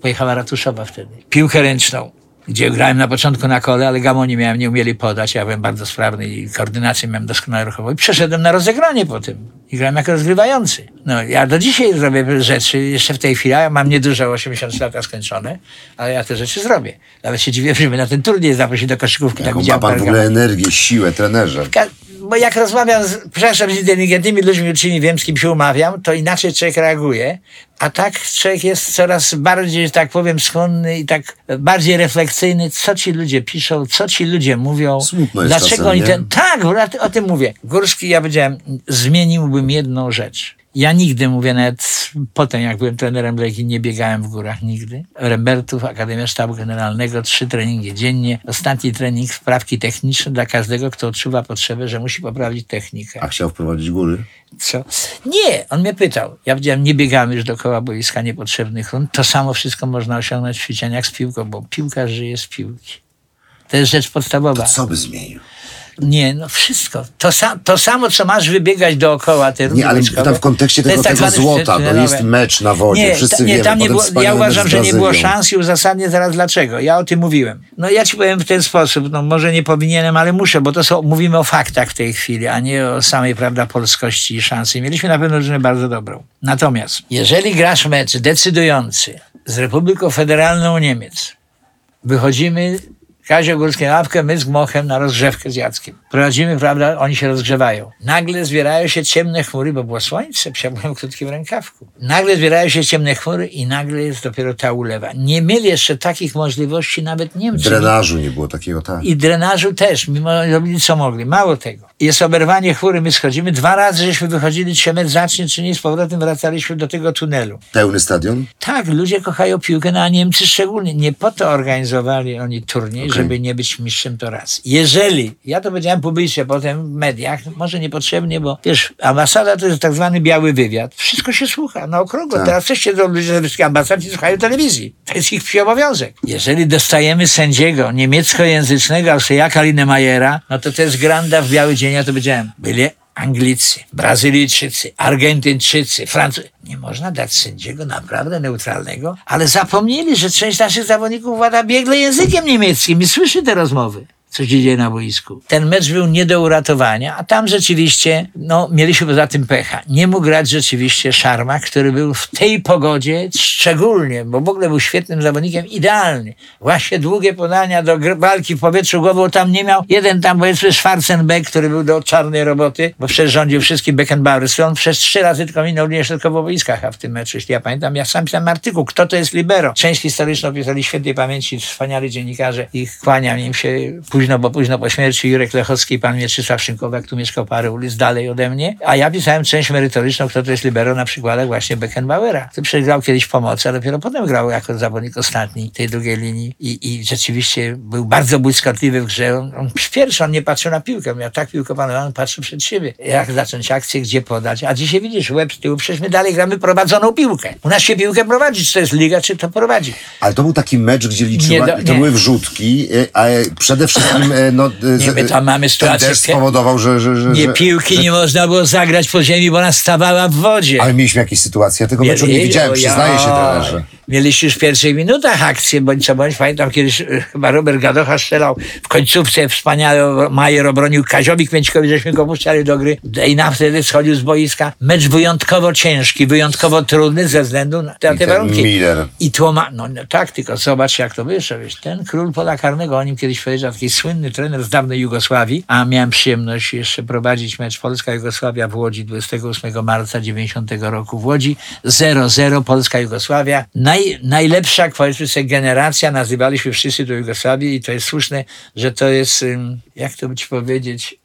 Pojechała Ratuszowa wtedy. Piłkę ręczną, gdzie grałem na początku na kole, ale gamoni miałem, nie umieli podać. Ja byłem bardzo sprawny i koordynację miałem doskonale ruchową. I przeszedłem na rozegranie po tym. I grałem jako rozgrywający. No, ja do dzisiaj zrobię rzeczy, jeszcze w tej chwili, ja mam niedużo, 80 lata skończone, ale ja te rzeczy zrobię. Nawet się dziwię, że na ten turniej zaprosił do koszykówki. Jaką tak ma pan w ogóle energię, siłę, trenerze. Bo jak rozmawiam z inteligentnymi ludźmi, uczniami, wiem, z kim się umawiam, to inaczej człowiek reaguje, a tak człowiek jest coraz bardziej, że tak powiem, skłonny i tak bardziej refleksyjny, co ci ludzie piszą, co ci ludzie mówią. Smutno jest dlaczego czasem, oni ten... Tak, o tym mówię. Górski, ja powiedziałem, zmieniłbym jedną rzecz. Ja nigdy, mówię nawet potem, jak byłem trenerem Legii, nie biegałem w górach nigdy. Rembertów, Akademia Sztabu Generalnego, 3 treningi dziennie. Ostatni trening sprawki techniczne dla każdego, kto odczuwa potrzebę, że musi poprawić technikę. A chciał wprowadzić góry? Co? Nie, on mnie pytał. Ja powiedziałem, nie biegamy już dookoła boiska niepotrzebnych rund. To samo wszystko można osiągnąć w ćwiczeniach z piłką, bo piłka żyje z piłki. To jest rzecz podstawowa. To co by zmienił? Nie, no wszystko. To samo, co masz wybiegać dookoła. Te nie, ale tam w kontekście tego złota, bo jest mecz na wodzie. Nie, wszyscy wiemy. Tam nie było, ja uważam, że nie było szans i uzasadnię zaraz dlaczego. Ja o tym mówiłem. No ja ci powiem w ten sposób, no może nie powinienem, ale muszę, bo to są, mówimy o faktach w tej chwili, a nie o samej, prawda, polskości i szansy. Mieliśmy na pewno różne bardzo dobrą. Natomiast, jeżeli grasz mecz decydujący z Republiką Federalną Niemiec, wychodzimy... Kazio Górski na ławkę, my z Gmochem na rozgrzewkę z Jackiem. Prowadzimy, prawda, oni się rozgrzewają. Nagle zbierają się ciemne chmury, bo było słońce, byłem w krótkim rękawku. Nagle zbierają się ciemne chmury i nagle jest dopiero ta ulewa. Nie mieli jeszcze takich możliwości nawet Niemcy. Drenażu nie było takiego, tak. I drenażu też, mimo robili co mogli, mało tego. Jest oberwanie chmury, my schodzimy. 2 razy żeśmy wychodzili, czy mecz zacznie, czy nie, z powrotem wracaliśmy do tego tunelu. Pełny stadion? Tak, ludzie kochają piłkę, no a Niemcy szczególnie. Nie po to organizowali oni turniej, żeby nie być mistrzem to raz. Jeżeli, ja to powiedziałem publicznie potem w mediach, może niepotrzebnie, bo wiesz, ambasada to jest tak zwany biały wywiad. Wszystko się słucha na okrągło. Tak. Teraz też siedzą ludzie ze wszystkich ambasad i słuchają telewizji. To jest ich przy obowiązek. Jeżeli dostajemy sędziego niemieckojęzycznego Austriaka Linemajera, no to jest granda w biały dzień, ja to powiedziałem. Byli Anglicy, Brazylijczycy, Argentyńczycy, Francuzi. Nie można dać sędziego naprawdę neutralnego, ale zapomnieli, że część naszych zawodników włada biegle językiem niemieckim i słyszy te rozmowy, co się dzieje na boisku. Ten mecz był nie do uratowania, a tam rzeczywiście, no, mieliśmy poza tym pecha. Nie mógł grać rzeczywiście Szarma, który był w tej pogodzie szczególnie, bo w ogóle był świetnym zawodnikiem, idealny. Właśnie długie podania do walki w powietrzu głową tam nie miał. Jeden tam, powiedzmy, Schwarzenbeck, który był do czarnej roboty, bo przecież rządził wszystkim Beckenbauer. On przez 3 razy tylko minął linię środkową boiska w tym meczu, jeśli ja pamiętam. Ja sam pisałem artykuł, kto to jest libero. Część historyczną pisali świetnej pamięci, wspaniali dziennikarze. Ich kłaniam im się późno po śmierci Jurek Lechowski i pan Mieczysław Szynkowak, tu mieszkał parę ulic dalej ode mnie, a ja pisałem część merytoryczną, kto to jest libero, na przykładach właśnie Beckenbauera. To przegrał kiedyś pomoc, a dopiero potem grał jako zawodnik ostatni tej drugiej linii i rzeczywiście był bardzo błyskotliwy w grze. On pierwszy, on nie patrzył na piłkę, miał tak piłkowaną, on patrzył przed siebie. Jak zacząć akcję, gdzie podać, a dzisiaj widzisz, łeb z tyłu, przecież my dalej gramy prowadzoną piłkę. U nas się piłkę prowadzi, czy to jest liga, czy to prowadzi. Ale to był taki mecz, gdzie liczyła, to były wrzutki, a przede wszystkim no, nie, my tam mamy sytuację, deszcz spowodował, że nie, piłki nie można było zagrać po ziemi, bo ona stawała w wodzie. Ale mieliśmy jakieś sytuacje, ja tego meczu nie widziałem, przyznaję się teraz, że... Mieliśmy już w pierwszych minutach akcję, bądź pamiętam, kiedyś chyba Robert Gadocha strzelał w końcówce, wspaniale Majer obronił, Kaziowi Kmięcikowi, żeśmy go puszczali do gry i nam wtedy schodził z boiska. Mecz wyjątkowo ciężki, wyjątkowo trudny ze względu na te warunki. Miller. I no tak, tylko zobacz jak to wyszło, wiesz, ten król pola karnego, o nim kiedyś powiedział, taki słynny trener z dawnej Jugosławii, a miałem przyjemność jeszcze prowadzić mecz Polska-Jugosławia w Łodzi 28 marca 90 roku w Łodzi. 0-0 Polska-Jugosławia. Najlepsza, powiedzmy sobie, generacja, nazywaliśmy wszyscy do Jugosławii i to jest słuszne, że to jest, jak to ci powiedzieć,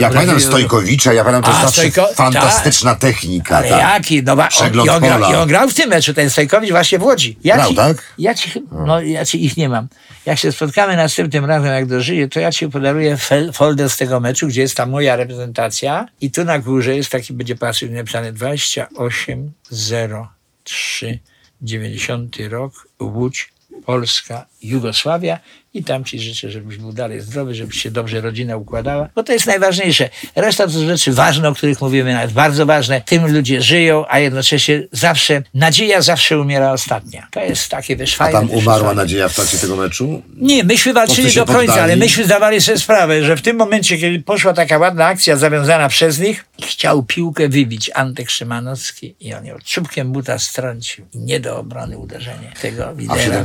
Ja pamiętam Stojkowicza, ja pamiętam, to zawsze fantastyczna technika. Ale jaki, no przegląd pola. I on grał w tym meczu, ten Stojkowicz właśnie w Łodzi. Ja ci ich nie mam. Jak się spotkamy następnym razem, jak dożyję, to ja ci podaruję folder z tego meczu, gdzie jest ta moja reprezentacja i tu na górze jest taki, będzie patrzył, napisane 28-03, 90 rok, Łódź, Polska, Jugosławia. I tam ci życzę, żebyś był dalej zdrowy, żebyś się dobrze rodzina układała, bo to jest najważniejsze. Reszta to rzeczy ważne, o których mówimy, nawet bardzo ważne. Tym ludzie żyją, a jednocześnie zawsze, nadzieja zawsze umiera ostatnia. To jest takie wyszwanie. A tam umarła nadzieja w trakcie tego meczu? Nie, myśmy walczyli do końca, ale myśmy zdawali sobie sprawę, że w tym momencie, kiedy poszła taka ładna akcja zawiązana przez nich, chciał piłkę wybić Antek Szymanowski i on ją czubkiem buta strącił. Nie do obrony uderzenie tego widera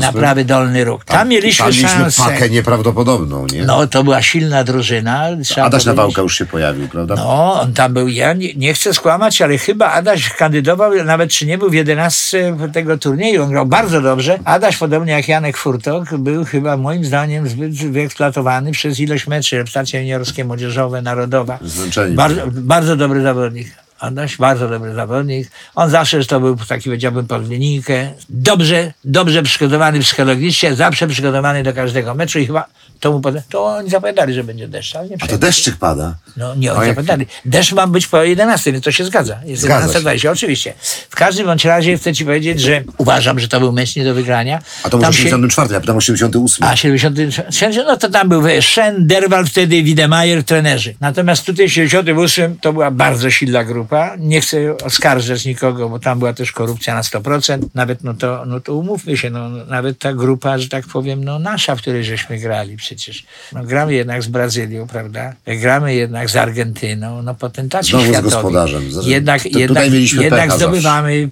na prawy dolny róg. Tam mieliśmy pakę nieprawdopodobną, nie? No, to była silna drużyna. Adaś Nawałka już się pojawił, prawda? No, on tam był, ja nie chcę skłamać, ale chyba Adaś kandydował, nawet czy nie był w 11 tego turnieju, on grał bardzo dobrze. Adaś, podobnie jak Janek Furtok, był chyba moim zdaniem zbyt wyeksploatowany przez ilość meczów, reprezentacje juniorskie, młodzieżowe, narodowa. Zmęczeni. Bardzo dobry zawodnik. Adaś, bardzo dobry zawodnik. On zawsze to był taki, powiedziałbym, pod linijkę. Dobrze przygotowany psychologicznie, zawsze przygotowany do każdego meczu i chyba to mu potem... To oni zapowiadali, że będzie deszcz, ale nie przejdzie. A to deszczyk pada? No nie, oni zapowiadali. Deszcz ma być po 11, więc to się zgadza. Jest 11:20, oczywiście. W każdym bądź razie chcę ci powiedzieć, że uważam, że to był mecz nie do wygrania. A to był 74, ja pytam o 78. A 74, no to tam był Szen, Derwal wtedy, Widemajer, trenerzy. Natomiast tutaj w 78 to była bardzo silna grupa. Nie chcę oskarżać nikogo, bo tam była też korupcja na 100%. Nawet, no to umówmy się, no, nawet ta grupa, że tak powiem, no nasza, w której żeśmy grali przecież. No, gramy jednak z Brazylią, prawda? Gramy jednak z Argentyną, no potentaci światowi. Znowu z gospodarzem. Jednak zdobywamy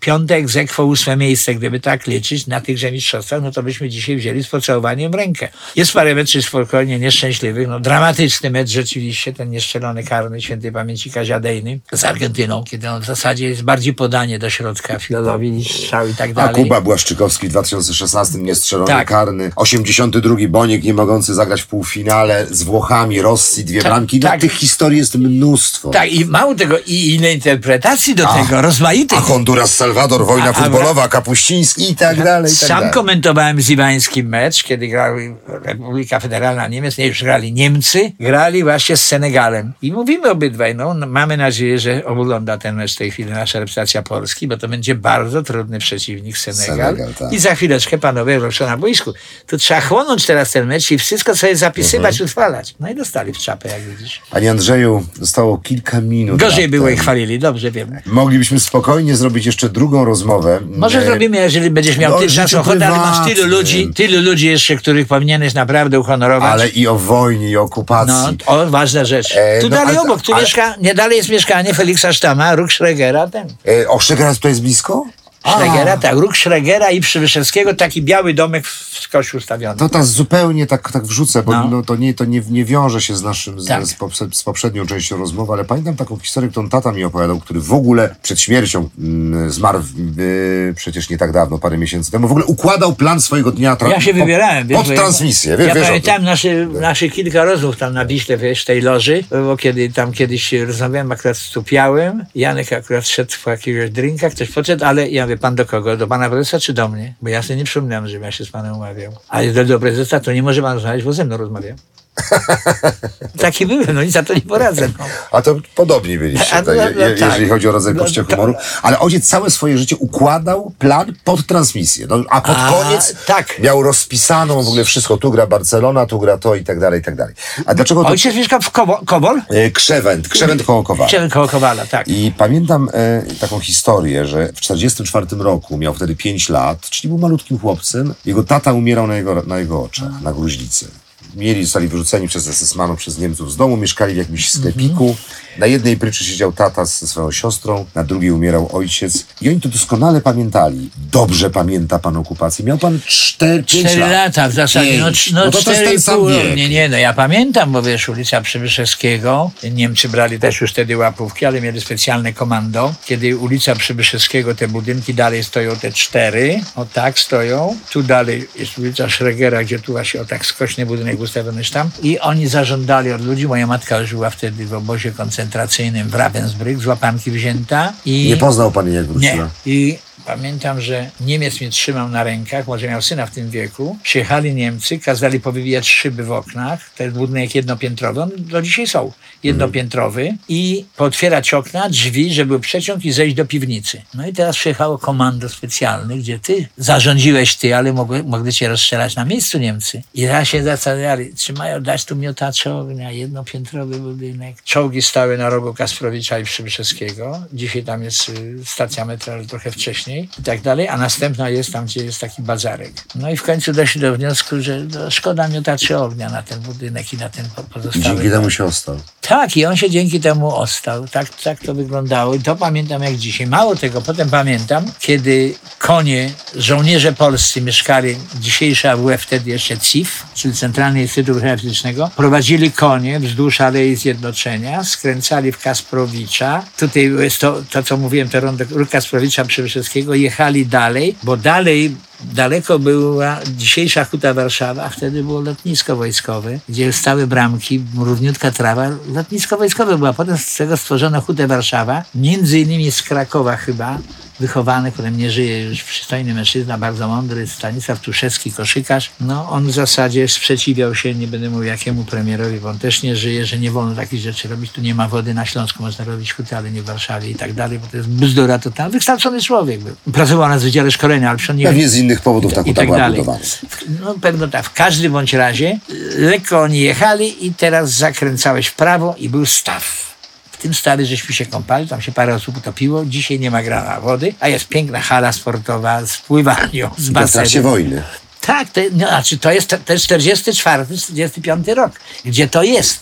piąte ex aequo, 8 miejsce, gdyby tak liczyć na tychże mistrzostwach, no to byśmy dzisiaj wzięli z pocałowaniem rękę. Jest parę meczów spokojnie nieszczęśliwych, no dramatyczny mecz rzeczywiście, ten niestrzelony karny świętej pamięci Kazia Dejny z Argentyną, kiedy on w zasadzie jest bardziej podanie do środka filozowi niż strzał i tak dalej. A Kuba Błaszczykowski w 2016 niestrzelony karny, 82 Boniek nie mogący zagrać w półfinale z Włochami, Rosji, dwie bramki. No, tych historii jest mnóstwo. Tak, i mało tego, i inne interpretacji do tego, rozmaitych. A Honduras, Salwador, wojna futbolowa, Kapuściński i tak dalej. Sam komentowałem z Iwańskim mecz, kiedy grała Republika Federalna Niemiec, nie, już grali Niemcy, grali właśnie z Senegalem. I mówimy obydwaj, no mamy nadzieję, że ogląda ten mecz w tej chwili nasza reprezentacja Polski, bo to będzie bardzo trudny przeciwnik Senegal tak. I za chwileczkę panowie ruszą na boisku. Tu trzeba chłonąć teraz ten mecz i wszystko sobie zapisywać, utrwalać. No i dostali w czapę, jak widzisz. Panie Andrzeju, zostało kilka minut. Gorzej było i chwalili, dobrze wiem. Moglibyśmy spokojnie zrobić jeszcze drugą rozmowę. Może zrobimy, jeżeli będziesz miał czas, ochotę, ale masz tylu ludzi jeszcze, których powinieneś naprawdę uhonorować. Ale i o wojnie, i o okupacji. No, o, ważna rzecz. Nie dalej jest mieszkanie Feliksa Sztama, róg Schregera. O Schregera tutaj jest blisko? Schregera, tak. Róg Schregera i Przybyszewskiego, taki biały domek w skosie ustawiony. To teraz zupełnie tak wrzucę, bo to nie wiąże się z naszym, z poprzednią częścią rozmowy, ale pamiętam taką historię, którą tata mi opowiadał, który w ogóle przed śmiercią zmarł przecież nie tak dawno, parę miesięcy temu, w ogóle układał plan swojego dnia. Ja się wybierałem. Pod transmisję. Ja pamiętam nasze kilka rozmów tam na Wiśle, w tej loży, bo kiedy tam kiedyś rozmawiałem, akurat stupiałem, Janek akurat szedł po jakiegoś drinka, ktoś podszedł, ale ja mówię, pan do kogo? Do pana prezesa czy do mnie? Bo ja sobie nie przypominam, żebym ja się z panem umawiał. Ale do prezesa to nie może pan rozmawiać, bo ze mną rozmawiam. Taki byłem, no nic za to nie poradzę. No. A to podobni byliście, jeżeli chodzi o rodzaj poczucia humoru. Ale ojciec całe swoje życie układał plan pod transmisję. No, a pod koniec miał rozpisaną w ogóle wszystko. Tu gra Barcelona, tu gra to i tak dalej, i tak dalej. A dlaczego to... Ojciec mieszka w Kowol? Krzewent koło Kowala. Krzewent koło Kowala, tak. I pamiętam taką historię, że w 44 roku miał wtedy 5 lat, czyli był malutkim chłopcem. Jego tata umierał na jego oczach, na gruźlicy. Zostali wyrzuceni przez SS-manów, przez Niemców z domu, mieszkali w jakimś sklepiku. Na jednej pryczy siedział tata ze swoją siostrą, na drugiej umierał ojciec. I oni to doskonale pamiętali. Dobrze pamięta pan okupację. Miał pan 4 lata w zasadzie. Ja pamiętam, bo wiesz, ulica Przybyszewskiego. Niemcy brali też już wtedy łapówki, ale mieli specjalne komando. Kiedy ulica Przybyszewskiego, te budynki dalej stoją te 4, o tak stoją. Tu dalej jest ulica Schregera, gdzie tu właśnie o tak skośny budynek Związku Sowieckiego tam. I oni zażądali od ludzi, moja matka już była wtedy w obozie koncentracyjnym w Ravensbrück, z łapanki wzięta. I... Nie poznał pani, jak wróciła. Nie. I pamiętam, że Niemiec mnie trzymał na rękach, może miał syna w tym wieku. Przyjechali Niemcy, kazali powywijać szyby w oknach, ten budynek jednopiętrowy, on do dzisiaj są, jednopiętrowy, i pootwierać okna, drzwi, żeby był przeciąg i zejść do piwnicy. No i teraz przyjechało komando specjalne, gdzie zarządziłeś ty, ale mogli cię rozstrzelać na miejscu Niemcy. I raz się zastanawiali, czy mają dać tu miotacze ognia, jednopiętrowy budynek. Czołgi stały na rogu Kasprowicza i Przybrzewskiego. Dzisiaj tam jest stacja metra, ale trochę wcześniej. I tak dalej, a następna jest tam, gdzie jest taki bazarek. No i w końcu doszli do wniosku, że no, szkoda miotaczy ognia na ten budynek i na ten pozostały. Dzięki temu się ostał. Tak, i on się dzięki temu ostał. Tak to wyglądało i to pamiętam jak dzisiaj. Mało tego, potem pamiętam, kiedy żołnierze polscy mieszkali, dzisiejsza AWF, wtedy jeszcze CIF, czyli Centralny Instytut Fizycznego, prowadzili konie wzdłuż Alei Zjednoczenia, skręcali w Kasprowicza. Tutaj jest to co mówiłem, to rondo Kasprowicza Przybrzewskiego, jechali dalej, bo dalej daleko była dzisiejsza Huta Warszawa, a wtedy było lotnisko wojskowe, gdzie stały bramki, równiutka trawa, lotnisko wojskowe była. Potem z tego stworzono Hutę Warszawa, między innymi z Krakowa chyba, wychowany, którym nie żyje już, przystojny mężczyzna, bardzo mądry, Stanisław Tuszewski, koszykarz. No on w zasadzie sprzeciwiał się, nie będę mówił jakiemu premierowi, bo on też nie żyje, że nie wolno takich rzeczy robić, tu nie ma wody na Śląsku, można robić hutę, ale nie w Warszawie i tak dalej, bo to jest bzdura totalna. Wykształcony człowiek był. Pracował na Wydziale Szkolenia, ale przynajmniej... Pewnie z innych powodów ta huta była budowana. No pewno tak. W każdym bądź razie lekko oni jechali i teraz zakręcałeś w prawo i był staw. W tym stawie żeśmy się kąpali, tam się parę osób utopiło. Dzisiaj nie ma grana wody, a jest piękna hala sportowa z pływaniem, z basenem. W trakcie wojny. Tak, to jest 44, 45 rok, gdzie to jest.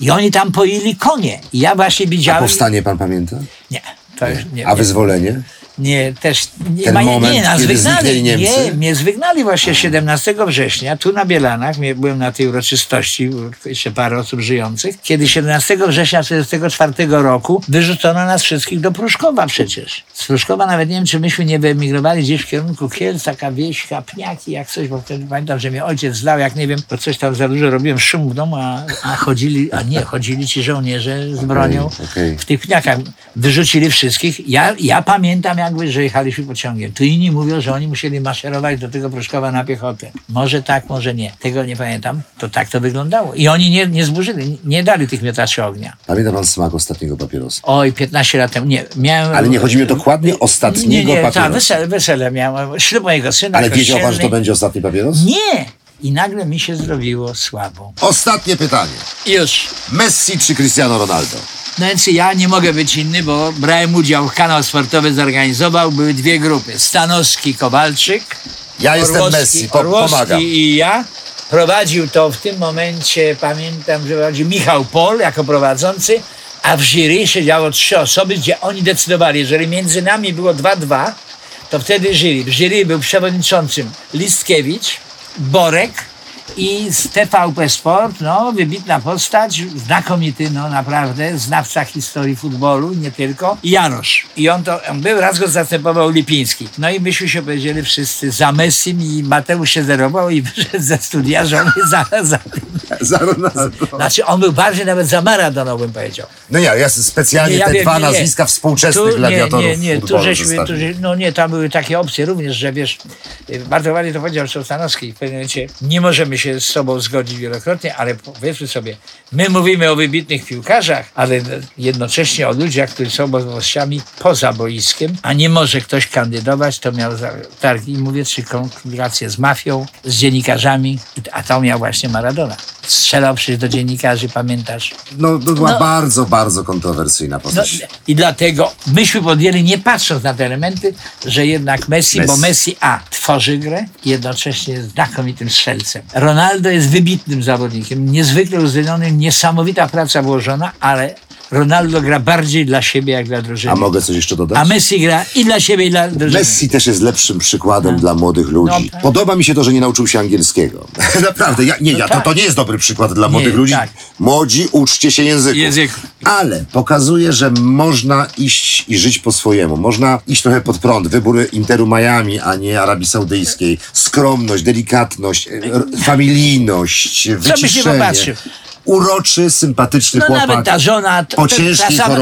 I oni tam poili konie. I ja właśnie widziałem... A powstanie pan pamięta? Nie. To już nie. A wyzwolenie? Nie, też nie. Ten moment, nas wygnali. Nie, mnie zwygnali właśnie 17 września, tu na Bielanach, byłem na tej uroczystości, jeszcze parę osób żyjących, kiedy 17 września 1944 roku wyrzucono nas wszystkich do Pruszkowa przecież. Z Pruszkowa nawet nie wiem, czy myśmy nie wyemigrowali gdzieś w kierunku Kielc, taka wieś, Kapniaki, jak coś, bo wtedy pamiętam, że mnie ojciec znał, jak nie wiem, bo coś tam za dużo robiłem, szum w domu, chodzili ci żołnierze z bronią w tych Pniakach. Wyrzucili wszystkich. Ja pamiętam, jakby, że jechaliśmy pociągiem. Tu inni mówią, że oni musieli maszerować do tego Pruszkowa na piechotę. Może tak, może nie. Tego nie pamiętam. To tak to wyglądało. I oni nie zburzyli, nie dali tych miotaczy ognia. Pamięta pan smak ostatniego papierosa? Oj, 15 lat temu. Nie, miałem... Ale nie chodzi mi dokładnie ostatniego papierosa. Tak, wesele miałem. Ślub mojego syna. Ale wiedział pan, że to będzie ostatni papieros? Nie! I nagle mi się zrobiło słabo. Ostatnie pytanie. Już. Messi czy Cristiano Ronaldo? No więc ja nie mogę być inny, bo brałem udział, kanał sportowy zorganizował, były dwie grupy, Stanowski, Kowalczyk, ja jestem Messi, pomagam. I ja. Prowadził to w tym momencie, pamiętam, że prowadził Michał Pol jako prowadzący, a w jury siedziało 3 osoby, gdzie oni decydowali, jeżeli między nami było 2-2, to wtedy jury. W jury był przewodniczącym Listkiewicz, Borek, i z TVP Sport, no, wybitna postać, znakomity, no naprawdę, znawca historii futbolu, nie tylko, Janusz. I on był, raz go zastępował Lipiński. No i myśmy się powiedzieli wszyscy za Messim i Mateusz się zerował i wyszedł ze studia, że on jest za Ronaldo. Znaczy on był bardziej nawet za Maradoną, bym powiedział. No nie, ja specjalnie dwa nazwiska współczesnych gladiatorów futbolu tam były takie opcje również, że wiesz, bardzo ładnie to powiedział Stanowski, w pewnym momencie nie możemy się z sobą zgodzi wielokrotnie, ale powiedzmy sobie, my mówimy o wybitnych piłkarzach, ale jednocześnie o ludziach, którzy są możliwościami poza boiskiem, a nie może ktoś kandydować, to miał targi, mówię, czy konfigurację z mafią, z dziennikarzami, a to miał właśnie Maradona. Strzelał przecież do dziennikarzy, pamiętasz? No to była bardzo, bardzo kontrowersyjna postać. No, i dlatego myśmy podjęli, nie patrząc na te elementy, że jednak Messi. Bo Messi tworzy grę i jednocześnie jest znakomitym strzelcem. Ronaldo jest wybitnym zawodnikiem, niezwykle uzdolnionym, niesamowita praca włożona, ale Ronaldo gra bardziej dla siebie jak dla drużyny. A mogę coś jeszcze dodać? A Messi gra i dla siebie, i dla drużyny. Messi też jest lepszym przykładem dla młodych ludzi. No, tak. Podoba mi się to, że nie nauczył się angielskiego. Naprawdę, to nie jest dobry przykład dla młodych ludzi. Tak. Młodzi, uczcie się języków. Ale pokazuje, że można iść i żyć po swojemu. Można iść trochę pod prąd. Wybór Interu Miami, a nie Arabii Saudyjskiej. Skromność, delikatność, familijność, wyciszenie. Uroczy, sympatyczny chłopak. Nawet ta żona,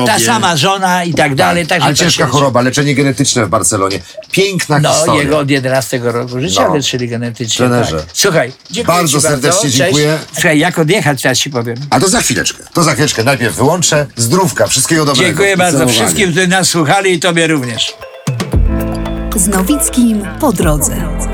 ta sama żona i tak dalej. Tak, ale ciężka choroba, leczenie genetyczne w Barcelonie. Piękna historia. Jego od 11 roku życia leczyli genetycznie. Trenerze. Tak. Słuchaj, bardzo serdecznie dziękuję. Słuchaj, jak odjechać, teraz ci powiem. A to za chwileczkę. Najpierw wyłączę. Zdrówka, wszystkiego dobrego. Dziękuję bardzo wszystkim, którzy nas słuchali, i tobie również. Z Nowickim po drodze.